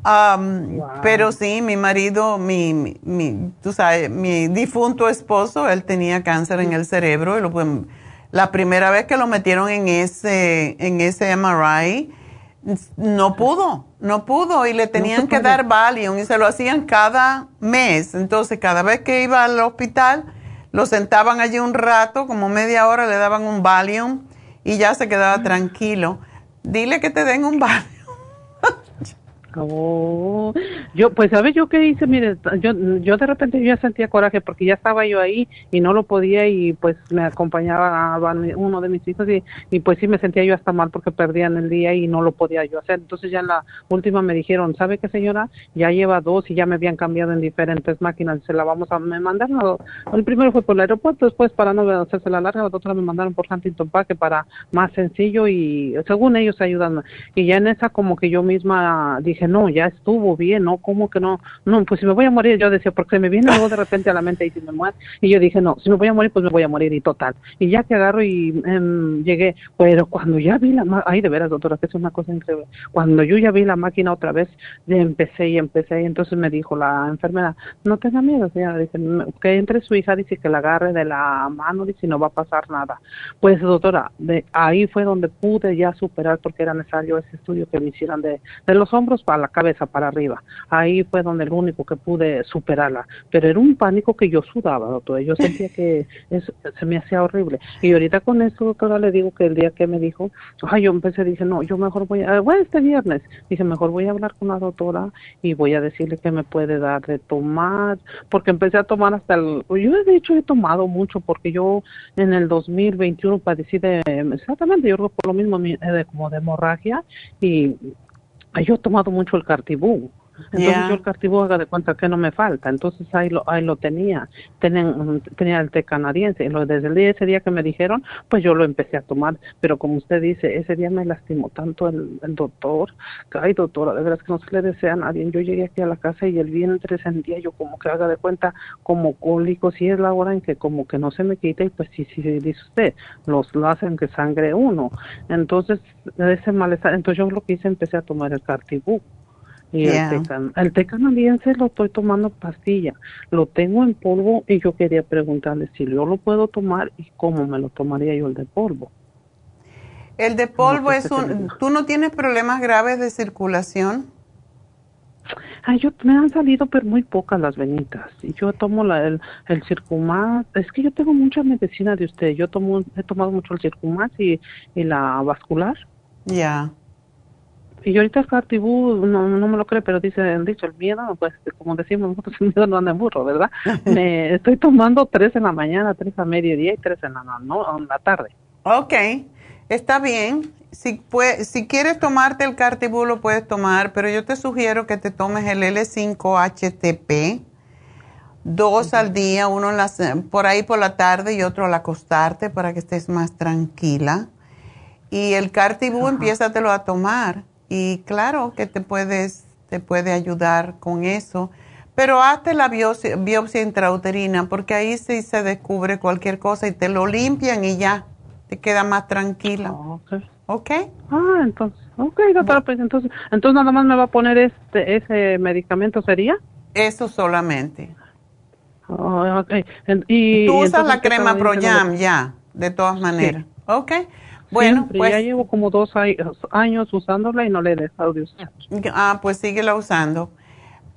Um, wow. Pero sí, mi marido, mi, mi, mi, tú sabes, mi difunto esposo, él tenía cáncer en el cerebro. Y lo, pues, la primera vez que lo metieron en ese, en ese M R I, no pudo, no pudo. Y le tenían no que dar Valium y se lo hacían cada mes. Entonces, cada vez que iba al hospital, lo sentaban allí un rato, como media hora, le daban un Valium y ya se quedaba tranquilo. Dile que te den un Valium. acabó. Yo, pues, ¿sabes yo qué hice? Mire, yo, yo de repente ya sentía coraje porque ya estaba yo ahí y no lo podía y, pues, me acompañaba uno de mis hijos y, y pues, sí me sentía yo hasta mal porque perdían el día y no lo podía yo hacer. Entonces, ya en la última me dijeron, ¿sabe qué, señora? Ya lleva dos y ya me habían cambiado en diferentes máquinas. Se la vamos a... Me mandaron... El primero fue por el aeropuerto, después para no hacerse la larga, la otra me mandaron por Huntington Park para más sencillo y, según ellos, ayudan. Y ya en esa como que yo misma dije, no, ya estuvo bien, ¿no? ¿Cómo que no? No, pues si me voy a morir, yo decía, porque se me viene luego de repente a la mente y si me muero. Y yo dije, no, si me voy a morir, pues me voy a morir y total. Y ya que agarro y eh, llegué, pero cuando ya vi la máquina, ay, de veras, doctora, que es una cosa increíble. Cuando yo ya vi la máquina otra vez, empecé y empecé y entonces me dijo la enfermera, no tenga miedo, señora, dice, que entre su hija, dice, que la agarre de la mano, dice, y no va a pasar nada. Pues, doctora, de ahí fue donde pude ya superar porque era necesario ese estudio que me hicieran de, de los hombros para la cabeza, para arriba. Ahí fue donde el único que pude superarla. Pero era un pánico que yo sudaba, doctora. Yo sentía que eso, se me hacía horrible. Y ahorita con esto, doctora, le digo que el día que me dijo, ay, yo empecé, dije, no, yo mejor voy a, bueno, este viernes, dije, mejor voy a hablar con la doctora y voy a decirle que me puede dar de tomar, porque empecé a tomar hasta el, yo de hecho he tomado mucho porque yo en el dos mil veintiuno padecí de, exactamente, yo creo por lo mismo, de, como de hemorragia y yo he tomado mucho el Cartibú. Entonces yeah. yo el Cartibú, haga de cuenta que no me falta, entonces ahí lo ahí lo tenía, Tenen, tenía el té canadiense, y lo, desde el día, ese día que me dijeron, pues yo lo empecé a tomar, pero como usted dice, ese día me lastimó tanto el, el doctor, que, ay doctora, de verdad es que no se le desea a nadie, yo llegué aquí a la casa y el vientre sentía yo como que haga de cuenta, como cólico, si es la hora en que como que no se me quita, y pues sí, sí, dice usted, los lo hacen que sangre uno, entonces ese malestar, entonces yo lo que hice, empecé a tomar el Cartibú. Y yeah. el, té can- el té canadiense lo estoy tomando pastilla, lo tengo en polvo y yo quería preguntarle si yo lo puedo tomar y cómo me lo tomaría yo el de polvo. El de polvo no, es un... ¿Tú no tienes problemas graves de circulación? Ay, yo, me han salido, pero muy pocas las venitas. Y yo tomo la, el, el CircuMax. Es que yo tengo mucha medicina de usted. Yo tomo, he tomado mucho el CircuMax y, y la vascular. Ya. Yeah. Y ahorita el Cartibú, no, no me lo cree, pero dice, han dicho, el miedo, pues como decimos nosotros, el miedo no anda en burro, ¿verdad? Me estoy tomando tres en la mañana, tres a mediodía y tres en la, no, en la tarde. Ok, está bien. Si, pues, si quieres tomarte el Cartibú, lo puedes tomar, pero yo te sugiero que te tomes el L cinco H T P, dos uh-huh. al día, uno en las, por ahí por la tarde y otro al acostarte para que estés más tranquila. Y el Cartibú, uh-huh. empiézatelo a tomar. Y claro que te puedes te puede ayudar con eso, pero hazte la biopsia, biopsia intrauterina porque ahí sí se descubre cualquier cosa y te lo limpian y ya te queda más tranquila. Okay. Okay. Ah, entonces, okay, doctora, bueno. pues entonces, entonces nada más me va a poner este ese medicamento sería. Eso solamente. Oh, okay. Y tú usas la crema Projam ya, de todas maneras. Sí. Okay. Bueno, siempre, pues ya llevo como dos años usándola y no le he dejado de usar. Ah, pues síguela usando.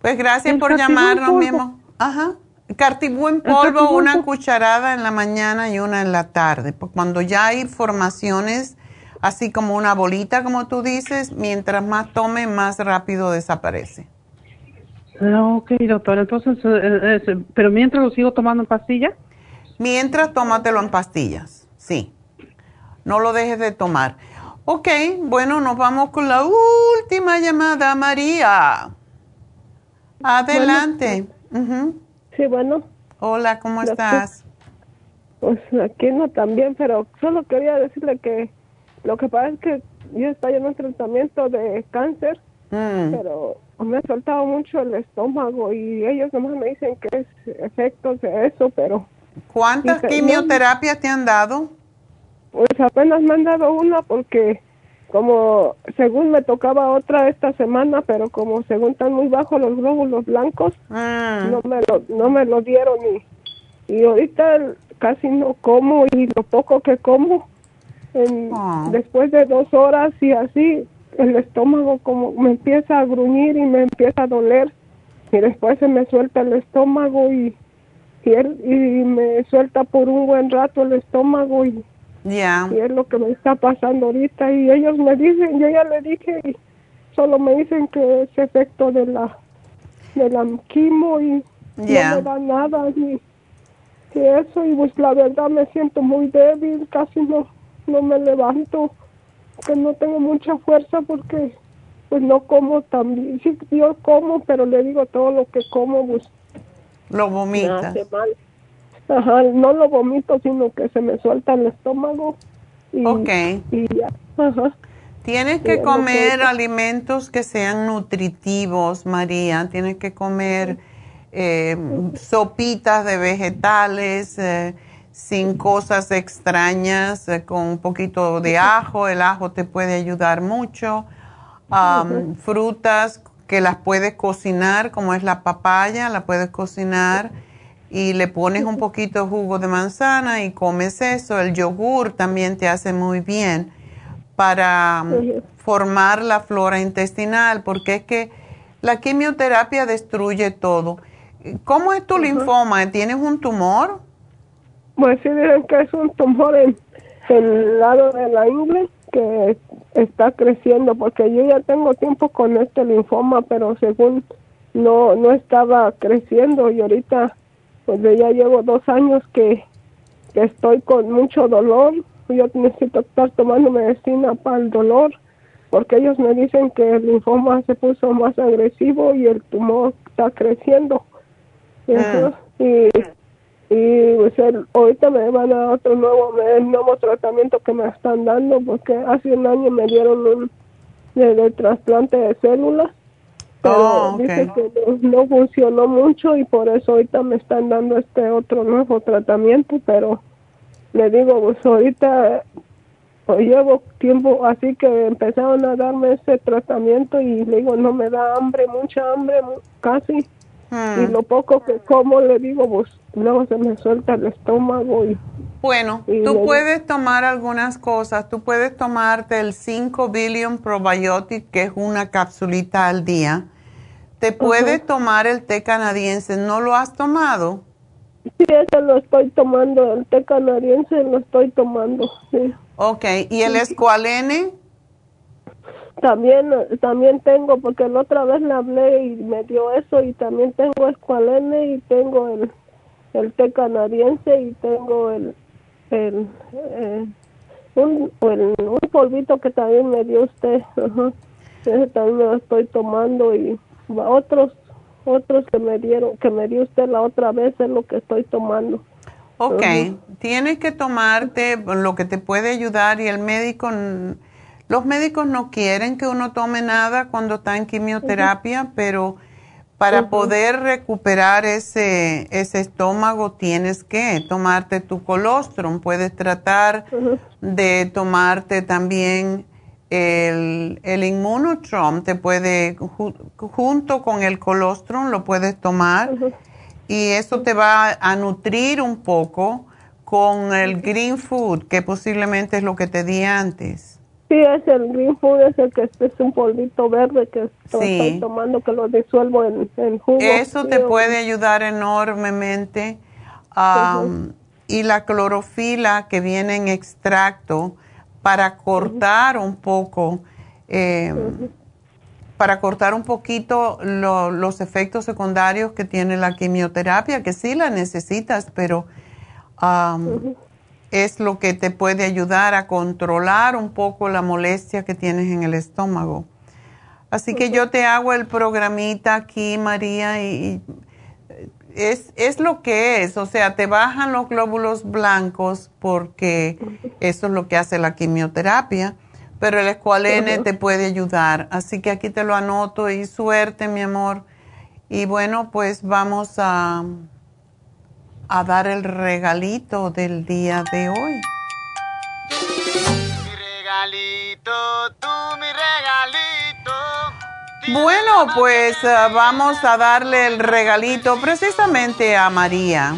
Pues gracias el por llamarnos, mi amor. Ajá. Cartibú en polvo, polvo, una cucharada en la mañana y una en la tarde. Cuando ya hay formaciones, así como una bolita, como tú dices, mientras más tome, más rápido desaparece. Ok, doctora. Entonces, eh, eh, pero mientras lo sigo tomando en pastillas. Mientras, tómatelo en pastillas, sí. No lo dejes de tomar. Ok, bueno, nos vamos con la última llamada, María. Adelante. Bueno, uh-huh. Sí, bueno. Hola, ¿cómo Después, estás? Pues aquí no tan bien, pero solo quería decirle que lo que pasa es que yo estoy en un tratamiento de cáncer, mm. pero me ha soltado mucho el estómago y ellos nomás me dicen que es efectos de eso, pero... ¿Cuántas quimioterapias no, te han dado? Pues apenas me han dado una porque como según me tocaba otra esta semana, pero como según están muy bajos los glóbulos blancos, ah. no me lo no me lo dieron y, y ahorita casi no como y lo poco que como, en, ah. después de dos horas y así, el estómago como me empieza a gruñir y me empieza a doler y después se me suelta el estómago y, y, él, y me suelta por un buen rato el estómago y ya. Yeah. Y es lo que me está pasando ahorita y ellos me dicen, yo ya le dije, solo me dicen que es efecto de la de la quimo y yeah. no me da nada y, y eso, y pues la verdad me siento muy débil, casi no no me levanto, que no tengo mucha fuerza porque pues no como tan bien. Sí, yo como, pero le digo todo lo que como pues lo vomita. Me hace mal. Ajá, no lo vomito, sino que se me suelta el estómago. Y, okay. Y ya. Ajá. Tienes que comer alimentos que sean nutritivos, María. Tienes que comer eh, sopitas de vegetales, eh, sin cosas extrañas, eh, con un poquito de ajo. El ajo te puede ayudar mucho. Um, frutas que las puedes cocinar, como es la papaya, la puedes cocinar y le pones un poquito de jugo de manzana y comes eso. El yogur también te hace muy bien para formar la flora intestinal, porque es que la quimioterapia destruye todo. ¿Cómo es tu uh-huh. linfoma? ¿Tienes un tumor? Pues sí, dicen que es un tumor en, en el lado de la ingle que está creciendo, porque yo ya tengo tiempo con este linfoma, pero según no no estaba creciendo, y ahorita pues ya llevo dos años que, que estoy con mucho dolor. Yo necesito estar tomando medicina para el dolor, porque ellos me dicen que el linfoma se puso más agresivo y el tumor está creciendo. Entonces, ah. Y, y pues el, ahorita me van a dar otro nuevo, el nuevo tratamiento que me están dando, porque hace un año me dieron un de, de trasplante de células, pero oh, okay. dice que no, no funcionó mucho y por eso ahorita me están dando este otro nuevo tratamiento, pero... Le digo, pues ahorita pues, llevo tiempo, así que empezaron a darme ese tratamiento y le digo, no me da hambre, mucha hambre, casi. Hmm. Y lo poco que como, le digo, pues luego se me suelta el estómago. y Bueno, y tú puedes tomar algunas cosas. Tú puedes tomarte el cinco Billion Probiotic, que es una capsulita al día. Te puedes uh-huh. tomar el té canadiense. ¿No lo has tomado? Sí, ese lo estoy tomando, el té canadiense lo estoy tomando, sí. Ok, ¿y el escualene? También, también tengo, porque la otra vez le hablé y me dio eso, y también tengo escualene y tengo el, el té canadiense y tengo el, el, eh, un, el, un polvito que también me dio usted, ajá. Ese también lo estoy tomando y otros. Otros que me dieron, que me dio usted la otra vez es lo que estoy tomando. Ok, uh-huh. tienes que tomarte lo que te puede ayudar, y el médico, los médicos no quieren que uno tome nada cuando está en quimioterapia, uh-huh. pero para uh-huh. poder recuperar ese, ese estómago tienes que tomarte tu colostrum. Puedes tratar uh-huh. de tomarte también... El, el Inmunotron te puede, ju, junto con el Colostrum, lo puedes tomar uh-huh. y eso te va a nutrir un poco con el Green Food, que posiblemente es lo que te di antes. Sí, es el Green Food, es el que es, es un polvito verde que sí. estoy tomando, que lo disuelvo en, en jugo. Eso te sí, puede ayudar enormemente. Um, uh-huh. Y la clorofila que viene en extracto, para cortar un poco, eh, uh-huh. para cortar un poquito lo, los efectos secundarios que tiene la quimioterapia, que sí la necesitas, pero um, uh-huh. es lo que te puede ayudar a controlar un poco la molestia que tienes en el estómago. Así uh-huh. que yo te hago el programita aquí, María, y, y Es, es lo que es, o sea, te bajan los glóbulos blancos porque eso es lo que hace la quimioterapia, pero el escualene uh-huh. te puede ayudar, así que aquí te lo anoto y suerte, mi amor. Y bueno, pues vamos a, a dar el regalito del día de hoy. Mi regalito, tú mi regalito. Bueno, pues uh, vamos a darle el regalito precisamente a María.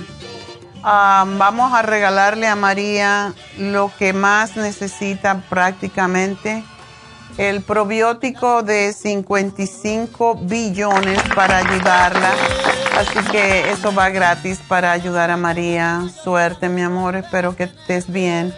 Uh, vamos a regalarle a María lo que más necesita prácticamente, el probiótico de cincuenta y cinco billones para ayudarla. Así que eso va gratis para ayudar a María. Suerte, mi amor, espero que estés bien.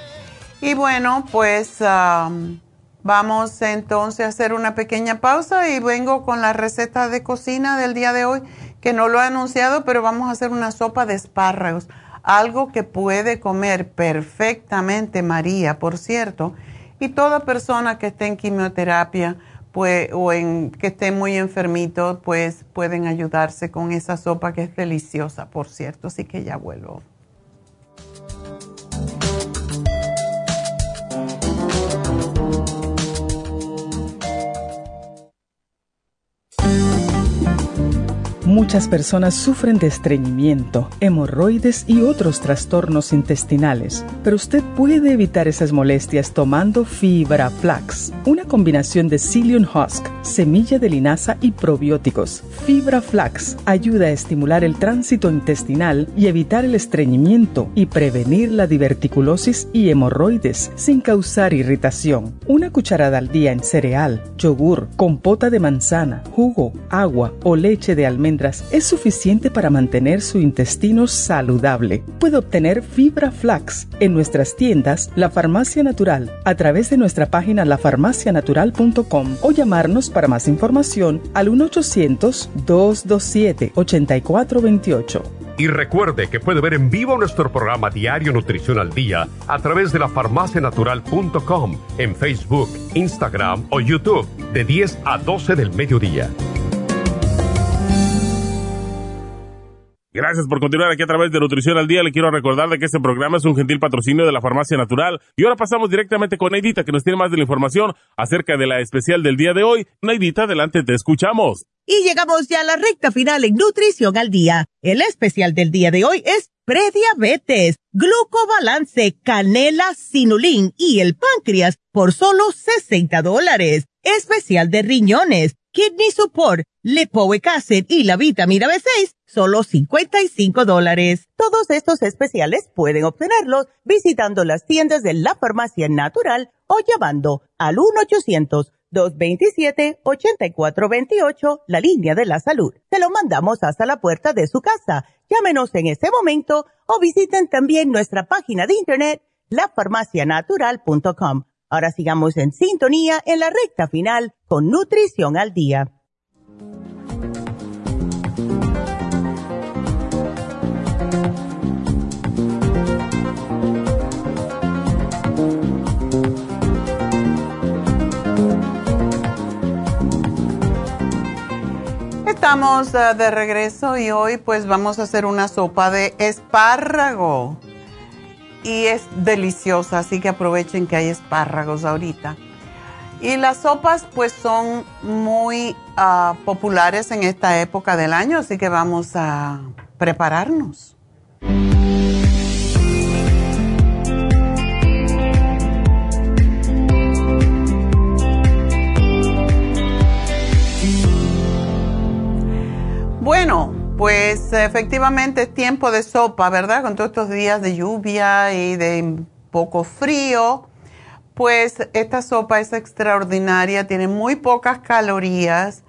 Y bueno, pues... Uh, Vamos entonces a hacer una pequeña pausa y vengo con la receta de cocina del día de hoy, que no lo he anunciado, pero vamos a hacer una sopa de espárragos, algo que puede comer perfectamente María, por cierto, y toda persona que esté en quimioterapia pues, o en, que esté muy enfermito, pues pueden ayudarse con esa sopa que es deliciosa, por cierto, así que ya vuelvo. Muchas personas sufren de estreñimiento, hemorroides y otros trastornos intestinales, pero usted puede evitar esas molestias tomando Fibra Flax, una combinación de psyllium husk, semilla de linaza y probióticos. Fibra Flax ayuda a estimular el tránsito intestinal y evitar el estreñimiento y prevenir la diverticulosis y hemorroides sin causar irritación. Una cucharada al día en cereal, yogur, compota de manzana, jugo, agua o leche de almendra es suficiente para mantener su intestino saludable. Puede obtener Fibra Flax en nuestras tiendas La Farmacia Natural a través de nuestra página la farmacia natural punto com o llamarnos para más información al uno ochocientos, dos dos siete, ochenta y cuatro veintiocho. Y recuerde que puede ver en vivo nuestro programa diario Nutrición al Día a través de la farmacia natural punto com en Facebook, Instagram o YouTube de diez a doce del mediodía. Gracias por continuar aquí a través de Nutrición al Día. Le quiero recordar de que este programa es un gentil patrocinio de la Farmacia Natural. Y ahora pasamos directamente con Neidita, que nos tiene más de la información acerca de la especial del día de hoy. Neidita, adelante, te escuchamos. Y llegamos ya a la recta final en Nutrición al Día. El especial del día de hoy es prediabetes, glucobalance, canela, sinulín y el páncreas por solo sesenta dólares. Especial de riñones, Kidney Support, Lipoic Acid y la vitamina B seis, solo cincuenta y cinco dólares. Todos estos especiales pueden obtenerlos visitando las tiendas de La Farmacia Natural o llamando al uno ochocientos, dos dos siete, ochenta y cuatro veintiocho, la línea de la salud. Se lo mandamos hasta la puerta de su casa. Llámenos en este momento o visiten también nuestra página de internet, la farmacia natural punto com. Ahora sigamos en sintonía en la recta final con Nutrición al Día. Estamos de regreso y hoy pues vamos a hacer una sopa de espárrago. Y es deliciosa, así que aprovechen que hay espárragos ahorita. Y las sopas pues son muy uh, populares en esta época del año, así que vamos a prepararnos. Bueno, pues efectivamente es tiempo de sopa, ¿verdad? Con todos estos días de lluvia y de poco frío, pues esta sopa es extraordinaria, tiene muy pocas calorías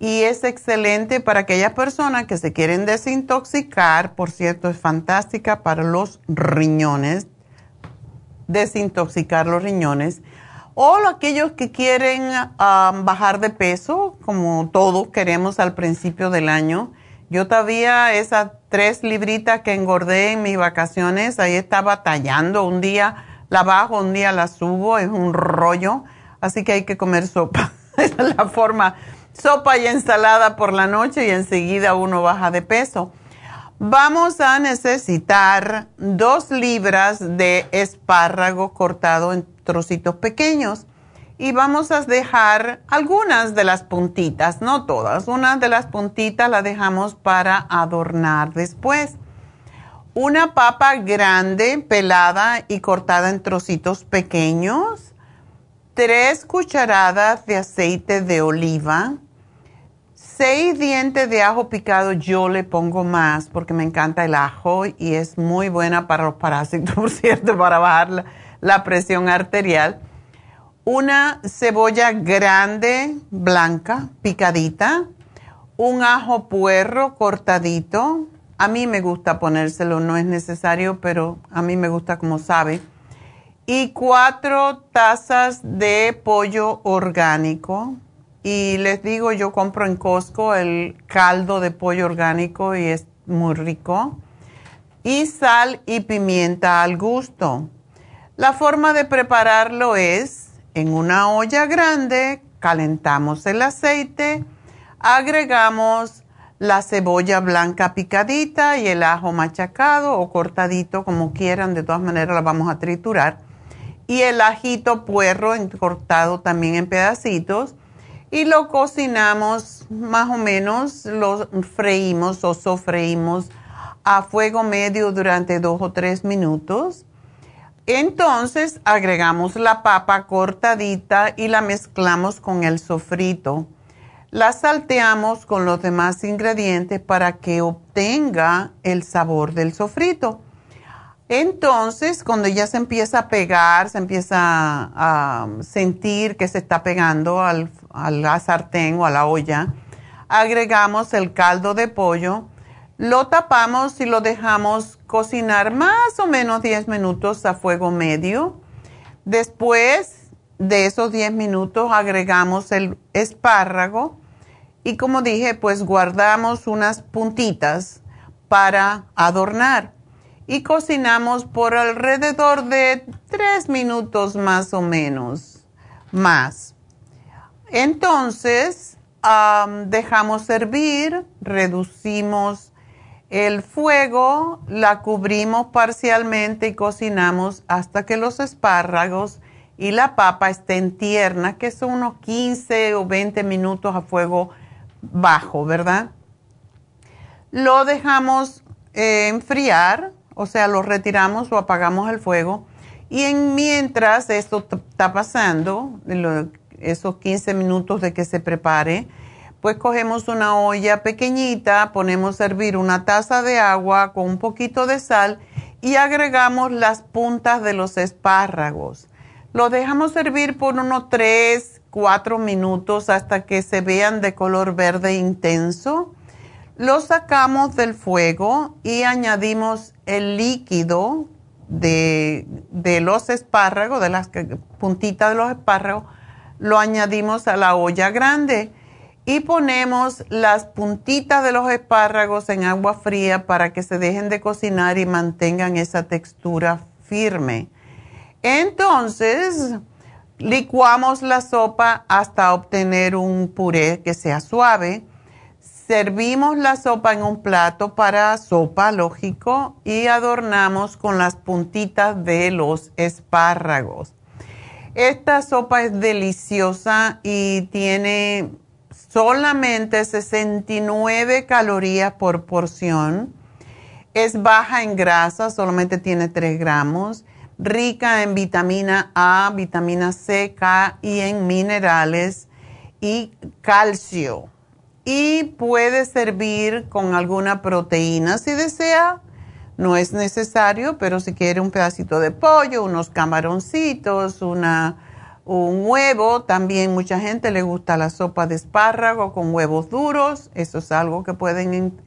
y es excelente para aquellas personas que se quieren desintoxicar. Por cierto, es fantástica para los riñones, desintoxicar los riñones. O aquellos que quieren um, bajar de peso, como todos queremos al principio del año. Yo todavía esas tres libritas que engordé en mis vacaciones, ahí estaba tallando. Un día la bajo, un día la subo, es un rollo. Así que hay que comer sopa. Esa es la forma. Sopa y ensalada por la noche y enseguida uno baja de peso. Vamos a necesitar dos libras de espárrago cortado en trocitos pequeños. Y vamos a dejar algunas de las puntitas, no todas. Unas de las puntitas las dejamos para adornar después. Una papa grande, pelada y cortada en trocitos pequeños. Tres cucharadas de aceite de oliva. Seis dientes de ajo picado, yo le pongo más porque me encanta el ajo y es muy buena para los parásitos, por cierto, para bajar la, la presión arterial. Una cebolla grande, blanca, picadita. Un ajo puerro cortadito. A mí me gusta ponérselo, no es necesario, pero a mí me gusta como sabe. y cuatro tazas de pollo orgánico. Y les digo, yo compro en Costco el caldo de pollo orgánico y es muy rico. Y sal y pimienta al gusto. La forma de prepararlo es, en una olla grande, calentamos el aceite, agregamos la cebolla blanca picadita y el ajo machacado o cortadito, como quieran, de todas maneras la vamos a triturar. Y el ajito puerro cortado también en pedacitos. Y lo cocinamos más o menos, lo freímos o sofreímos a fuego medio durante dos o tres minutos. Entonces agregamos la papa cortadita y la mezclamos con el sofrito. La salteamos con los demás ingredientes para que obtenga el sabor del sofrito. Entonces, cuando ya se empieza a pegar, se empieza a sentir que se está pegando al, a la sartén o a la olla, agregamos el caldo de pollo, lo tapamos y lo dejamos cocinar más o menos diez minutos a fuego medio. Después de esos diez minutos agregamos el espárrago y, como dije, pues guardamos unas puntitas para adornar. Y cocinamos por alrededor de tres minutos más o menos, más. Entonces, um, dejamos hervir, reducimos el fuego, la cubrimos parcialmente y cocinamos hasta que los espárragos y la papa estén tiernas, que son unos quince o veinte minutos a fuego bajo, ¿verdad? Lo dejamos eh, enfriar. O sea, lo retiramos o apagamos el fuego. Y en, mientras esto está pasando, lo, esos quince minutos de que se prepare, pues cogemos una olla pequeñita, ponemos a hervir una taza de agua con un poquito de sal y agregamos las puntas de los espárragos. Lo dejamos hervir por unos tres, cuatro minutos hasta que se vean de color verde intenso. Lo sacamos del fuego y añadimos el líquido de, de los espárragos, de las puntitas de los espárragos, lo añadimos a la olla grande y ponemos las puntitas de los espárragos en agua fría para que se dejen de cocinar y mantengan esa textura firme. Entonces, licuamos la sopa hasta obtener un puré que sea suave. Servimos la sopa en un plato para sopa, lógico, y adornamos con las puntitas de los espárragos. Esta sopa es deliciosa y tiene solamente sesenta y nueve calorías por porción. Es baja en grasa, solamente tiene tres gramos, rica en vitamina A, vitamina C, K y en minerales y calcio. Y puede servir con alguna proteína si desea. No es necesario, pero si quiere un pedacito de pollo, unos camaroncitos, una, un huevo. También mucha gente le gusta la sopa de espárrago con huevos duros. Eso es algo que pueden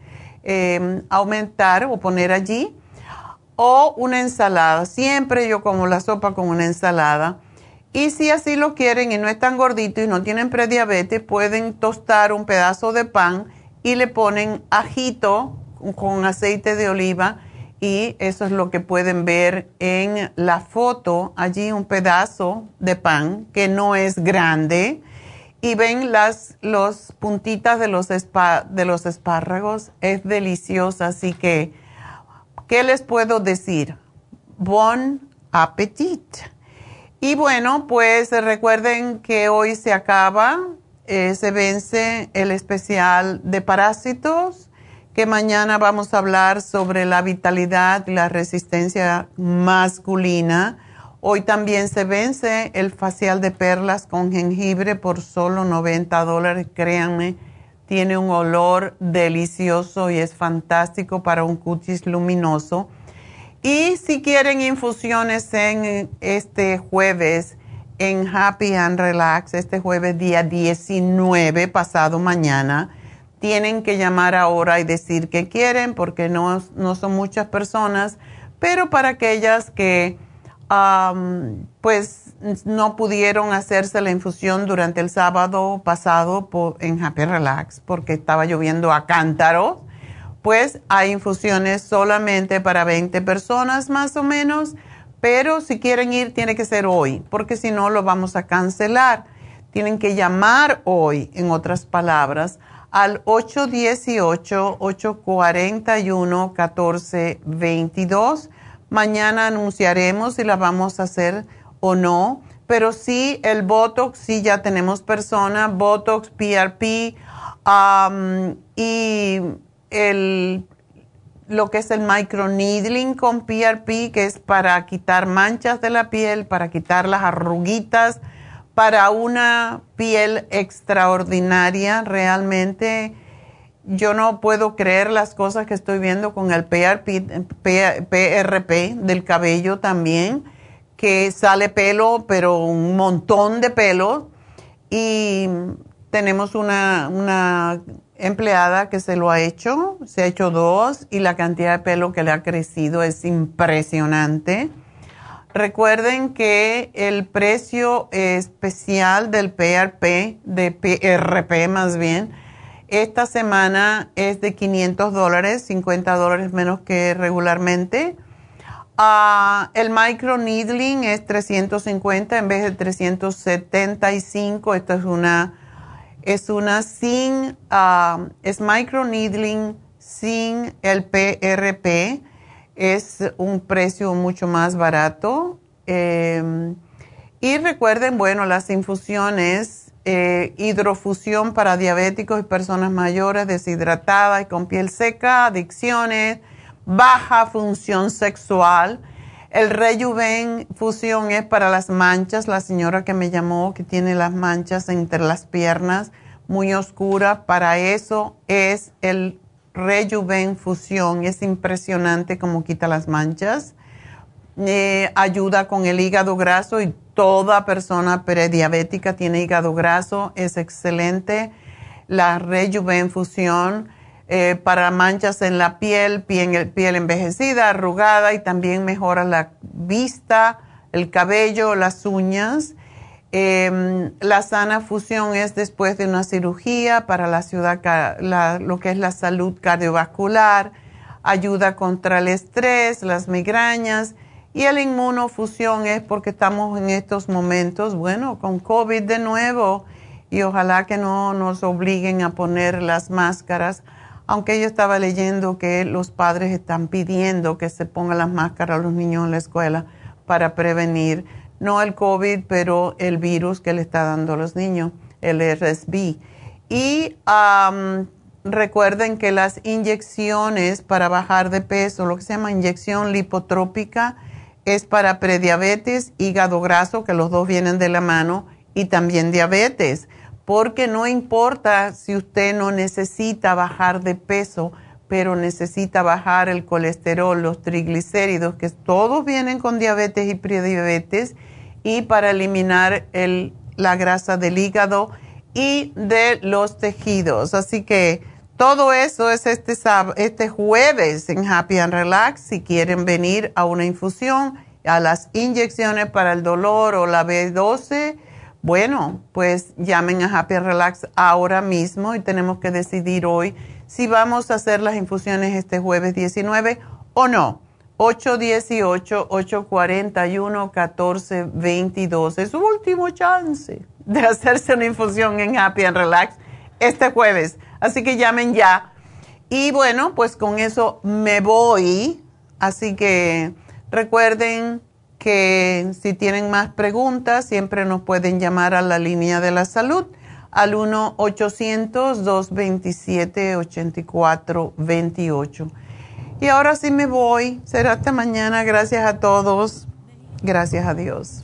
eh, aumentar o poner allí. O una ensalada. Siempre yo como la sopa con una ensalada. Y si así lo quieren y no están gorditos y no tienen prediabetes, pueden tostar un pedazo de pan y le ponen ajito con aceite de oliva. Y eso es lo que pueden ver en la foto. Allí un pedazo de pan que no es grande. Y ven las, las puntitas de los, espa, de los espárragos. Es deliciosa. Así que, ¿qué les puedo decir? Bon appétit. Y bueno, pues recuerden que hoy se acaba, eh, se vence el especial de parásitos, que mañana vamos a hablar sobre la vitalidad y la resistencia masculina. Hoy también se vence el facial de perlas con jengibre por solo noventa dólares, créanme, tiene un olor delicioso y es fantástico para un cutis luminoso. Y si quieren infusiones en este jueves, en Happy and Relax, este jueves día diecinueve, pasado mañana, tienen que llamar ahora y decir que quieren, porque no, no son muchas personas, pero para aquellas que um, pues no pudieron hacerse la infusión durante el sábado pasado por, en Happy and Relax porque estaba lloviendo a cántaros, pues hay infusiones solamente para veinte personas más o menos, pero si quieren ir tiene que ser hoy porque si no lo vamos a cancelar. Tienen que llamar hoy, en otras palabras, al ocho uno ocho, ocho cuatro uno, uno cuatro dos dos. Mañana anunciaremos si la vamos a hacer o no. Pero sí, el Botox, sí ya tenemos persona, Botox, P R P um, y el, lo que es el microneedling con P R P, que es para quitar manchas de la piel, para quitar las arruguitas, para una piel extraordinaria. Realmente yo no puedo creer las cosas que estoy viendo con el P R P, P R P del cabello también, que sale pelo, pero un montón de pelo. Y tenemos una, una empleada que se lo ha hecho, se ha hecho dos, y la cantidad de pelo que le ha crecido es impresionante. Recuerden que el precio especial del P R P, de P R P más bien, esta semana es de quinientos dólares, cincuenta dólares menos que regularmente. Uh, el microneedling es trescientos cincuenta en vez de trescientos setenta y cinco. Esta es una, es una sin, uh, es microneedling sin el P R P. Es un precio mucho más barato. Eh, y recuerden, bueno, las infusiones, eh, hidrofusión para diabéticos y personas mayores, deshidratadas y con piel seca, adicciones, baja función sexual. El Rejuven fusión es para las manchas. La señora que me llamó que tiene las manchas entre las piernas muy oscuras, para eso es el Rejuven fusión, es impresionante como quita las manchas, eh, ayuda con el hígado graso, y toda persona prediabética tiene hígado graso, es excelente la Rejuven fusión, eh, para manchas en la piel, piel, piel envejecida, arrugada, y también mejora la vista, el cabello, las uñas. Eh, la sana fusión es después de una cirugía para la ciudad, la, lo que es la salud cardiovascular, ayuda contra el estrés, las migrañas. Y el inmunofusión es porque estamos en estos momentos, bueno, con COVID de nuevo, y ojalá que no nos obliguen a poner las máscaras, aunque yo estaba leyendo que los padres están pidiendo que se pongan las máscaras a los niños en la escuela para prevenir no el COVID, pero el virus que le está dando a los niños, el R S V. Y um, recuerden que las inyecciones para bajar de peso, lo que se llama inyección lipotrópica, es para prediabetes, hígado graso, que los dos vienen de la mano, y también diabetes, porque no importa si usted no necesita bajar de peso, pero necesita bajar el colesterol, los triglicéridos, que todos vienen con diabetes y prediabetes, y para eliminar el, la grasa del hígado y de los tejidos. Así que todo eso es este, sábado, este jueves en Happy and Relax. Si quieren venir a una infusión, a las inyecciones para el dolor o la B doce, bueno, pues llamen a Happy and Relax ahora mismo, y tenemos que decidir hoy si vamos a hacer las infusiones este jueves diecinueve o no. ocho uno ocho, ocho cuatro uno, uno cuatro dos dos. Es su último chance de hacerse una infusión en Happy and Relax este jueves. Así que llamen ya. Y bueno, pues con eso me voy. Así que recuerden que si tienen más preguntas, siempre nos pueden llamar a la línea de la salud, al uno, ochocientos, doscientos veintisiete, ochenta y cuatro veintiocho. Y ahora sí me voy. Será hasta mañana. Gracias a todos. Gracias a Dios.